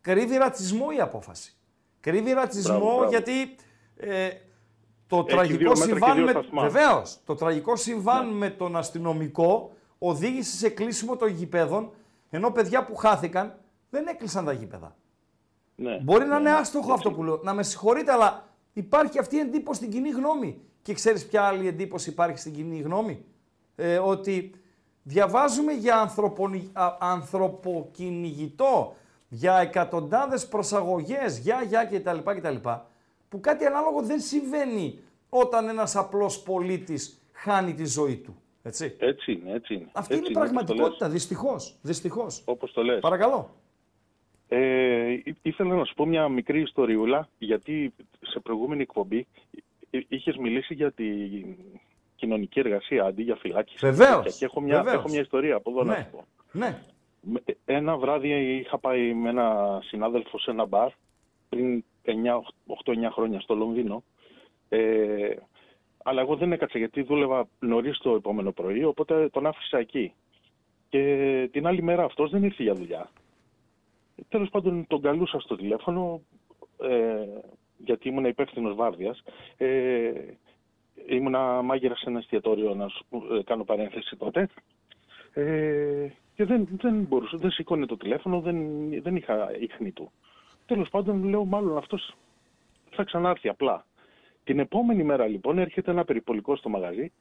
κρύβει ρατσισμό η απόφαση. Κρύβει ρατσισμό μπράβο, μπράβο. γιατί ε, το, έχει τραγικό συμβάν με, βεβαίως, το τραγικό συμβάν ναι. με τον αστυνομικό οδήγησε σε κλείσιμο των γηπέδων, ενώ παιδιά που χάθηκαν δεν έκλεισαν τα γήπεδα. Ναι. Μπορεί να είναι ναι. άστοχο ναι. αυτό που λέω, να με συγχωρείτε, αλλά υπάρχει αυτή η εντύπωση στην κοινή γνώμη. Και ξέρεις ποια άλλη εντύπωση υπάρχει στην κοινή γνώμη? Ε, ότι διαβάζουμε για ανθρωπονι... α, ανθρωποκυνηγητό, για εκατοντάδες προσαγωγές, για για κτλ, κτλ. Που κάτι ανάλογο δεν συμβαίνει όταν ένας απλός πολίτης χάνει τη ζωή του. Έτσι, έτσι είναι, έτσι είναι. Αυτή έτσι είναι η πραγματικότητα, δυστυχώς, δυστυχώς. Όπως το λες. Παρακαλώ. Ε, ήθελα να σου πω μια μικρή ιστοριούλα, γιατί σε προηγούμενη εκπομπή είχες μιλήσει για την κοινωνική εργασία αντί για φυλάκιση. Βεβαίως. Και έχω μια, έχω μια ιστορία από εδώ ναι. να σου πω. Ναι. Ένα βράδυ είχα πάει με ένα συνάδελφο σε ένα μπαρ πριν οκτώ εννιά χρόνια στο Λονδίνο. Ε, αλλά εγώ δεν έκατσα γιατί δούλευα νωρίς το επόμενο πρωί, οπότε τον άφησα εκεί. Και την άλλη μέρα αυτός δεν ήρθε για δουλειά. Τέλος πάντων τον καλούσα στο τηλέφωνο, ε, γιατί ήμουν υπεύθυνος βάρδιας. Ε, ήμουνα μάγειρα σε ένα εστιατόριο, να σου ε, κάνω παρένθεση τότε. Ε, και δεν, δεν μπορούσε, δεν σηκώνει το τηλέφωνο, δεν, δεν είχα ίχνη του. Τέλος πάντων λέω μάλλον αυτός θα ξανάρθει απλά. Την επόμενη μέρα λοιπόν έρχεται ένα περιπολικό στο μαγαζί,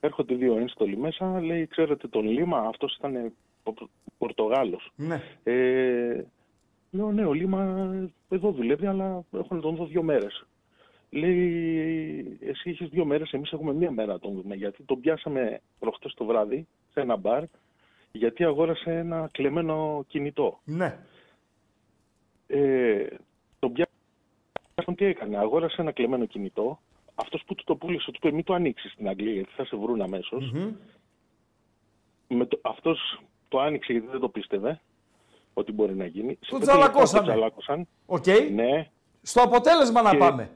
έρχονται δύο ένστολοι μέσα, λέει ξέρετε τον Λίμα, αυτός ήταν Πορτογάλος. Ναι. Ε, λέω ναι ο Λίμα εδώ δουλεύει αλλά έχω να τον δω δύο μέρες. Λέει εσύ έχεις δύο μέρες, εμείς έχουμε μία μέρα να τον δούμε, γιατί τον πιάσαμε προχτές το βράδυ σε ένα μπαρ γιατί αγόρασε ένα κλεμμένο κινητό. Ναι. Ε, τον πιάσαμε. Τι έκανε, αγόρασε ένα κλεμμένο κινητό. Αυτός που του το πούλησε, του είπε μην το ανοίξεις στην Αγγλία γιατί θα σε βρουν αμέσως. Mm-hmm. Με το, αυτός το άνοιξε γιατί δεν το πίστευε ότι μπορεί να γίνει. Του τσαλακώσαν. Okay. Ναι. Στο αποτέλεσμα και, να πάμε.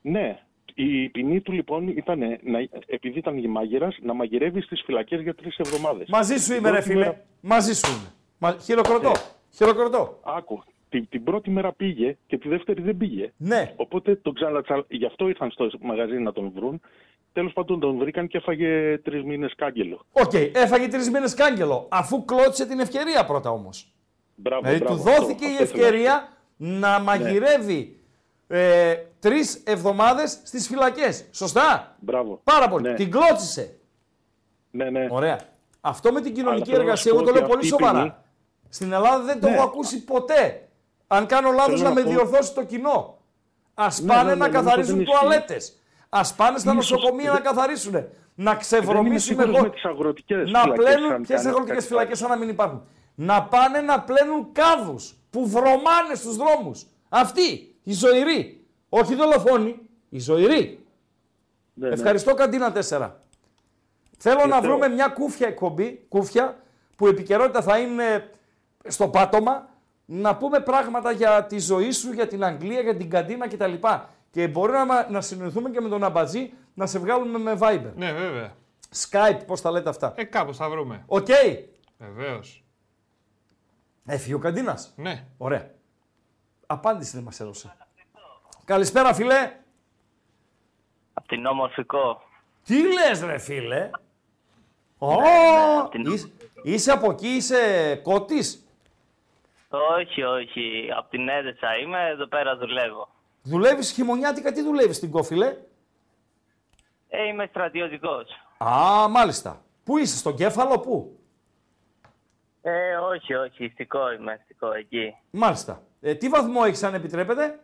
Ναι. Η ποινή του λοιπόν ήταν, να, επειδή ήταν μάγειρας, να μαγειρεύει στις φυλακές για τρεις εβδομάδες. Μαζί σου είμαι ρε φίλε. Μέρα... Μαζί σου είμαι. Μα... Χειροκροτώ. Ε. Χειροκροτώ. Άκου. Την, την πρώτη μέρα πήγε και τη δεύτερη δεν πήγε. Ναι. Οπότε τον ξανατσαλ... Γι' αυτό ήρθαν στο μαγαζί να τον βρουν. Τέλος πάντων τον βρήκαν και έφαγε τρεις μήνες κάγκελο. Οκ, okay, έφαγε τρεις μήνες κάγκελο. Αφού κλώτησε την ευκαιρία πρώτα όμως. Μπράβο, δηλαδή, μπράβο, του δόθηκε αυτό, η ευκαιρία να μαγειρεύει ναι. ε, τρεις εβδομάδες στις φυλακές. Σωστά. Μπράβο. Πάρα πολύ. Ναι. Την κλώτσισε. Ναι, ναι. Ωραία. Αυτό με την κοινωνική αλλά εργασία, εγώ το λέω πολύ σοβαρά. Ποινή... Στην Ελλάδα δεν το ναι. έχω ακούσει ποτέ. Αν κάνω λάθος να, να με πω... διορθώσει το κοινό. Ας πάνε ναι, ναι, ναι, να ναι, καθαρίζουν τουαλέτες. Ας πάνε στα νοσοκομεία να καθαρίσουν. Να ξεβρωμίσουν εγώ. Με τις αγροτικές να πλένουν. Ποιες αγροτικές φυλακές, σαν να μην υπάρχουν. Να πάνε να πλένουν κάδους που βρωμάνε στους δρόμους. Αυτοί οι ζωηροί. Όχι οι δολοφόνοι. Οι ζωηροί. Ναι, ναι. Ευχαριστώ, Καντίνα τέσσερα. Θέλω ναι, να θέλω. βρούμε μια κούφια εκπομπή. Κούφια που επικαιρότητα θα είναι στο πάτωμα. Να πούμε πράγματα για τη ζωή σου, για την Αγγλία, για την καντίνα κτλ. Και μπορεί να, να συνοηθούμε και με τον Αμπατζή να σε βγάλουμε με Viber. Ναι, βέβαια. Skype, πώς τα λέτε αυτά. Ε, κάπως θα βρούμε. Οκ. Okay. Βεβαίως. Έφυγε ο Καντίνας. Ναι. Ωραία. Απάντηση δεν μας έδωσε. Καλησπέρα, φίλε. Απ' την Ομοσικό. Τι λες, ρε, φίλε. Ω, ναι, ναι, απ' την... είσαι, είσαι από εκεί, είσαι Κώτης. Όχι, όχι. Απ' την Έδεσσα είμαι, εδώ πέρα δουλεύω. Δουλεύεις χειμωνιάτικα, τι δουλεύεις στην Κόφιλε? Ε, είμαι στρατιωτικός. Α, μάλιστα. Πού είσαι, στον Κέφαλο, πού? Ε, όχι, όχι, ιστικό είμαι, ιστικό, εκεί. Μάλιστα. Ε, τι βαθμό έχεις, αν επιτρέπετε?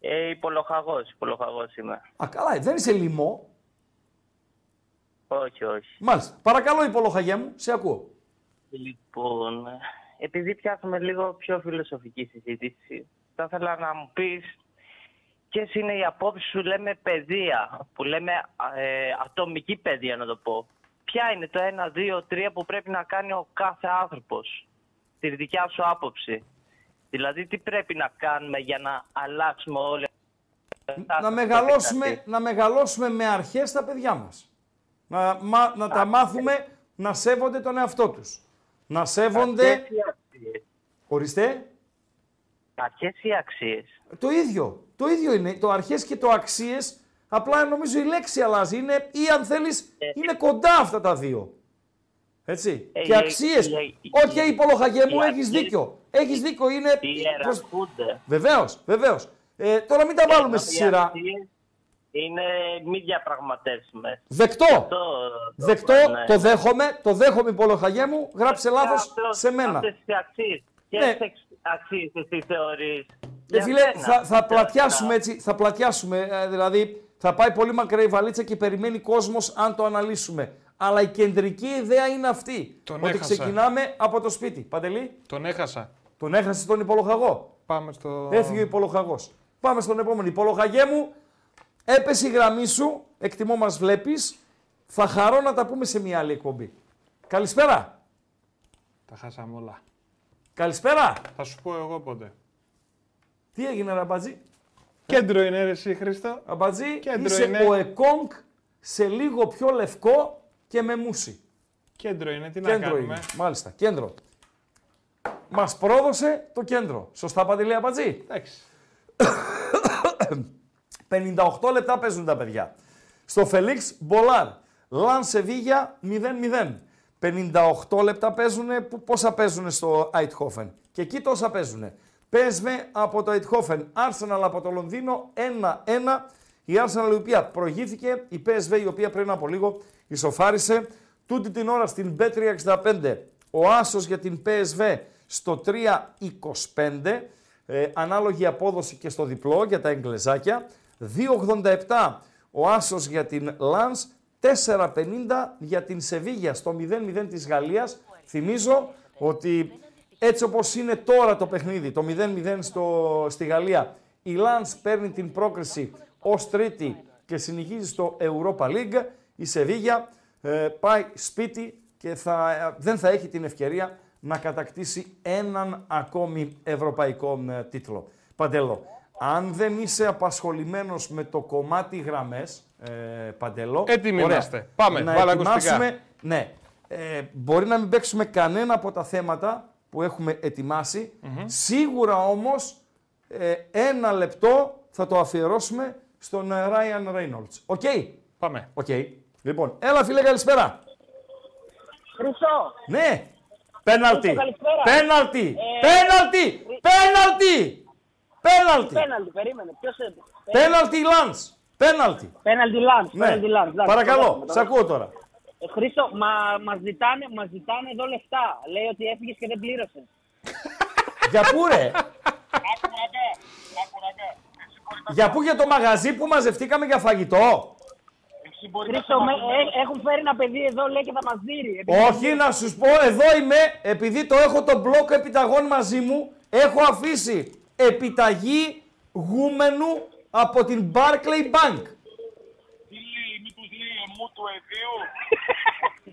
Ε, υπολοχαγός, υπολοχαγός είμαι. Α, καλά, δεν είσαι λιμό. Όχι, όχι. Μάλιστα. Παρακαλώ, υπολοχαγέ μου, σε ακούω. Λοιπόν... Επειδή πιάσαμε λίγο πιο φιλοσοφική συζήτηση, θα ήθελα να μου πεις ποιες είναι οι απόψεις σου, λέμε παιδεία, που λέμε ε, ατομική παιδεία να το πω. Ποια είναι το ένα, δύο, τρία που πρέπει να κάνει ο κάθε άνθρωπος, τη δικιά σου άποψη. Δηλαδή τι πρέπει να κάνουμε για να αλλάξουμε όλα. Να μεγαλώσουμε, να μεγαλώσουμε με αρχές τα παιδιά μας. Να, μα, να τα μάθουμε να σέβονται τον εαυτό τους. Να σέβονται... Ορίστε. Αρχές ή αξίες. Το ίδιο. Το ίδιο είναι. Το αρχές και το αξίες, απλά νομίζω η λέξη αλλάζει. Είναι, ή αν θέλεις, ε. είναι κοντά αυτά τα δύο. Έτσι. Ε, και αξίες. Όχι, ε, υπολοχαγέ μου, έχεις δίκιο. Έχεις δίκιο, είναι... Προς... Βεβαίως, βεβαίως. Ε, τώρα μην τα βάλουμε ε, στη σειρά. Είναι μη διαπραγματεύσιμες. Δεκτό. Αυτό, δεκτό, ναι. το δέχομαι, το δέχομαι υπολοχαγέ μου, γράψε λάθος σε μένα. Αυτές τις αξίες. Και ναι. αξίες εσύ θεωρείς. Ε, φίλε, θα, θα πλατιάσουμε έτσι, θα πλατιάσουμε, ε, δηλαδή θα πάει πολύ μακριά η βαλίτσα και περιμένει κόσμος αν το αναλύσουμε. Αλλά η κεντρική ιδέα είναι αυτή, τον ότι έχασα. Ξεκινάμε από το σπίτι. Παντελή. Τον έχασα. Τον έχασες τον υπολοχαγό. Πάμε στο... Έφυγε ο υπολοχαγός. Πάμε στον επόμενο. Υπολοχαγέ μου, έπεσε η γραμμή σου, εκτιμώ μας βλέπεις, θα χαρώ να τα πούμε σε μια άλλη εκπομπή. Καλησπέρα. Τα χάσαμε όλα. Καλησπέρα. Θα σου πω εγώ πότε. Τι έγινε Ραμπατζή. Κέντρο είναι ρε εσύ Χρήστο. Ραμπατζή, είσαι είναι... ο Εκόνγκ σε λίγο πιο λευκό και με μουσι. Κέντρο είναι, τι κέντρο να κάνουμε. Είναι. Μάλιστα, κέντρο. Μας πρόδωσε το κέντρο. Σωστά Παντελή Ραμπατζή. Εντάξει. πενήντα οκτώ λεπτά παίζουν τα παιδιά. Στο Φελίξ Μπολάρ, Λαν Σεβίγια μηδέν μηδέν. πενήντα οκτώ λεπτά παίζουν, πόσα παίζουν στο Αιτχόφεν. Και εκεί τόσα παίζουν. Πέσμε από το Αιτχόφεν, Arsenal από το Λονδίνο ένα ένα. Η Arsenal η οποία προηγήθηκε, η πι ες βι η οποία πριν από λίγο ισοφάρισε. Τούτη την ώρα στην μπετ τριακόσια εξήντα πέντε ο άσος για την πι ες βι στο τρία είκοσι πέντε. Ε, ανάλογη απόδοση και στο διπλό για τα εγγλεζάκια. δύο ογδόντα επτά ο άσος για την Λανς, τέσσερα πενήντα για την Σεβίγια στο μηδέν μηδέν της Γαλλίας. Θυμίζω ότι έτσι όπως είναι τώρα το παιχνίδι, το μηδέν μηδέν στο, στη Γαλλία, η Λανς παίρνει την πρόκριση ως τρίτη και συνεχίζει στο Europa League. Η Σεβίγια ε, πάει σπίτι και θα, δεν θα έχει την ευκαιρία να κατακτήσει έναν ακόμη ευρωπαϊκό ε, τίτλο. Παντέλο. Αν δεν είσαι απασχολημένος με το κομμάτι γραμμές, ε, Παντελό, έτοιμοι είμαστε. Πάμε, να ετοιμάσουμε, ναι, ε, μπορεί να μην παίξουμε κανένα από τα θέματα που έχουμε ετοιμάσει, mm-hmm. σίγουρα όμως ε, ένα λεπτό θα το αφιερώσουμε στον Ryan Reynolds. Οκ. Okay. Πάμε. Okay. Λοιπόν, έλα φίλε καλησπέρα. Χρυσό. Ναι. Πέναλτι. Πέναλτι. Πέναλτι. Πέναλτι. Πέναλτι! Πέναλτι, περίμενε. Ποιος είναι. Πέναλτι Λανς. Πέναλτι. Πέναλτι Λανς. Πέναλτι Λανς. Παρακαλώ, σ' ακούω τώρα. Ε, Χρήστο, μα, μας, ζητάνε, μας ζητάνε εδώ λεφτά. Λέει ότι έφυγες και δεν πλήρωσες. Για πού ρε. Για πού, για το μαγαζί που μαζευτήκαμε για φαγητό. Χρήστο, με, ε, έχουν φέρει ένα παιδί εδώ, λέει, και θα μας δίνει. Όχι, να σου πω, εδώ είμαι, επειδή το έχω τον μπλοκ επιταγών μαζί μου, έχω αφήσει επιταγή γούμενου από την Barclay Bank. Τι λέει, μήπως λέει αιμού του εδίου.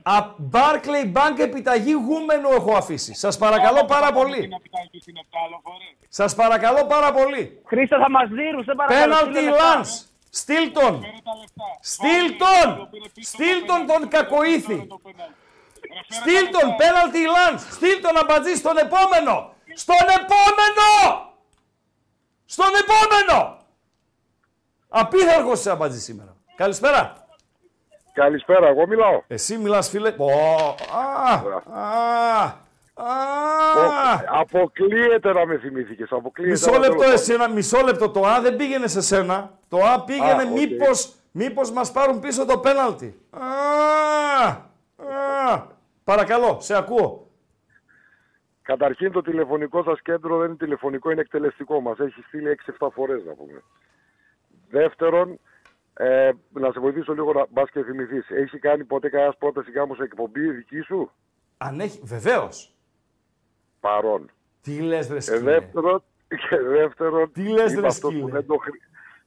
Από Barclay Bank επιταγή γούμενου έχω αφήσει. Σας παρακαλώ πάρα πολύ. Σας παρακαλώ πάρα πολύ. Χρήστο θα μας δίνουν, σε παρακαλώ. Πέναλτι Λανς. Στίλτον. Στίλτον. Στίλτον τον κακοήθη. Στίλτον, πέναλτι Λανς. Στίλτον Αμπατζή στον επόμενο. Στον επόμενο. Στον επόμενο! Απίθαρχος σε Αμπατζή σήμερα. Καλησπέρα. Καλησπέρα, εγώ μιλάω. Εσύ μιλάς φίλε. Αποκλείεται να με θυμήθηκες. Μισό λεπτό εσένα, μισό λεπτό. Το Α δεν πήγαινε σε σένα. Το Α πήγαινε μήπως, μήπως μας πάρουν πίσω το πέναλτι. Παρακαλώ, σε ακούω. Καταρχήν το τηλεφωνικό σας κέντρο δεν είναι τηλεφωνικό, είναι εκτελεστικό. Μας έχει στείλει έξι εφτά φορές να πούμε. Δεύτερον, ε, να σε βοηθήσω λίγο να μπας και θυμηθείς. Έχει κάνει ποτέ κανένας πρόταση κάμου σε εκπομπή δική σου? Αν έχει, βεβαίως. Παρόν. Τι λες ρε σκύλε. Ε, δεύτερον, και δεύτερον Τι λες, είμαι, αυτός που δεν το χρ...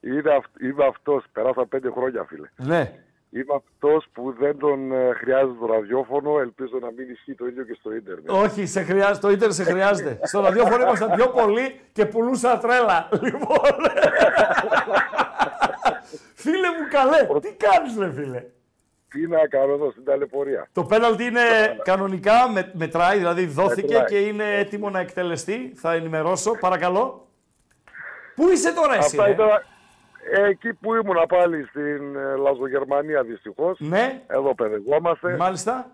είναι αυ... είμαι αυτός, περάσαν πέντε χρόνια φίλε. Ναι. Είμαι αυτός που δεν τον χρειάζεται το ραδιόφωνο, ελπίζω να μην ισχύει το ίδιο και στο ίντερνετ. Όχι, σε χρειάζεται, το ίντερνετ σε χρειάζεται. Στο ραδιόφωνο ήμασταν πιο πολύ και πουλούσα τρέλα. Λοιπόν, φίλε μου καλέ, τι κάνεις ρε φίλε. τι να κάνω εδώ στην ταλαιπωρία. Το πέναλτι είναι κανονικά, με, μετράει, δηλαδή δόθηκε μετράει. Και είναι έτοιμο να εκτελεστεί. Θα ενημερώσω, παρακαλώ. Πού είσαι τώρα εσύ? Αυτά ήταν, ε? Εκεί που ήμουνα πάλι στην Λαζογερμανία δυστυχώς. Ναι. Εδώ παιδευόμαστε. Μάλιστα.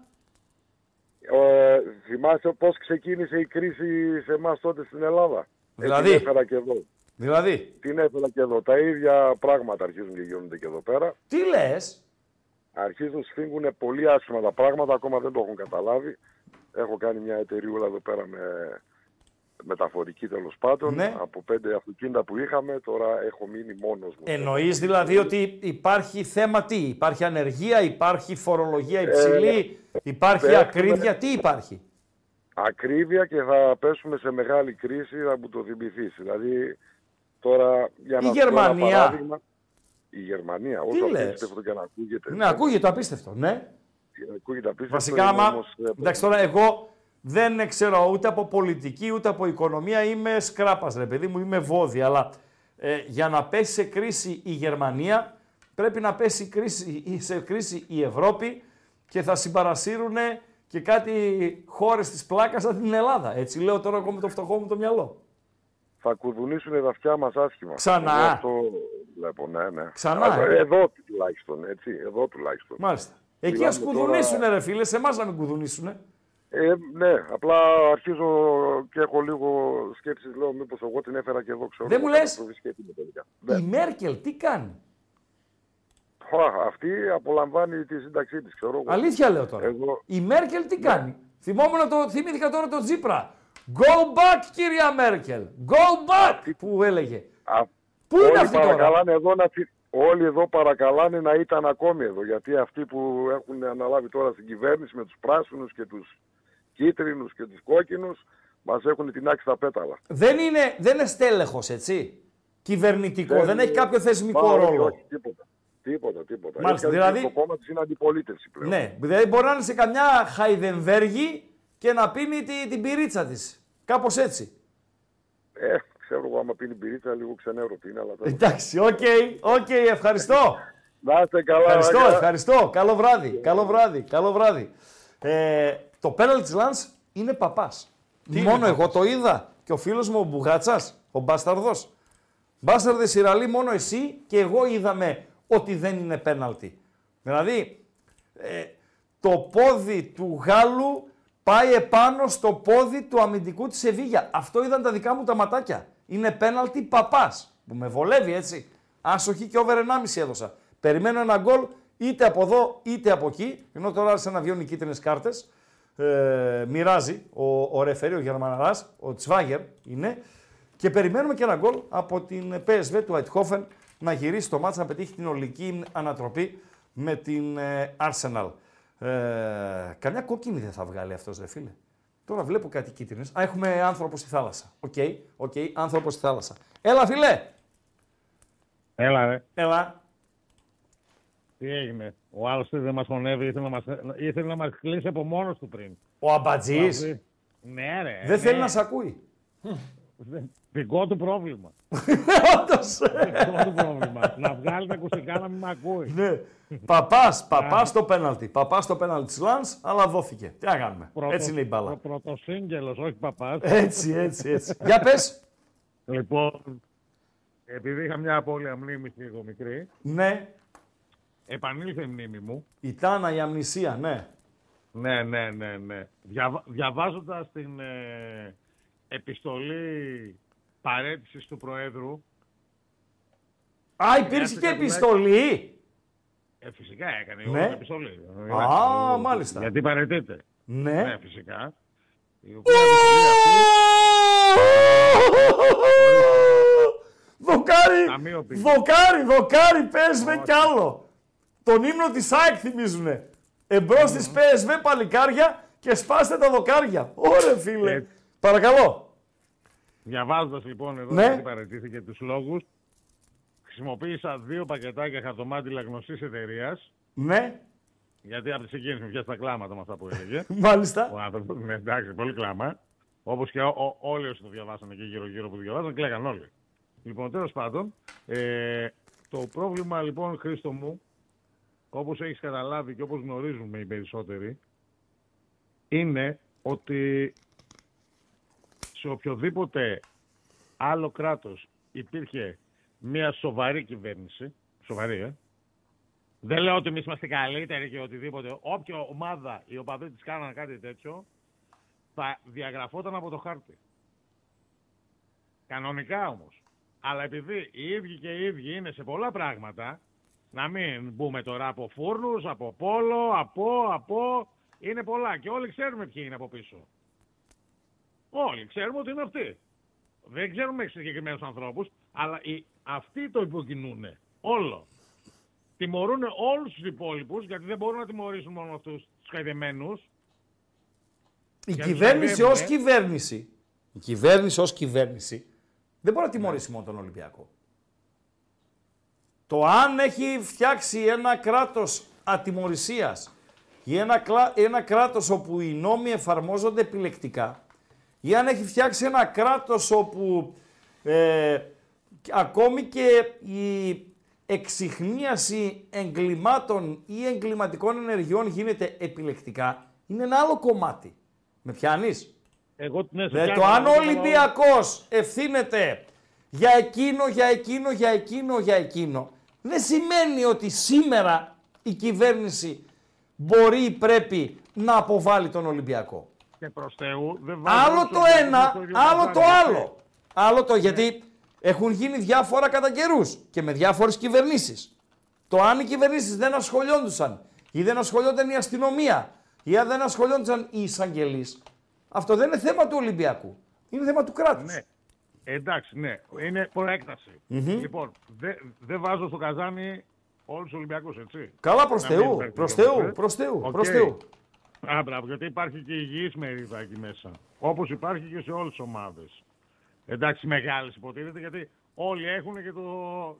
Ε, θυμάσαι πώς ξεκίνησε η κρίση σε εμάς τότε στην Ελλάδα. Δηλαδή. Ε, την έφερα και εδώ. Δηλαδή. Την έφερα και εδώ. Τα ίδια πράγματα αρχίζουν και γίνονται και εδώ πέρα. Τι λες? Αρχίζουν, σφίγγουν πολύ άσχημα τα πράγματα. Ακόμα δεν το έχουν καταλάβει. Έχω κάνει μια εταιρεία εδώ πέρα με μεταφορική τέλος πάντων. Ναι. Από πέντε αυτοκίνητα που είχαμε, τώρα έχω μείνει μόνος μου. Εννοείς δηλαδή ότι υπάρχει θέμα τι? Υπάρχει ανεργία, υπάρχει φορολογία υψηλή, ε, υπάρχει πέφτουμε... ακρίβεια, τι υπάρχει? Ακρίβεια και θα πέσουμε σε μεγάλη κρίση, θα μου το θυμηθείς. Δηλαδή τώρα για να η Γερμανία. Παράδειγμα, η Γερμανία, όσο απίστευτο και να ακούγεται. Ναι, ακούγεται απίστευτο, ναι. Ακούγεται απίστευτο. Βασικά, άμα, όμως, εντάξει, τώρα εγώ δεν ξέρω ούτε από πολιτική ούτε από οικονομία, είμαι σκράπας ρε παιδί μου, είμαι βόδι, αλλά ε, για να πέσει σε κρίση η Γερμανία πρέπει να πέσει κρίση, σε κρίση η Ευρώπη και θα συμπαρασύρουν και κάτι χώρες της πλάκας σαν την Ελλάδα. Έτσι λέω τώρα εγώ με το φτωχό μου το μυαλό. Θα κουδουνίσουν τα αυτιά μας άσχημα. Ξανά. Αυτό βλέπω, ναι, ναι. Ξανά. Ε. Εδώ τουλάχιστον, έτσι, εδώ τουλάχιστον. Μάλιστα. Εκεί ας κουδουνίσουνε τώρα... ρε φίλε, σε εμάς να μην κουδουνίσουνε. Ε, ναι, απλά αρχίζω και έχω λίγο σκέψεις, λέω μήπως εγώ την έφερα και εδώ, ξέρω. Δεν μου λες, η Μέρκελ τι κάνει? Ά, αυτή απολαμβάνει τη σύνταξή της, ξέρω. Αλήθεια λέω τώρα. Εγώ... Η Μέρκελ τι κάνει? Ναι. Θυμόμουν, το, θυμήθηκα τώρα τον Τσίπρα. Go back κυρία Μέρκελ, go back αυτή... που έλεγε. Α... Πού είναι αυτή τώρα? Εδώ να... Όλοι εδώ παρακαλάνε να ήταν ακόμη εδώ, γιατί αυτοί που έχουν αναλάβει τώρα στην κυβέρνηση με τους πράσινους και τους κίτρινους και τους κόκκινους μας έχουν τινάξει τα πέταλα. Δεν είναι, δεν είναι στέλεχος, έτσι, κυβερνητικό, δεν, δεν είναι... έχει κάποιο θεσμικό Μάλλον, ρόλο. Όχι, τίποτα, τίποτα, τίποτα. Μάλιστα, δηλαδή... Το κόμμα της είναι αντιπολίτευση πλέον. Ναι, δηλαδή μπορεί να είναι σε καμιά Χαϊδενβέργη και να πίνει τη, την πυρίτσα της, κάπως έτσι. Ε. Ξέρω εγώ, άμα πίνει πυρίτσα, λίγο ξενέρο τι είναι, αλλά... Εντάξει, οκ, okay, οκ, okay, ευχαριστώ. Να είστε καλά. Ευχαριστώ, καλά. ευχαριστώ. Καλό βράδυ, καλό βράδυ, καλό βράδυ. Ε, το πέναλτι της Λανς είναι παπάς. Τι μόνο είναι εγώ παπάς? Το είδα και ο φίλος μου ο Μπουγάτσας, ο Μπάσταρδος. Μπάσταρδε Σιραλή, μόνο εσύ και εγώ είδαμε ότι δεν είναι πέναλτι. Δηλαδή, ε, το πόδι του Γάλλου πάει επάνω στο πόδι του αμυντικού της Σεβίγια. Αυτό είδαν τα δικά μου τα ματάκια. Είναι πέναλτι παπάς, που με βολεύει έτσι. Άσοχη και over ενάμιση έδωσα. Περιμένω ένα γκολ είτε από εδώ είτε από εκεί. Ενώ τώρα άρχισαν να βιώνουν οι κίτρινες κάρτες. Ε, μοιράζει ο, ο ρεφερί, ο Γερμαναράς, ο Τσβάγερ είναι. Και περιμένουμε και ένα γκολ από την πι ες βι του Αιτχόφεν να γυρίσει το μάτς, να πετύχει την ολική ανατροπή με την ε, Arsenal. Ε, καμιά κόκκινη δεν θα βγάλει αυτός ρε φίλε. Τώρα βλέπω κάτι κίτρινες. Α, έχουμε άνθρωπο στη θάλασσα. Οκ, okay, οκ, okay, άνθρωπο στη θάλασσα. Έλα φίλε! Έλα ρε. Έλα. Τι έγινε? Ο άλλος δεν μας χωνεύει, ήθελε να μας, ήθελε να μας κλείσει από μόνος του πριν. Ο αμπατζής. Ο ναι ρε. Δεν ναι. θέλει να σε ακούει. Δικό του πρόβλημα. Όντως. Δικό του πρόβλημα. Να βγάλει τα ακουστικά να μην με ακούει. Ναι. Παπάς, παπάς στο πέναλτι. Παπάς στο πέναλτι της Λανς, αλλά δόθηκε. Τι να κάνουμε. Πρωτο, έτσι είναι η μπάλα. Πρωτοσύγκελος, όχι παπάς. Έτσι, έτσι, έτσι. Για πες. Λοιπόν, επειδή είχα μια απώλεια μνήμης λίγο μικρή. Ναι. Επανήλθε η μνήμη μου. Η τάνα, η αμνησία, ναι. Ναι, ναι, ναι, ναι. Δια, διαβάζοντας την... Ε... επιστολή παρέτησης του Προέδρου. Α, υπήρξε και επιστολή! Ε, φυσικά έκανε. Ναι. Εγώ επιστολή. Α, μάλιστα. Γιατί παρετείται. Ναι. Ναι, φυσικά. Δοκάρι, δοκάρι, δοκάρι, πι ες βι κι άλλο. Τον ύμνο της ΑΕΚ θυμίζουνε. Εμπρός της πι ες βι παλικάρια και σπάστε τα δοκάρια. Ωρε φίλε. Παρακαλώ. Διαβάζοντας λοιπόν εδώ, ναι, γιατί παραιτήθηκε τους λόγους, χρησιμοποίησα δύο πακετάκια χαρτομάτιλα γνωστής εταιρείας. Ναι. Γιατί από τη συγκίνηση μου πιάσει τα κλάματα με αυτά που έλεγε. Μάλιστα. Ο άνθρωπος, ναι, εντάξει, πολύ κλάμα. Όπως και ό, ό, όλοι όσοι το διαβάσανε και γύρω-γύρω που το διαβάσανε, κλαίγαν όλοι. Λοιπόν, τέλος πάντων, ε, το πρόβλημα λοιπόν, Χρήστο μου, όπως έχεις καταλάβει και όπως γνωρίζουμε οι περισσότεροι, είναι ότι σε οποιοδήποτε άλλο κράτος υπήρχε μια σοβαρή κυβέρνηση, σοβαρή, ε? Δεν λέω ότι εμείς είμαστε καλύτεροι και οτιδήποτε, όποια ομάδα οι οπαδοί της κάνανε κάτι τέτοιο, θα διαγραφόταν από το χάρτη. Κανονικά όμως. Αλλά επειδή οι ίδιοι και οι ίδιοι είναι σε πολλά πράγματα, να μην μπούμε τώρα από φούρνους, από πόλο, από, από, είναι πολλά. Και όλοι ξέρουμε ποιοι είναι από πίσω. Όλοι ξέρουμε ότι είναι αυτοί. Δεν ξέρουμε συγκεκριμένους ανθρώπους, αλλά οι, αυτοί το υποκινούν όλο. Τιμωρούν όλους τους υπόλοιπους, γιατί δεν μπορούν να τιμωρήσουν μόνο αυτούς τους καηδεμένους. Η κυβέρνηση ως κυβέρνηση. Η κυβέρνηση ως κυβέρνηση δεν μπορεί να τιμωρήσει ναι. μόνο τον Ολυμπιακό. Το αν έχει φτιάξει ένα κράτος ατιμωρησίας ή ένα, ένα κράτος όπου οι νόμοι εφαρμόζονται επιλεκτικά ή αν έχει φτιάξει ένα κράτος όπου ε, ακόμη και η εξιχνίαση εγκλημάτων ή εγκληματικών ενεργειών γίνεται επιλεκτικά, είναι ένα άλλο κομμάτι. Με πιάνεις? Εγώ, ναι, με πιάνω, το αν ο Ολυμπιακός ευθύνεται για εκείνο, για εκείνο, για εκείνο, για εκείνο, δεν σημαίνει ότι σήμερα η κυβέρνηση μπορεί ή πρέπει να αποβάλει τον Ολυμπιακό. Και προς Θεού, δεν άλλο το ένα, το άλλο το άλλο. Άλλο το, γιατί έχουν γίνει διάφορα κατά καιρούς και με διάφορες κυβερνήσεις. Το αν οι κυβερνήσεις δεν ασχολιόντουσαν ή δεν ασχολιόταν η αστυνομία ή αν δεν ασχολιόντουσαν οι εισαγγελείς, αυτό δεν είναι θέμα του Ολυμπιακού. Είναι θέμα του κράτους. Ναι. Εντάξει, ναι. Είναι προέκταση. Mm-hmm. Λοιπόν, δεν δε βάζω στο καζάνι όλους τους Ολυμπιακούς, έτσι. Καλά, προς Θεού. Προς Θεού. Προς Θεού. Okay. Προς Θεού. Α, μπράβο, γιατί υπάρχει και υγιής μερίδα εκεί μέσα. Όπως υπάρχει και σε όλες τις ομάδες. Εντάξει, μεγάλες υποτίθεται, γιατί όλοι έχουν και, το,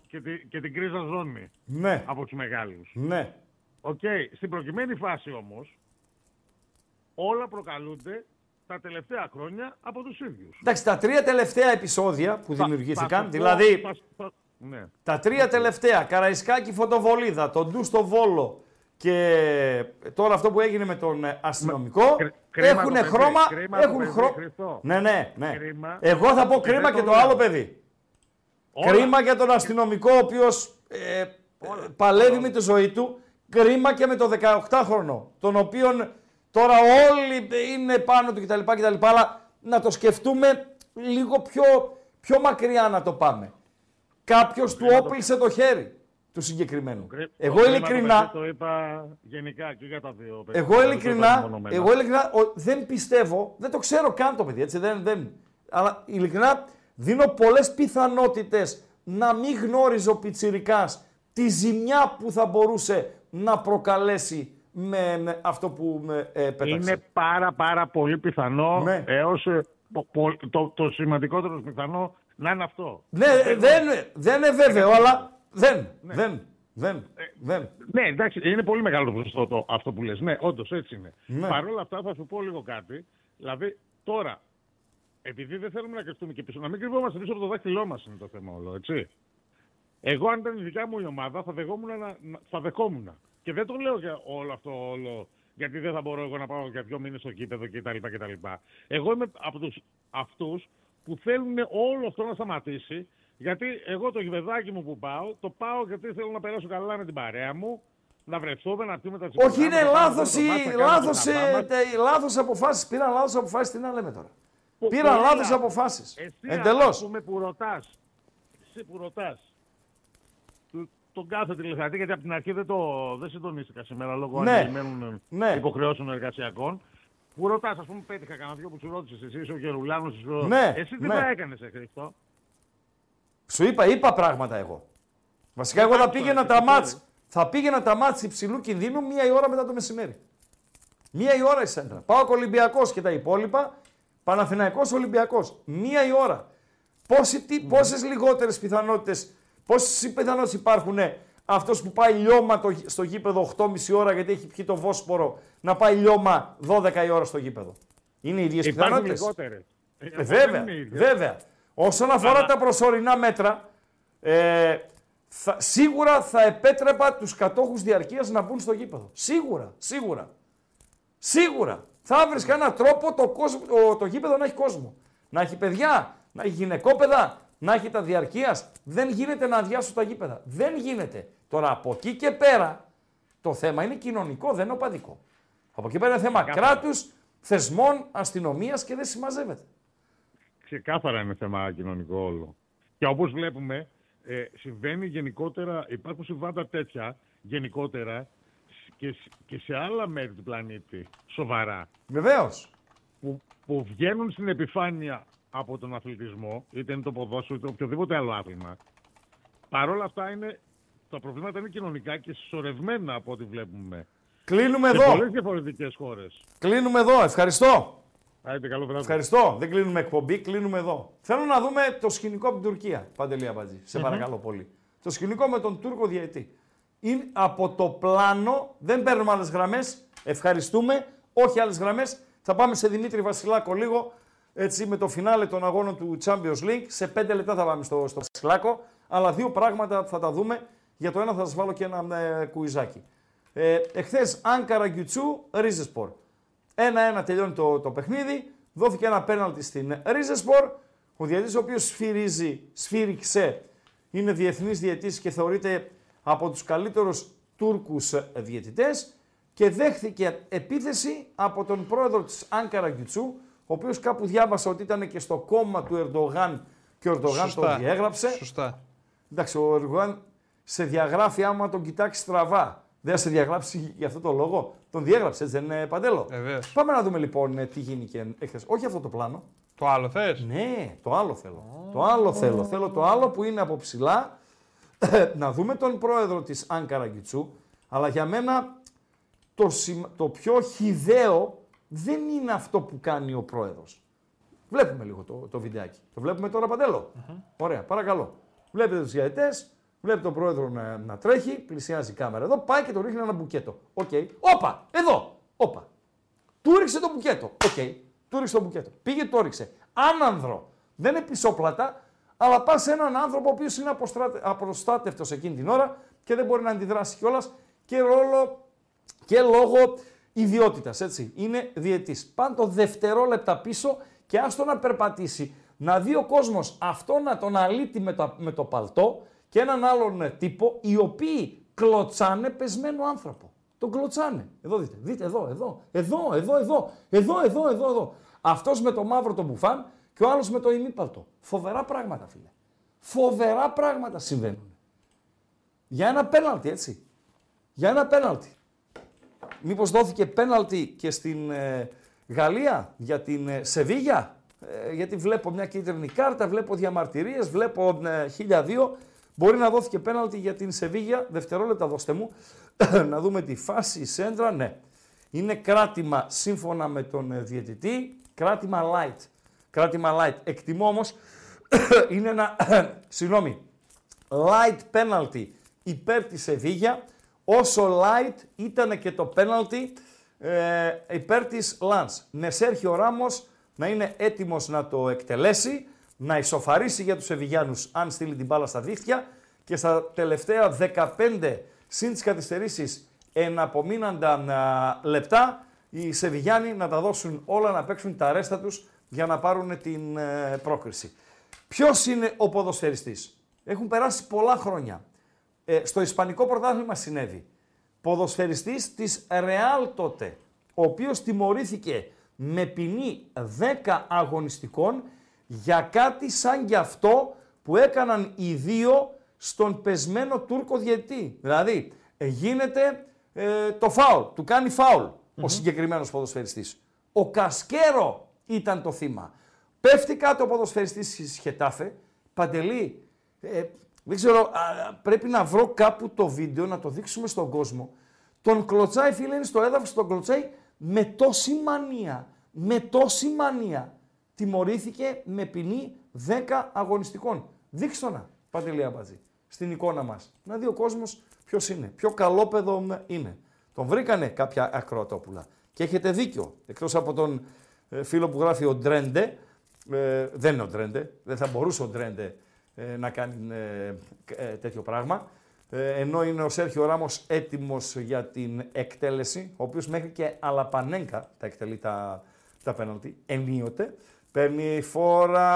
και, τη, και την κρίζα ζώνη. Ναι. Από τους μεγάλους. Ναι. Οκ. Okay. Στην προκειμένη φάση όμως, όλα προκαλούνται τα τελευταία χρόνια από τους ίδιους. Εντάξει, τα τρία τελευταία επεισόδια που Πα, δημιουργήθηκαν, πας, δηλαδή πας, πας, ναι. τα τρία τελευταία, Καραϊσκάκη, Φωτοβολίδα, τον ντου στο Βόλο και τώρα αυτό που έγινε με τον αστυνομικό, με, έχουν παιδί, χρώμα, έχουν χρώμα, ναι, ναι, ναι. Κρίμα, εγώ θα πω κρίμα και, και το άλλο παιδί. Όλα. Κρίμα για τον αστυνομικό ο οποίος ε, παλεύει με τη ζωή του, κρίμα και με τον δεκαοκτάχρονο, τον οποίον τώρα όλοι είναι πάνω του κτλ, κτλ. Αλλά να το σκεφτούμε λίγο πιο, πιο μακριά να το πάμε. Κάποιος του όπλησε το... το χέρι του συγκεκριμένου. Το εγώ ειλικρινά... Το, το είπα γενικά και για τα δύο παιδιά. Εγώ ειλικρινά, εγώ ειλικρινά ο, δεν πιστεύω, δεν το ξέρω καν το παιδί, έτσι, δεν, δεν, αλλά ειλικρινά δίνω πολλές πιθανότητες να μην γνώριζε ο πιτσιρικάς τη ζημιά που θα μπορούσε να προκαλέσει Με, με αυτό που με, ε, πέταξε. Είναι πάρα πάρα πολύ πιθανό, ναι. έως ε, πο, πο, το, το σημαντικότερο πιθανό να είναι αυτό. Ναι, ε, δεν, δεν είναι βέβαιο, ε, αλλά δεν, ναι. δεν, δεν, ε, δεν. Ναι, εντάξει, είναι πολύ μεγάλο το ποσοστό αυτό που λες. Ναι, όντως έτσι είναι. Ναι. Παρ' όλα αυτά θα σου πω λίγο κάτι. Δηλαδή τώρα, επειδή δεν θέλουμε να κρυφτούμε και πίσω, να μην κρυβόμαστε πίσω από το δάχτυλό μας είναι το θέμα όλο, έτσι. Εγώ αν ήταν η δικιά μου η ομάδα θα δεχόμουν να, θα δεχόμουν. Και δεν το λέω για όλο αυτό όλο, γιατί δεν θα μπορώ εγώ να πάω για δύο μήνες στο κήπεδο κτλ. Εγώ είμαι από τους αυτούς που θέλουν όλο αυτό να σταματήσει, γιατί εγώ το γηπεδάκι μου που πάω, το πάω γιατί θέλω να περάσω καλά με την παρέα μου, να βρεθούμε, να πιούμε τα τσιπάκια. Όχι, είναι λάθος οι λάθος αποφάσεις. Πήραν λάθος αποφάσεις, τι να λέμε τώρα. Πήραν λάθος αποφάσεις. Εντελώς. Εσύ που ρωτάς, εσύ που ρωτάς, τον κάθε τηλεθεατή, γιατί από την αρχή δεν, το, δεν συντονίστηκα σήμερα λόγω ναι. ανελημμένων ναι. υποχρεώσεων εργασιακών. Που ρωτάς, ας πούμε, πέτυχα κανένα δυο που σου ρώτησες εσύ, είσαι ο Γερουλάνος, είσαι... Ναι. Εσύ τι ναι. θα έκανες, Χρήστο? Σου είπα, είπα πράγματα εγώ. Βασικά, εγώ θα πήγαινα, τα μάτς, θα πήγαινα τα μάτς υψηλού κινδύνου μία η ώρα μετά το μεσημέρι. Μία η ώρα η σέντρα. Πάω Ολυμπιακός και τα υπόλοιπα, Παναθηναϊκός Ολυμπιακός. Μία η ώρα. Πόσοι, τι, πόσες λιγότερες πιθανότητες. Πόσες πιθανότητες υπάρχουν ναι, αυτός που πάει λιώμα στο γήπεδο οκτώμισι ώρα γιατί έχει πιει το Βόσπορο να πάει λιώμα δώδεκα η ώρα στο γήπεδο? Είναι οι ίδιες πιθανότητες. Βέβαια, βέβαια. Όσον αφορά τα προσωρινά μέτρα, ε, θα, σίγουρα θα επέτρεπα τους κατόχους διαρκείας να μπουν στο γήπεδο. Σίγουρα, σίγουρα. Σίγουρα. Θα βρίσκα έναν τρόπο το, κόσμο, το, το γήπεδο να έχει κόσμο. Να έχει παιδιά, να έχει γυναικόπαιδα, να έχει τα διαρκείας. Δεν γίνεται να αδειάσουν τα γήπεδα. Δεν γίνεται. Τώρα από εκεί και πέρα το θέμα είναι κοινωνικό, δεν είναι οπαδικό. Από εκεί πέρα είναι θέμα κράτους, θεσμών, αστυνομίας και δεν συμμαζεύεται. Ξεκάθαρα είναι θέμα κοινωνικό όλο. Και όπως βλέπουμε, ε, συμβαίνει γενικότερα, υπάρχουν συμβάντα τέτοια γενικότερα και, και σε άλλα μέρη του πλανήτη, σοβαρά. Βεβαίως. Που, που βγαίνουν στην επιφάνεια από τον αθλητισμό, είτε είναι το ποδόσφαιρο, είτε οποιοδήποτε άλλο άθλημα. Παρ' όλα αυτά είναι, τα προβλήματα είναι κοινωνικά και συσσωρευμένα από ό,τι βλέπουμε. Κλείνουμε εδώ. Σε πολλές διαφορετικές χώρες. Κλείνουμε εδώ. Ευχαριστώ. Άιτε, καλό βράδυ. Ευχαριστώ. Δεν κλείνουμε εκπομπή, κλείνουμε εδώ. Θέλω να δούμε το σκηνικό από την Τουρκία. Παντελή Αμπατζή, σε mm-hmm. παρακαλώ πολύ. Το σκηνικό με τον Τούρκο διαιτητή. Είναι από το πλάνο, δεν παίρνουμε άλλες γραμμές. Ευχαριστούμε. Όχι άλλες γραμμές. Θα πάμε σε Δημήτρη Βασιλάκο λίγο. Έτσι, με το φινάλε των αγώνων του Champions League. Σε πέντε λεπτά θα πάμε στο, στο Βασιλάκο. Αλλά δύο πράγματα θα τα δούμε. Για το ένα θα σας βάλω και ένα ε, κουιζάκι. Ε, εχθές Άνκαρα Γκιουτσού, Ριζεσπορ. ένα ένα τελειώνει το, το παιχνίδι. Δόθηκε ένα πέναλτι στην Ριζεσπορ. Ο διαιτής ο οποίος σφυρίζει, σφύριξε, είναι διεθνής διαιτής και θεωρείται από τους καλύτερους Τούρκους διαιτητές. Και δέχθηκε επίθεση από τον πρόεδρο της Άνκαρα Γκιουτσού, ο οποίος κάπου διάβασε ότι ήταν και στο κόμμα του Ερντογάν και ο Ερντογάν Σωστά. το διέγραψε. Σωστά. Εντάξει, ο Ερντογάν σε διαγράφει άμα τον κοιτάξει στραβά. Δεν θα σε διαγράψει για αυτό το λόγο. Τον διέγραψε, έτσι δεν είναι, Παντέλο? Εβαίως. Πάμε να δούμε λοιπόν τι γίνηκε εχθές. Όχι αυτό το πλάνο. Το άλλο θες? Ναι, το άλλο θέλω. Oh. Το άλλο θέλω. Oh. Θέλω το άλλο που είναι από ψηλά. Να δούμε τον πρόεδρο της Άνκαρα Γκιουτσού. Αλλά για μένα το, συμ... το πιο χυδαίο δεν είναι αυτό που κάνει ο πρόεδρος. Βλέπουμε λίγο το, το βιντεάκι. Το βλέπουμε τώρα, Παντέλο. Uh-huh. Ωραία, παρακαλώ. Βλέπετε τους διαιτητές. Βλέπει τον πρόεδρο να, να τρέχει, πλησιάζει η κάμερα εδώ, πάει και του ρίχνει ένα μπουκέτο. Οκ. Okay. Όπα! Εδώ! Όπα! Του ρίξε το μπουκέτο. Οκ. Okay. Του ρίξε το μπουκέτο. Πήγε, το ρίξε. Άνανδρο. Δεν είναι πισόπλατα, αλλά πα σε έναν άνθρωπο ο οποίος είναι αποστράτε, απροστάτευτος εκείνη την ώρα και δεν μπορεί να αντιδράσει κιόλας και, ρόλο, και λόγω ιδιότητας. Έτσι. Είναι διαιτής. Πάνε το δευτερόλεπτα πίσω και άστο να περπατήσει. Να δει ο κόσμος αυτό να τον αλύτει με το, με το παλτό. Και έναν άλλον τύπο, οι οποίοι κλωτσάνε πεσμένο άνθρωπο. Τον κλωτσάνε. Εδώ δείτε, δείτε εδώ, εδώ, εδώ, εδώ, εδώ, εδώ, εδώ, εδώ, εδώ. Αυτός με το μαύρο το μπουφάν και ο άλλος με το ημίπαλτο. Φοβερά πράγματα, φίλε. Φοβερά πράγματα συμβαίνουν. Για ένα πέναλτι, έτσι. Για ένα πέναλτι. Μήπως δόθηκε πέναλτι και στην ε, Γαλλία, για την ε, Σεβίγια. Ε, γιατί βλέπω μια κίτρινη κάρτα, βλέπω διαμαρτυρίες, βλέπω χίλια δύο. Μπορεί να δόθηκε πέναλτι για την Σεβίγια. Δευτερόλεπτα δώστε μου. Να δούμε τη φάση, η σέντρα. Ναι. Είναι κράτημα σύμφωνα με τον διαιτητή. Κράτημα light. Κράτημα light. Εκτιμώ όμως είναι ένα συγγνώμη, light penalty υπέρ της Σεβίγια. Όσο light ήταν και το penalty ε, υπέρ της Λανς. Νεσέρχει ο Ράμος να είναι έτοιμος να το εκτελέσει. Να ισοφαρίσει για τους Σεβιγιάνους αν στείλει την μπάλα στα δίχτυα και στα τελευταία δεκαπέντε συν τις καθυστερήσεις εναπομείναντα λεπτά οι Σεβιγιάνοι να τα δώσουν όλα, να παίξουν τα ρέστα τους για να πάρουν την ε, πρόκριση. Ποιος είναι ο ποδοσφαιριστής? Έχουν περάσει πολλά χρόνια. Ε, στο Ισπανικό πρωτάθλημα συνέβη. Ποδοσφαιριστής της Ρεάλ τότε, ο οποίος τιμωρήθηκε με ποινή δέκα αγωνιστικών για κάτι σαν γι' αυτό που έκαναν οι δύο στον πεσμένο Τούρκο διαιτητή. Δηλαδή, γίνεται ε, το φάουλ, του κάνει φάουλ mm-hmm. ο συγκεκριμένος ποδοσφαιριστής. Ο Κασκέρο ήταν το θύμα. Πέφτει κάτω ο ποδοσφαιριστής της Χετάφε, Παντελή, ε, δεν ξέρω, α, πρέπει να βρω κάπου το βίντεο, να το δείξουμε στον κόσμο. Τον κλωτσάει, φίλε, είναι στο έδαφος, τον κλωτσάει με τόση μανία, με τόση μανία. Τιμωρήθηκε με ποινή δέκα αγωνιστικών. Δείξτε το να, Παντελή Αμπατζή, στην εικόνα μας. Να δει ο κόσμος ποιος είναι, ποιο καλόπεδο είναι. Τον βρήκανε κάποια ακροατόπουλα. Και έχετε δίκιο. Εκτός από τον ε, φίλο που γράφει ο Ντρέντε, ε, δεν είναι ο Ντρέντε, δεν θα μπορούσε ο Ντρέντε ε, να κάνει ε, ε, τέτοιο πράγμα. Ε, ενώ είναι ο Σέρχιο Ράμος έτοιμος για την εκτέλεση, ο οποίος μέχρι και Αλαπανέγκα τα εκτελεί τα, τα πέναλτι, ενίοτε. Παίρνει φορά,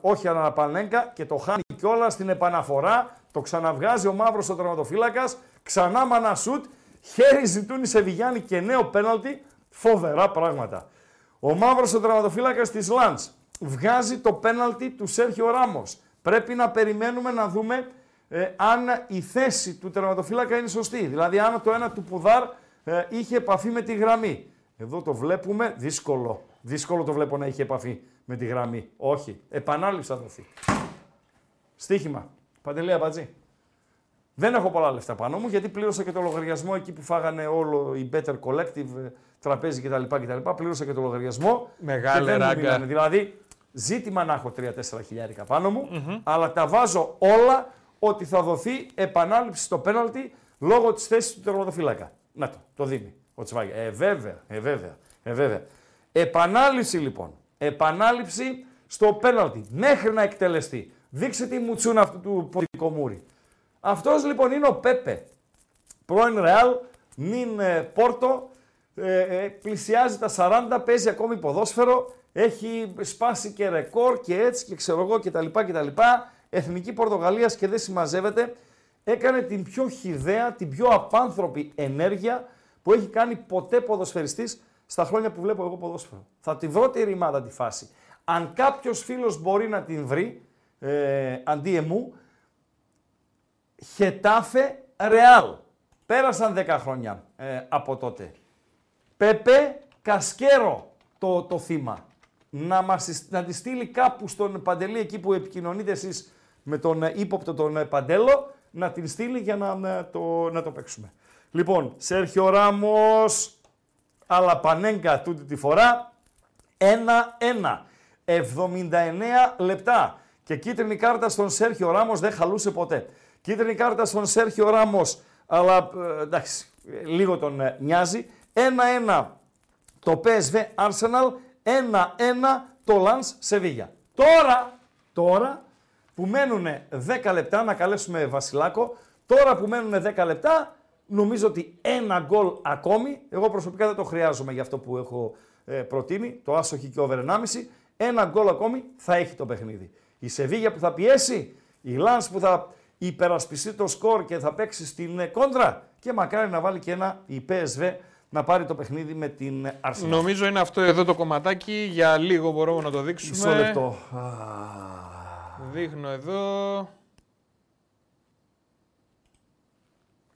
όχι Αλαπανέγκα, και το χάνει κιόλας στην επαναφορά. Το ξαναβγάζει ο Μαύρος ο τερματοφύλακας, ξανά Μανασούτ, χέρι ζητούν οι Σεβιγιάνοι και νέο πέναλτι, φοβερά πράγματα. Ο Μαύρος ο τερματοφύλακας της Λαντς βγάζει το πέναλτι του Σέρχιο Ράμος. Πρέπει να περιμένουμε να δούμε ε, αν η θέση του τερματοφύλακα είναι σωστή. Δηλαδή αν το ένα του Πουδάρ ε, είχε επαφή με τη γραμμή. Εδώ το βλέπουμε δύσκολο. Δύσκολο το βλέπω να είχε επαφή με τη γραμμή. Όχι. Επανάληψη θα δοθεί. Στοίχημα. Παντελή Αμπατζή. Δεν έχω πολλά λεφτά πάνω μου γιατί πλήρωσα και το λογαριασμό εκεί που φάγανε όλο η Better Collective, τραπέζι κτλ. κτλ. Πλήρωσα και το λογαριασμό. Μεγάλη ράγκα. Δηλαδή, ζήτημα να έχω τρία τέσσερα χιλιάρικα πάνω μου, mm-hmm. αλλά τα βάζω όλα ότι θα δοθεί επανάληψη στο πέναλτι λόγω τη θέση του τερματοφύλακα. Να το, το δίνει ο Τσβάγια. Ε, βέβαια, ε, βέβαια, ε, βέβαια. Επανάληψη λοιπόν. Επανάληψη στο πέναλτι μέχρι να εκτελεστεί. Δείξε τη μουτσούνα αυτού του ποντικομούρη. Αυτός λοιπόν είναι ο Πέπε, πρώην Ρεάλ, νυν Πόρτο, ε, ε, πλησιάζει τα σαράντα, παίζει ακόμη ποδόσφαιρο, έχει σπάσει και ρεκόρ και έτσι και ξέρω εγώ κτλ. κτλ. Εθνική Πορτογαλίας και δεν συμμαζεύεται. Έκανε την πιο χυδαία, την πιο απάνθρωπη ενέργεια που έχει κάνει ποτέ ποδοσφαιριστής στα χρόνια που βλέπω εγώ ποδόσφαιρο. Θα τη βρω τη ρημάδα τη φάση. Αν κάποιος φίλος μπορεί να την βρει, ε, αντί εμού, Χετάφε Ρεάλ. Πέρασαν δέκα χρόνια ε, από τότε. Πέπε Κασκέρο το, το θύμα. Να, μας, να τη στείλει κάπου στον Παντελή, εκεί που επικοινωνείτε εσείς με τον ύποπτο τον Παντέλο, να την στείλει για να, να, το, να το παίξουμε. Λοιπόν, Σέρχιο Ράμος, Αλαπανέγκα τούτη τη φορά, ένα ένα. εβδομήντα εννέα λεπτά. Και κίτρινη κάρτα στον Σέρχιο Ράμος, δεν χαλούσε ποτέ. Κίτρινη κάρτα στον Σέρχιο Ράμος, αλλά εντάξει, λίγο τον νοιάζει. ένα ένα το πι ες βι Arsenal, ένα ένα το Lens Sevilla. Τώρα, τώρα που μένουν δέκα λεπτά, να καλέσουμε Βασιλάκο, τώρα που μένουν δέκα λεπτά, νομίζω ότι ένα γκολ ακόμη, εγώ προσωπικά δεν το χρειάζομαι για αυτό που έχω προτείνει, το άσοχη και over ένα κόμμα πέντε, ένα γκολ ακόμη θα έχει το παιχνίδι. Η Sevilla που θα πιέσει, η Lens που θα υπερασπιστεί το σκορ και θα παίξει στην κόντρα και μακάρι να βάλει και ένα η πι ες βι να πάρει το παιχνίδι με την Arsenal. Νομίζω είναι αυτό εδώ το κομματάκι, για λίγο μπορούμε να το δείξουμε. Μισό λεπτό. Δείχνω εδώ.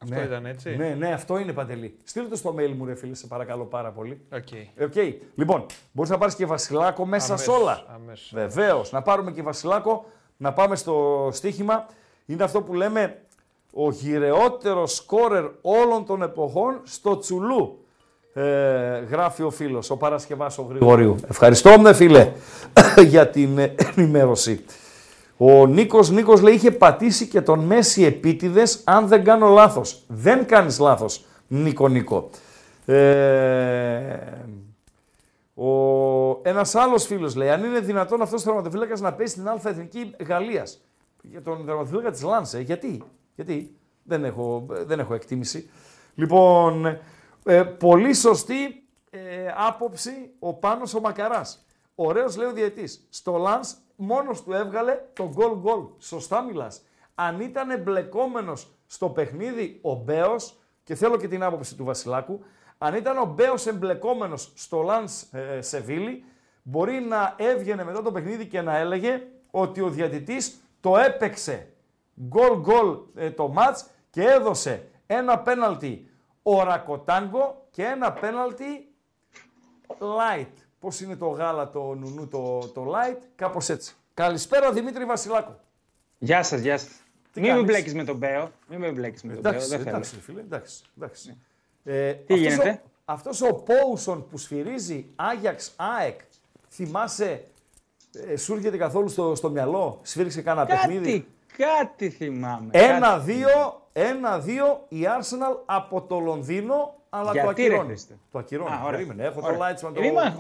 Αυτό ναι. Ήταν έτσι. Ναι, ναι, αυτό είναι Παντελή. Στείλ το στο mail μου ρε φίλε, σε παρακαλώ πάρα πολύ. Οκ. Okay. Okay. Λοιπόν, μπορείς να πάρεις και Βασιλάκο μέσα αμέσως, σ' όλα. Αμέσως. Βεβαίως, να πάρουμε και Βασιλάκο, να πάμε στο στοίχημα. Είναι αυτό που λέμε ο γυρεότερος σκόρερ όλων των εποχών στο Τσουλού, ε, γράφει ο φίλος, ο Παρασκευάς ο Γρηγορίου. Ευχαριστώ μου φίλε για την ενημέρωση. Ο Νίκος Νίκος λέει είχε πατήσει και τον Μέση επίτηδες αν δεν κάνω λάθος. Δεν κάνεις λάθος Νίκο Νίκο. Ε, ο, ένας άλλος φίλος λέει αν είναι δυνατόν αυτός ο τερματοφύλακας να παίζει στην Α' Εθνική Γαλλίας. Για τον τερματοφύλακα της Λάνσε. Γιατί, γιατί, δεν έχω, δεν έχω εκτίμηση. Λοιπόν, ε, πολύ σωστή ε, άποψη ο Πάνος ο Μακαράς. Ωραίος λέει ο διαιτής. Στο Λάνς μόνος του έβγαλε το goal goal. Σωστά μιλάς. Αν ήταν εμπλεκόμενος στο παιχνίδι ο Μπέος, και θέλω και την άποψη του Βασιλάκου, αν ήταν ο Μπέος εμπλεκόμενος στο Λάνς ε, Σεβίλη, μπορεί να έβγαινε μετά το παιχνίδι και να έλεγε ότι ο διαιτητής το έπαιξε γκολ-γκολ ε, το μάτς και έδωσε ένα πέναλτι ο Ρακοτάνγκο και ένα πέναλτι light. Πώς είναι το γάλα το νουνού το, το light, κάπως έτσι. Καλησπέρα Δημήτρη Βασιλάκο. Γεια σας, γεια σας. Τι μην με μπλέκεις με τον Μπέο, μην με μπλέκεις με τον Μπέο, δεν θέλω. Εντάξει φίλε, εντάξει, εντάξει. Ε, Τι αυτός γίνεται. Ο, αυτός ο Πόουσον που σφυρίζει Άγιαξ ΑΕΚ, θυμάσαι... Ε, σου έρχεται καθόλου στο, στο μυαλό, σφύριξε κάνα κάτι, παιχνίδι. Κάτι θυμάμαι. Ένα-δύο, ένα-δύο η Arsenal από το Λονδίνο, αλλά γιατί το ακυρώνει. Το ακυρώνει. Α, ωραία. Περίμενε, έχω ωραία. Το Lightsman. Το...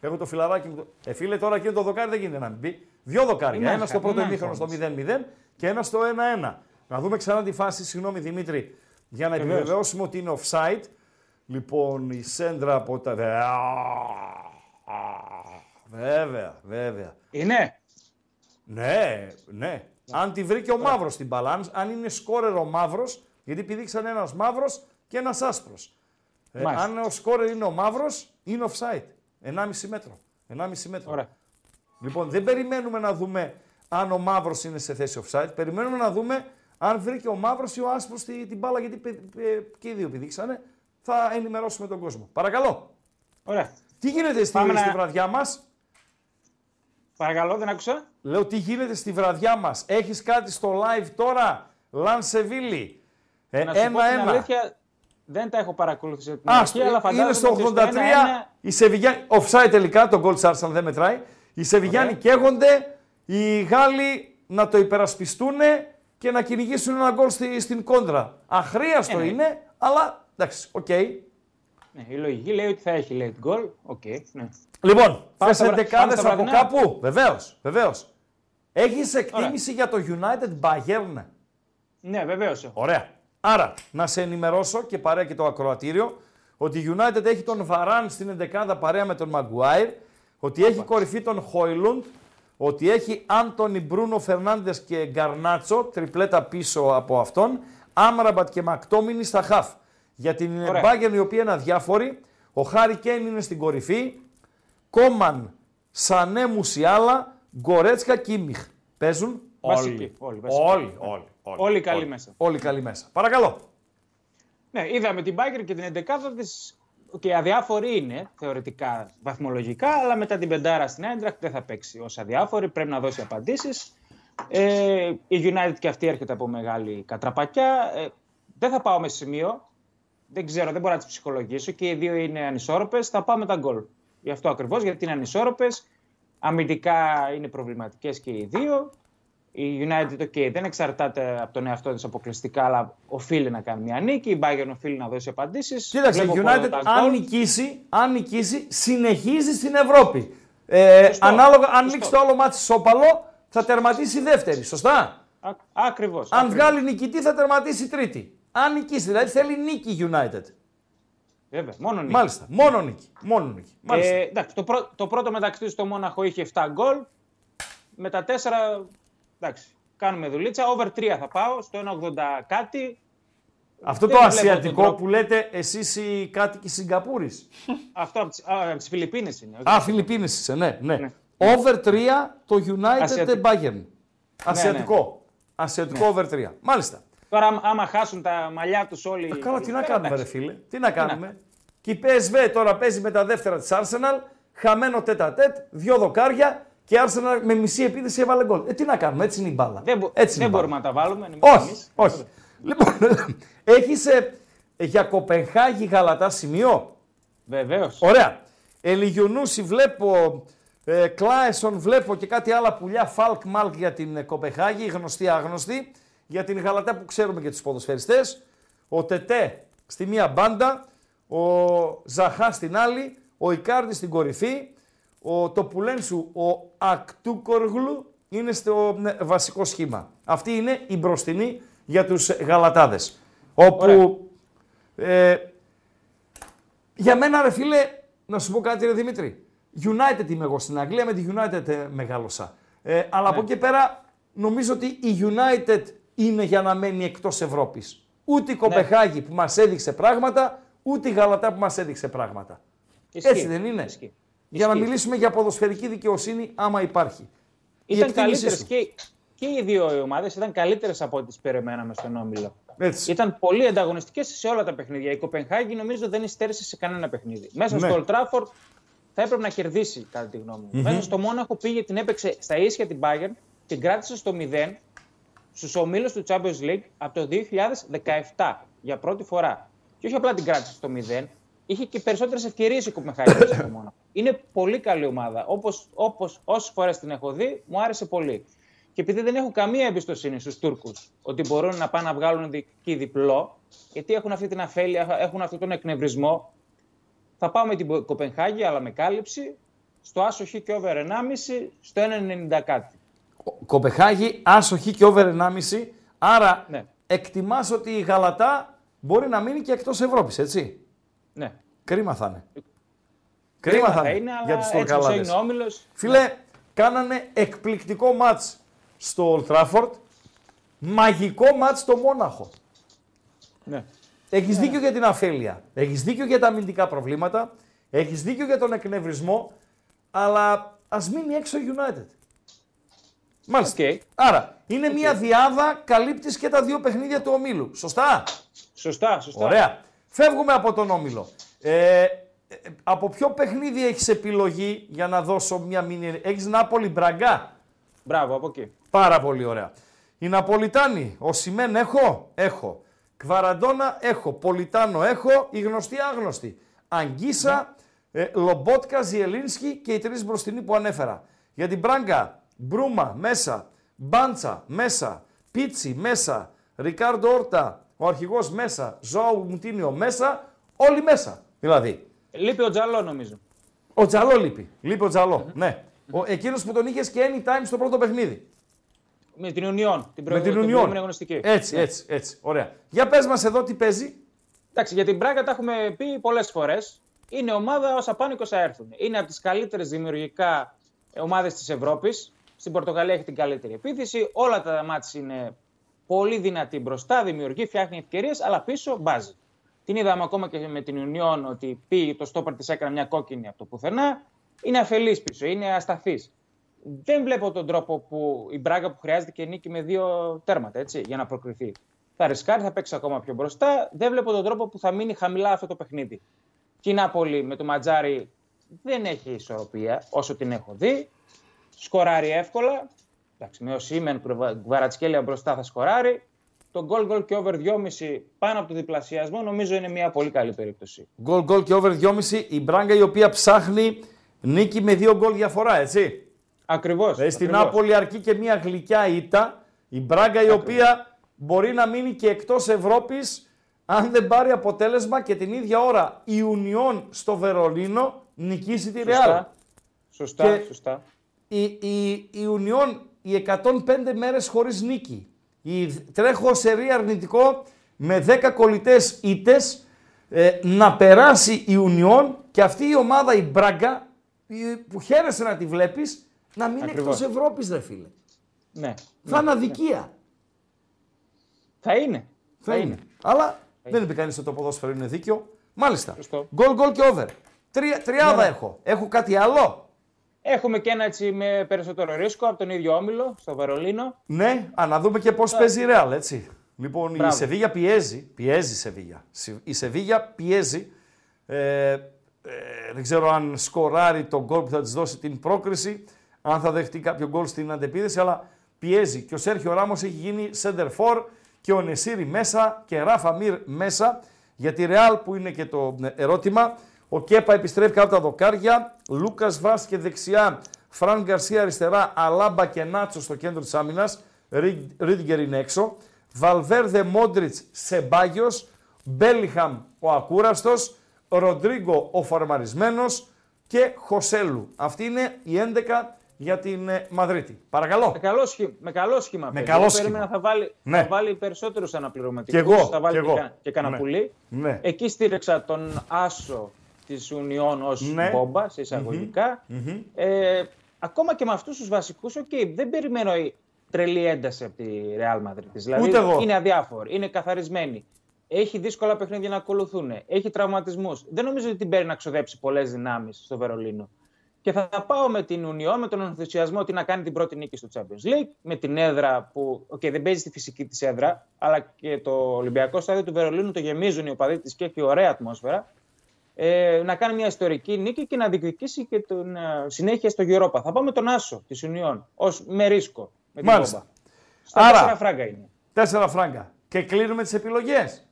Έχω το φιλαράκι μου. Το... Ε, φίλε, τώρα εκείνο το δοκάρι δεν γίνεται να μην πει. Δύο δοκάρια. Ένα στο πρώτο ημίχρονο στο μηδέν μηδέν και ένα στο ένα ένα. Να δούμε ξανά τη φάση. Συγγνώμη Δημήτρη, για να επιβεβαιώσουμε ότι είναι offside. Λοιπόν, η σέντρα από τα. Βέβαια, βέβαια. Είναι. Ναι, ναι. Αν τη βρει και ο μαύρος την μπαλά, αν είναι σκόρερ ο μαύρος, γιατί πηδήξαν ένας μαύρος και ένας άσπρος. Ε, αν ο σκόρερ είναι ο μαύρος, είναι offside. ενάμιση μέτρο. ενάμιση μέτρο. Ωραία. Λοιπόν, δεν περιμένουμε να δούμε αν ο μαύρος είναι σε θέση offside. Περιμένουμε να δούμε αν βρει και ο μαύρος ή ο άσπρος την, την μπάλα, γιατί παι, παι, και οι δύο πηδήξανε. Θα ενημερώσουμε τον κόσμο. Παρακαλώ. Ωραία. Τι γίνεται στη, να... στη βραδιά μας. Παρακαλώ, δεν άκουσα. Λέω τι γίνεται στη βραδιά μας. Έχεις κάτι στο live τώρα, Λαν Σεβίλη. Ε, να σου ένα, πω την ένα. Αλήθεια, δεν τα έχω παρακολουθήσει από την αρχή, αλλά φαντάζομαι... Είναι στο ογδόντα τρία, ένα, ένα... η Σεβιγιάννη... Offside τελικά, το goal charge αν δεν μετράει. Οι Σεβιγιάννη okay. καίγονται, οι Γάλλοι να το υπερασπιστούν και να κυνηγήσουν ένα goal στη, στην κόντρα. Αχρίαστο ε, είναι, ναι. αλλά εντάξει, οκ. Okay. Ναι, η λογική λέει ότι θα έχει late goal, οκ, okay, ναι. Λοιπόν, θες εντεκάδες από κάπου. Βεβαίως, βεβαίως. Έχεις εκτίμηση για το United Bayern. Ναι, βεβαίως. Ωραία. Άρα, να σε ενημερώσω και παρέα και το ακροατήριο, ότι η United έχει τον Βαράν στην εντεκάδα παρέα με τον Maguire, ότι έχει κορυφή τον Χόιλουντ, ότι έχει Άντονι, Μπρούνο, Φερνάντες και Γκαρνάτσο, τριπλέτα πίσω από αυτόν, Άμραμπατ και Μακτόμινι στα χαφ. Για την Bayern η οποία είναι αδιάφορη, ο Χάρι Κέιν είναι στην κορυφή. Κόμαν, Σανέ, Μουσιάλα, Γκορέτσκα, Κίμιχ. Παίζουν όλοι. Όλοι, όλοι, όλοι, όλοι καλοί μέσα. Όλοι καλοί μέσα. Παρακαλώ. Ναι, είδαμε την Bayern και την εντεκάδα της. Και αδιάφοροι είναι θεωρητικά βαθμολογικά, αλλά μετά την πεντάρα στην Eintracht δεν θα παίξει ως αδιάφοροι. Πρέπει να δώσει απαντήσεις. Ε, η United και αυτή έρχεται από μεγάλη κατραπακιά. Ε, δεν θα πάω με σημείο. Δεν ξέρω, δεν μπορώ να τις ψυχολογήσω και οι δύο είναι ανισόρροπες. Θα πάω με τα γκολ. Γι' αυτό ακριβώς, γιατί είναι ανισόρροπες, αμυντικά είναι προβληματικές και οι δύο. Η United okay, δεν εξαρτάται από τον εαυτό της αποκλειστικά, αλλά οφείλει να κάνει μια νίκη. Η Bayern οφείλει να δώσει απαντήσεις. Κοίταξε, η United αν νικήσει, αν νικήσει, συνεχίζει στην Ευρώπη. Ε, Σωστό, ανάλογα, αν νίξει το όλο μάτι σόπαλο, θα τερματίσει δεύτερη, σωστά. Α, ακριβώς. Αν ακριβώς. βγάλει νικητή, θα τερματίσει τρίτη. Αν νικήσει, δηλαδή θέλει νίκη η United. Βέβαια, μόνο νίκη. Μάλιστα, μόνο νίκη. Μόνο νίκη. Μάλιστα. Ε, εντάξει, το, πρω... το πρώτο μεταξύ του στο Μόναχο είχε επτά γκολ. Με τα τέσσερα, εντάξει, κάνουμε δουλίτσα. Over τρία θα πάω, στο ένα ογδόντα κάτι. Αυτό δεν το ασιατικό που λέτε εσείς οι κάτοικοι Σιγκαπούρης. Αυτό από τις, α, τις Φιλιππίνες είναι. Α, Φιλιππίνες είσαι, ναι, ναι, ναι. Over τρία το United Ασιατι... Bayern. Ασιατικό. Ναι, ναι. Ασιατικό ναι. over τρία. Μάλιστα. Τώρα, άμα χάσουν τα μαλλιά τους όλοι... Καλά, τι να κάνουμε ρε φίλε, τι να κάνουμε. Και η πι ες βι τώρα παίζει με τα δεύτερα της Arsenal, χαμένο τέτα τέτ, δύο δοκάρια και η Arsenal με μισή επίθεση έβαλε γκολ. Ε, τι να κάνουμε, έτσι είναι η μπάλα. Δεν, έτσι δεν μπορούμε να τα βάλουμε. Όχι, εμείς. όχι. Λοιπόν, έχεις ε, για Κοπενχάγη Γαλατά σημείο. Βεβαίως. Ωραία. Ελιγιουνούση βλέπω, ε, Κλάεσον βλέπω και κάτι άλλα πουλιά, Φάλκ Μάλκ για την Κοπενχάγη, γνωστή άγνωστη. Για την Γαλατά που ξέρουμε και τους ποδοσφαιριστές, ο Τετέ στη μία μπάντα, ο Ζαχά στην άλλη, ο Ικάρντι στην κορυφή, ο Τοπουλένσου, ο Ακτούκοργλου είναι στο βασικό σχήμα. Αυτή είναι η μπροστινή για τους Γαλατάδες. Όπου, ε, για μένα ρε φίλε, να σου πω κάτι ρε Δημήτρη, United είμαι εγώ στην Αγγλία, με τη United ε, μεγάλωσα. Ε, αλλά ναι. από εκεί πέρα νομίζω ότι η United... είναι για να μένει εκτός Ευρώπης. Ούτε η Κοπεχάγη ναι. που μας έδειξε πράγματα, ούτε η Γαλατά που μας έδειξε πράγματα. Ισχύ. Έτσι δεν είναι. Ισχύ. Για Ισχύ. να μιλήσουμε για ποδοσφαιρική δικαιοσύνη, άμα υπάρχει. Ήταν καλύτερες και, και οι δύο ομάδες ήταν καλύτερες από ό,τι περιμέναμε στον όμιλο. Έτσι. Ήταν πολύ ανταγωνιστικές σε όλα τα παιχνίδια. Η Κοπενχάγη νομίζω δεν υστέρησε σε κανένα παιχνίδι. Μέσα ναι. στο Old Trafford θα έπρεπε να κερδίσει, κατά τη γνώμη μου. Mm-hmm. Μέσα στο Μόναχο πήγε, την έπαιξε στα ίσια την Bayern, την κράτησε στο μηδέν. Στους ομίλους του Champions League από το δύο χιλιάδες δεκαεπτά για πρώτη φορά. Και όχι απλά την κράτησε στο μηδέν, είχε και περισσότερες ευκαιρίες η Κοπενχάγη στο Μόναχο. Είναι πολύ καλή ομάδα. Όπως, όπως όσες φορές την έχω δει, μου άρεσε πολύ. Και επειδή δεν έχω καμία εμπιστοσύνη στους Τούρκους ότι μπορούν να πάνε να βγάλουν εκεί διπλό, γιατί έχουν αυτή την αφέλεια, έχουν αυτόν τον εκνευρισμό, θα πάω με την Κοπενχάγη, αλλά με κάλυψη. στο άσο χ και over ενάμιση στο ένα κόμμα ενενήντα κάτι. Κοπεχάγη, άσο χ και over ενάμιση. Άρα ναι, εκτιμάς ότι η Γαλατά μπορεί να μείνει και εκτός Ευρώπης, έτσι. Ναι. Κρίμα θα είναι. Κρίμα θα είναι, για τους Πορτογάλους. Φίλε, ναι, κάνανε εκπληκτικό μάτς στο Old Trafford. Μαγικό μάτς στο Μόναχο. Ναι. Έχεις ναι, δίκιο για την αφέλεια. Έχεις δίκιο για τα αμυντικά προβλήματα. Έχεις δίκιο για τον εκνευρισμό. Αλλά ας μείνει έξω United. Μάλιστα. Okay. Άρα, είναι okay, μια διάδα, καλύπτεις και τα δύο παιχνίδια του ομίλου. Σωστά. Σωστά, σωστά. Ωραία. Φεύγουμε από τον όμιλο. Ε, από ποιο παιχνίδι έχεις επιλογή για να δώσω μια μήνυα? Έχεις Νάπολη Μπραγκά. Μπράβο, από εκεί. Πάρα πολύ ωραία. Η Ναπολιτάνη, Οσιμέν έχω, έχω. Κβαραντόνα έχω, Πολιτάνο έχω, η γνωστή άγνωστη. Αγγίσα, ναι, ε, Λομπότκα, Ζιελίνσκι και οι τρεις μπροστινοί που ανέφερα. Για την Μπράγκα, Μπρούμα μέσα, Μπάντσα μέσα, Πίτσι μέσα, Ρικάρντο Όρτα, ο αρχηγός μέσα, Ζωάου Μουτίνιο μέσα, όλοι μέσα δηλαδή. Λείπει ο Τζαλό νομίζω. Ο Τζαλό λείπει, λείπει ο Τζαλό, ναι. Ο, εκείνος που τον είχες και anytime στο πρώτο παιχνίδι. Με την Union, την προηγούμενη αγωνιστική. Έτσι, έτσι, έτσι, ωραία. Για πες μας εδώ τι παίζει. Εντάξει, για την Πράγκα τα έχουμε πει πολλές φορές. Είναι ομάδα όσα πάνε και όσα έρθουν. Είναι από τις καλύτερες δημιουργικά ομάδες της Ευρώπης. Στην Πορτογαλία έχει την καλύτερη επίθεση. Όλα τα μάτς είναι πολύ δυνατή μπροστά, δημιουργεί, φτιάχνει ευκαιρίες, αλλά πίσω μπάζει. Την είδαμε ακόμα και με την Union ότι πήγε το στόπερ της, έκανε μια κόκκινη από το πουθενά. Είναι αφελής πίσω, είναι ασταθής. Δεν βλέπω τον τρόπο που η Μπράγκα που χρειάζεται και νίκη με δύο τέρματα έτσι, για να προκριθεί. Θα ρισκάρει, θα παίξει ακόμα πιο μπροστά. Δεν βλέπω τον τρόπο που θα μείνει χαμηλά αυτό το παιχνίδι. Και η Νάπολη με το Ματζάρι δεν έχει ισορροπία όσο την έχω δει. Σκοράρει εύκολα. Εντάξει, με ο Σίμεν που Γκβαρατσκέλια μπροστά θα σκοράρει. Το γκολ γκολ και over δυόμιση πάνω από το διπλασιασμό νομίζω είναι μια πολύ καλή περίπτωση. Γκολ γκολ και over δυόμιση η Μπράγκα η οποία ψάχνει νίκη με δύο γκολ διαφορά, έτσι. Ακριβώς. Ε, στην Νάπολη αρκεί και μια γλυκιά ήττα. Η Μπράγκα η οποία μπορεί να μείνει και εκτός Ευρώπης αν δεν πάρει αποτέλεσμα και την ίδια ώρα η Union στο Βερολίνο νικήσει τη Real. Σωστά, και σωστά. Η, η, η Union οι εκατόν πέντε μέρες χωρίς νίκη. Η τρέχω σερί αρνητικό με δέκα κολλητές ήττες ε, να περάσει η Union και αυτή η ομάδα η Μπράγκα που χαίρεσαι να τη βλέπεις να μην είναι εκτός Ευρώπης, ρε φίλε. Ναι. Θα είναι αδικία. Ναι. Θα είναι. Θα, θα είναι. είναι. Αλλά θα δεν είναι. είπε κανείς ότι το ποδόσφαιρο είναι δίκαιο. Μάλιστα. Γκολ, γκολ και over. Τρία, τριάδα ναι. έχω. Έχω κάτι άλλο. Έχουμε και ένα έτσι με περισσότερο ρίσκο από τον ίδιο όμιλο, στο Βερολίνο. Ναι, α, να δούμε και πώς θα... παίζει η Real, έτσι. Λοιπόν, Μπράβο. η Σεβίγια πιέζει. Πιέζει η Σεβίγια. Η Σεβίγια πιέζει. Ε, ε, δεν ξέρω αν σκοράρει τον γκολ που θα της δώσει την πρόκριση. Αν θα δεχτεί κάποιο γκολ στην αντεπίδεση, αλλά πιέζει. Και ο Σέρχιο Ράμος έχει γίνει center for και ο Νεσίρι μέσα και Ράφα Μιρ μέσα. Για τη Ρεάλ που είναι και το ερώτημα. Ο Κέπα επιστρέφει κάτω από τα δοκάρια. Λούκας Βάσκε δεξιά. Φραν Γκαρσία αριστερά. Αλάμπα και Νάτσο στο κέντρο της άμυνας. Ρίντγκερ είναι έξω. Βαλβέρδε Μόντριτς Σεμπάγιος. Μπέλιχαμ ο ακούραστος. Ροντρίγκο ο φαρμαρισμένος. Και Χωσέλου. Αυτή είναι η έντεκα για την Μαδρίτη. Παρακαλώ. Με καλό σχήμα. Με καλό σχήμα. Με καλό σχήμα. Περίμενα θα βάλει, ναι. βάλει περισσότερους αναπληρωματικούς. Και εγώ. Θα βάλει και, και, κα, και κανένα ναι. πουλί. Ναι. Εκεί στήρεξα τον Άσο της Union ως ναι. μπόμπα, σε εισαγωγικά. Mm-hmm. Mm-hmm. Ε, ακόμα και με αυτούς τους βασικούς, okay, δεν περιμένω η τρελή ένταση από τη Real Madrid. Δηλαδή εγώ. είναι αδιάφοροι, είναι καθαρισμένοι. Έχει δύσκολα παιχνίδια να ακολουθούν. Έχει τραυματισμούς. Δεν νομίζω ότι την παίρνει να ξοδέψει πολλές δυνάμεις στο Βερολίνο. Και θα πάω με την Union, με τον ενθουσιασμό ότι να κάνει την πρώτη νίκη στο Champions League, με την έδρα που okay, δεν παίζει στη φυσική της έδρα, αλλά και το Ολυμπιακό Στάδιο του Βερολίνου το γεμίζουν οι οπαδοί της και έχει ωραία ατμόσφαιρα. Ε, να κάνει μια ιστορική νίκη και να διεκδικήσει και την συνέχεια στο Europa. Θα πάω με τον Άσο της Union ως με ρίσκο. Με την Μάλιστα. Στα τέσσερα φράγκα είναι. Τέσσερα φράγκα. Και κλείνουμε τις επιλογές.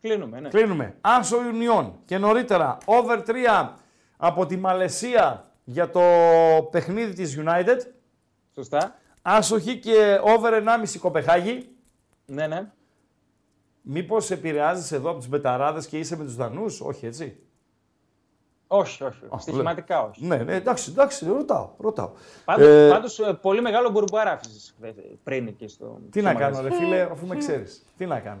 Κλείνουμε, ναι. Κλείνουμε. Άσο Union και νωρίτερα over τρία από τη Μαλαισία για το παιχνίδι της United. Σωστά. Άσο χ και over ενάμιση Κοπεχάγη. Ναι, ναι. Μήπως επηρεάζεις εδώ από τους μπεταράδες και είσαι με τους Δανούς, όχι έτσι. Όχι, όχι. Συστηματικά όχι. Ναι, ναι, εντάξει, εντάξει, ρωτάω. ρωτάω. Πάντως, ε... πάντως πολύ μεγάλο μπουρμπουάρα άφησες πριν εκεί στο. Τι να κάνω, ρε φίλε, αφού με ξέρεις. Τι να κάνω.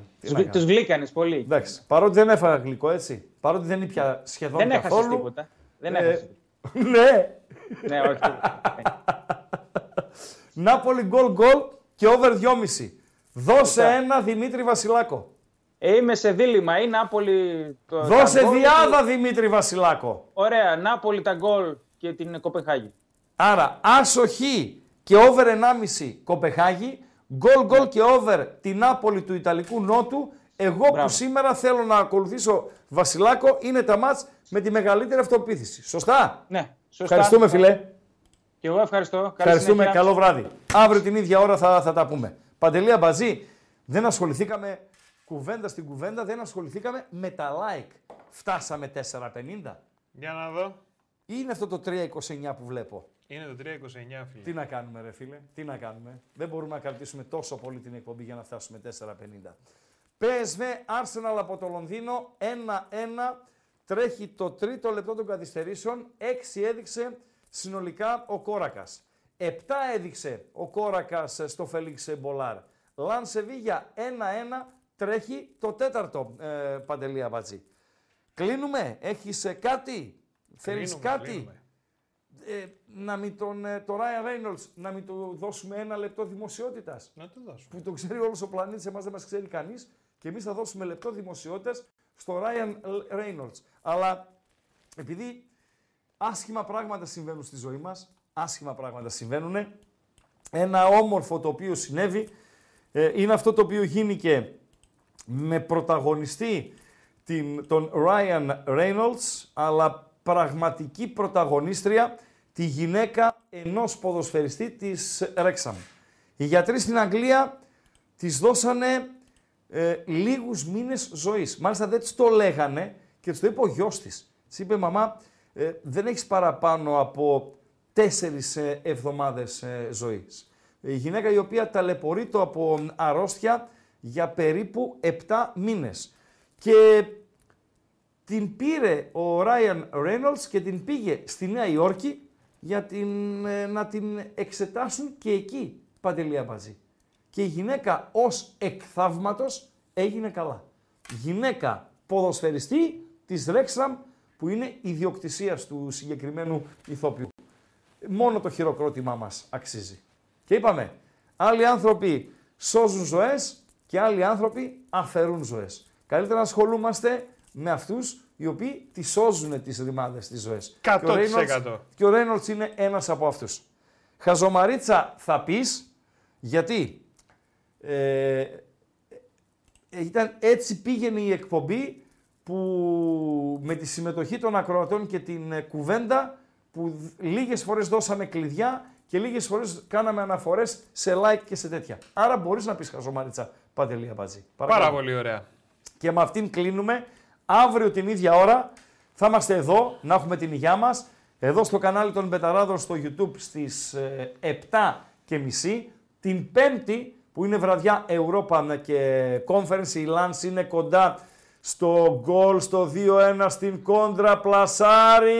Τους γλύκανες πολύ. Εντάξει. Παρότι δεν έφαγα γλυκό, έτσι. Παρότι δεν ήπια σχεδόν δεν καθόλου. Δεν έχασες τίποτα. Δεν έχασες. Ε... ναι. ναι, όχι. Νάπολη γκολ γκολ και over δυόμισι. Δώσε ένα Δημήτρη Βασιλάκο. Ε, είμαι σε δίλημμα. Ή Νάπολη. Το... Δώσε διάδα και... Δημήτρη Βασιλάκο. Ωραία. Νάπολη τα γκολ και την Κοπεχάγη. Άρα άσοχη και over ενάμιση Κοπεχάγη. Γκολ γκολ και over την Νάπολη του Ιταλικού Νότου. Εγώ Μπράβο. Που σήμερα θέλω να ακολουθήσω Βασιλάκο είναι τα μάτς με τη μεγαλύτερη αυτοποίθηση. Σωστά. Ναι. Σωστά. Ευχαριστούμε φίλε. Και εγώ ευχαριστώ. Καλή Ευχαριστούμε. Συνέχεια. Καλό βράδυ. Αύριο την ίδια ώρα θα, θα τα πούμε. Παντελία Μπαζή, δεν ασχοληθήκαμε κουβέντα στην κουβέντα, δεν ασχοληθήκαμε με τα like. Φτάσαμε τέσσερα πενήντα. Για να δω. Είναι αυτό το τρία είκοσι εννιά που βλέπω. Είναι το τρία είκοσι εννιά, φίλε. Τι να κάνουμε, ρε φίλε, τι να κάνουμε. Δεν μπορούμε να κρατήσουμε τόσο πολύ την εκπομπή για να φτάσουμε τέσσερα πενήντα. πι ες βι Arsenal από το Λονδίνο, ένα ένα. Τρέχει το τρίτο λεπτό των καθυστερήσεων. έξι έδειξε συνολικά ο Κόρακας. επτά έδειξε ο Κόρακας στο Φέλιξ Μπολάρ. Λαν Σεβίγια ένα ένα, τρέχει το τέταρτο ε, Παντελία Μπατζή. Κλείνουμε, έχεις κάτι, θέλεις κάτι. Ε, να μην τον, τον Ράιαν Ρέινολτς, να μην του δώσουμε ένα λεπτό δημοσιότητας. Να το δώσουμε. Που τον ξέρει όλος ο πλανήτης, εμάς δεν μας ξέρει κανείς. Και εμείς θα δώσουμε λεπτό δημοσιότητας στο Ράιαν Ρέινολτς. Αλλά επειδή άσχημα πράγματα συμβαίνουν στη ζωή μας, άσχημα πράγματα συμβαίνουν. Ένα όμορφο το οποίο συνέβη ε, είναι αυτό το οποίο γίνηκε με πρωταγωνιστή την, τον Ryan Reynolds, αλλά πραγματική πρωταγωνίστρια τη γυναίκα ενός ποδοσφαιριστή της Wrexham. Οι γιατροί στην Αγγλία της δώσανε ε, λίγους μήνες ζωής. Μάλιστα δεν της το λέγανε και της το είπε ο γιος της. Της είπε μαμά ε, δεν έχεις παραπάνω από τέσσερις εβδομάδες ζωής. Η γυναίκα η οποία ταλαιπωρείται από αρρώστια για περίπου επτά μήνες. Και την πήρε ο Ράιαν Ρέινολτς και την πήγε στη Νέα Υόρκη για την, να την εξετάσουν και εκεί, Παντελία Μπατζή. Και η γυναίκα ως εκ θαύματος έγινε καλά. Γυναίκα ποδοσφαιριστή της Wrexham που είναι ιδιοκτησίας του συγκεκριμένου ηθοποιού. Μόνο το χειροκρότημά μας αξίζει. Και είπαμε, άλλοι άνθρωποι σώζουν ζωές και άλλοι άνθρωποι αφαιρούν ζωές. Καλύτερα να ασχολούμαστε με αυτούς οι οποίοι τη σώζουν τις ρημάδες τις ζωές. εκατό τοις εκατό. Και ο Ρέινολτς είναι ένας από αυτούς. Χαζομαρίτσα θα πεις, γιατί ε, ήταν, έτσι πήγαινε η εκπομπή που με τη συμμετοχή των ακροατών και την κουβέντα που λίγες φορές δώσαμε κλειδιά και λίγες φορές κάναμε αναφορές σε like και σε τέτοια. Άρα μπορείς να πεις χαζομαρίτσα, Παντελία Μπατζή. Πάρα πολύ ωραία. Και με αυτήν κλείνουμε. Αύριο την ίδια ώρα θα είμαστε εδώ, να έχουμε την υγειά μας, εδώ στο κανάλι των Μπεταράδων στο YouTube στις επτά και μισή, την Πέμπτη που είναι βραδιά Europa και Conference, η Λάνς είναι κοντά στο γκολ, στο δύο ένα, στην κόντρα, πλασάρι...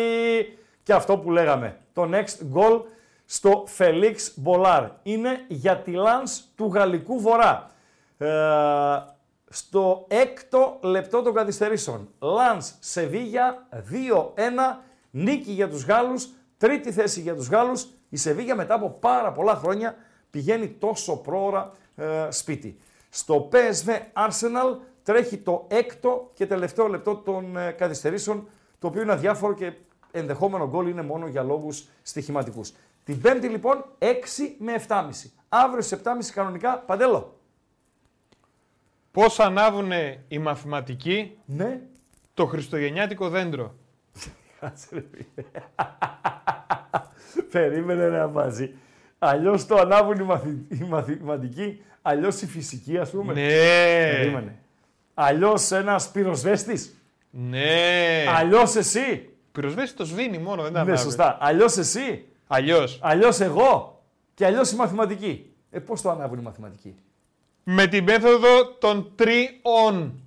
Και αυτό που λέγαμε, το next goal στο Felix Bolar είναι για τη Λανς του Γαλλικού Βορρά. Ε, στο έκτο λεπτό των καθυστερήσεων, Λανς Σεβίγια δύο ένα, νίκη για τους Γάλλους, τρίτη θέση για τους Γάλλους. Η Σεβίγια μετά από πάρα πολλά χρόνια πηγαίνει τόσο πρόωρα ε, σπίτι. Στο πι ες βι Arsenal τρέχει το έκτο και τελευταίο λεπτό των ε, καθυστερήσεων, το οποίο είναι αδιάφορο και ενδεχόμενο γκολ είναι μόνο για λόγους στοιχηματικούς. Την Πέμπτη λοιπόν έξι με επτά και μισή. Αύριο στις επτά και μισή κανονικά. Παντέλο. Πώς ανάβουν οι μαθηματικοί ναι. το χριστουγεννιάτικο δέντρο. Περίμενε να βάζει. Αλλιώς το ανάβουν οι, μαθη... οι μαθηματικοί, αλλιώς η φυσική ας πούμε. Ναι. Περίμενε. Αλλιώς ένας πυροσβέστης. Ναι. Αλλιώς εσύ. Πυροσβέστη το σβήνει μόνο, δεν τα ανάβει. Ναι, σωστά. Αλλιώς εσύ. Αλλιώς. Αλλιώς εγώ. Και αλλιώς η μαθηματική. Ε, πώς το ανάβουν οι μαθηματικοί. Με την μέθοδο των τριών.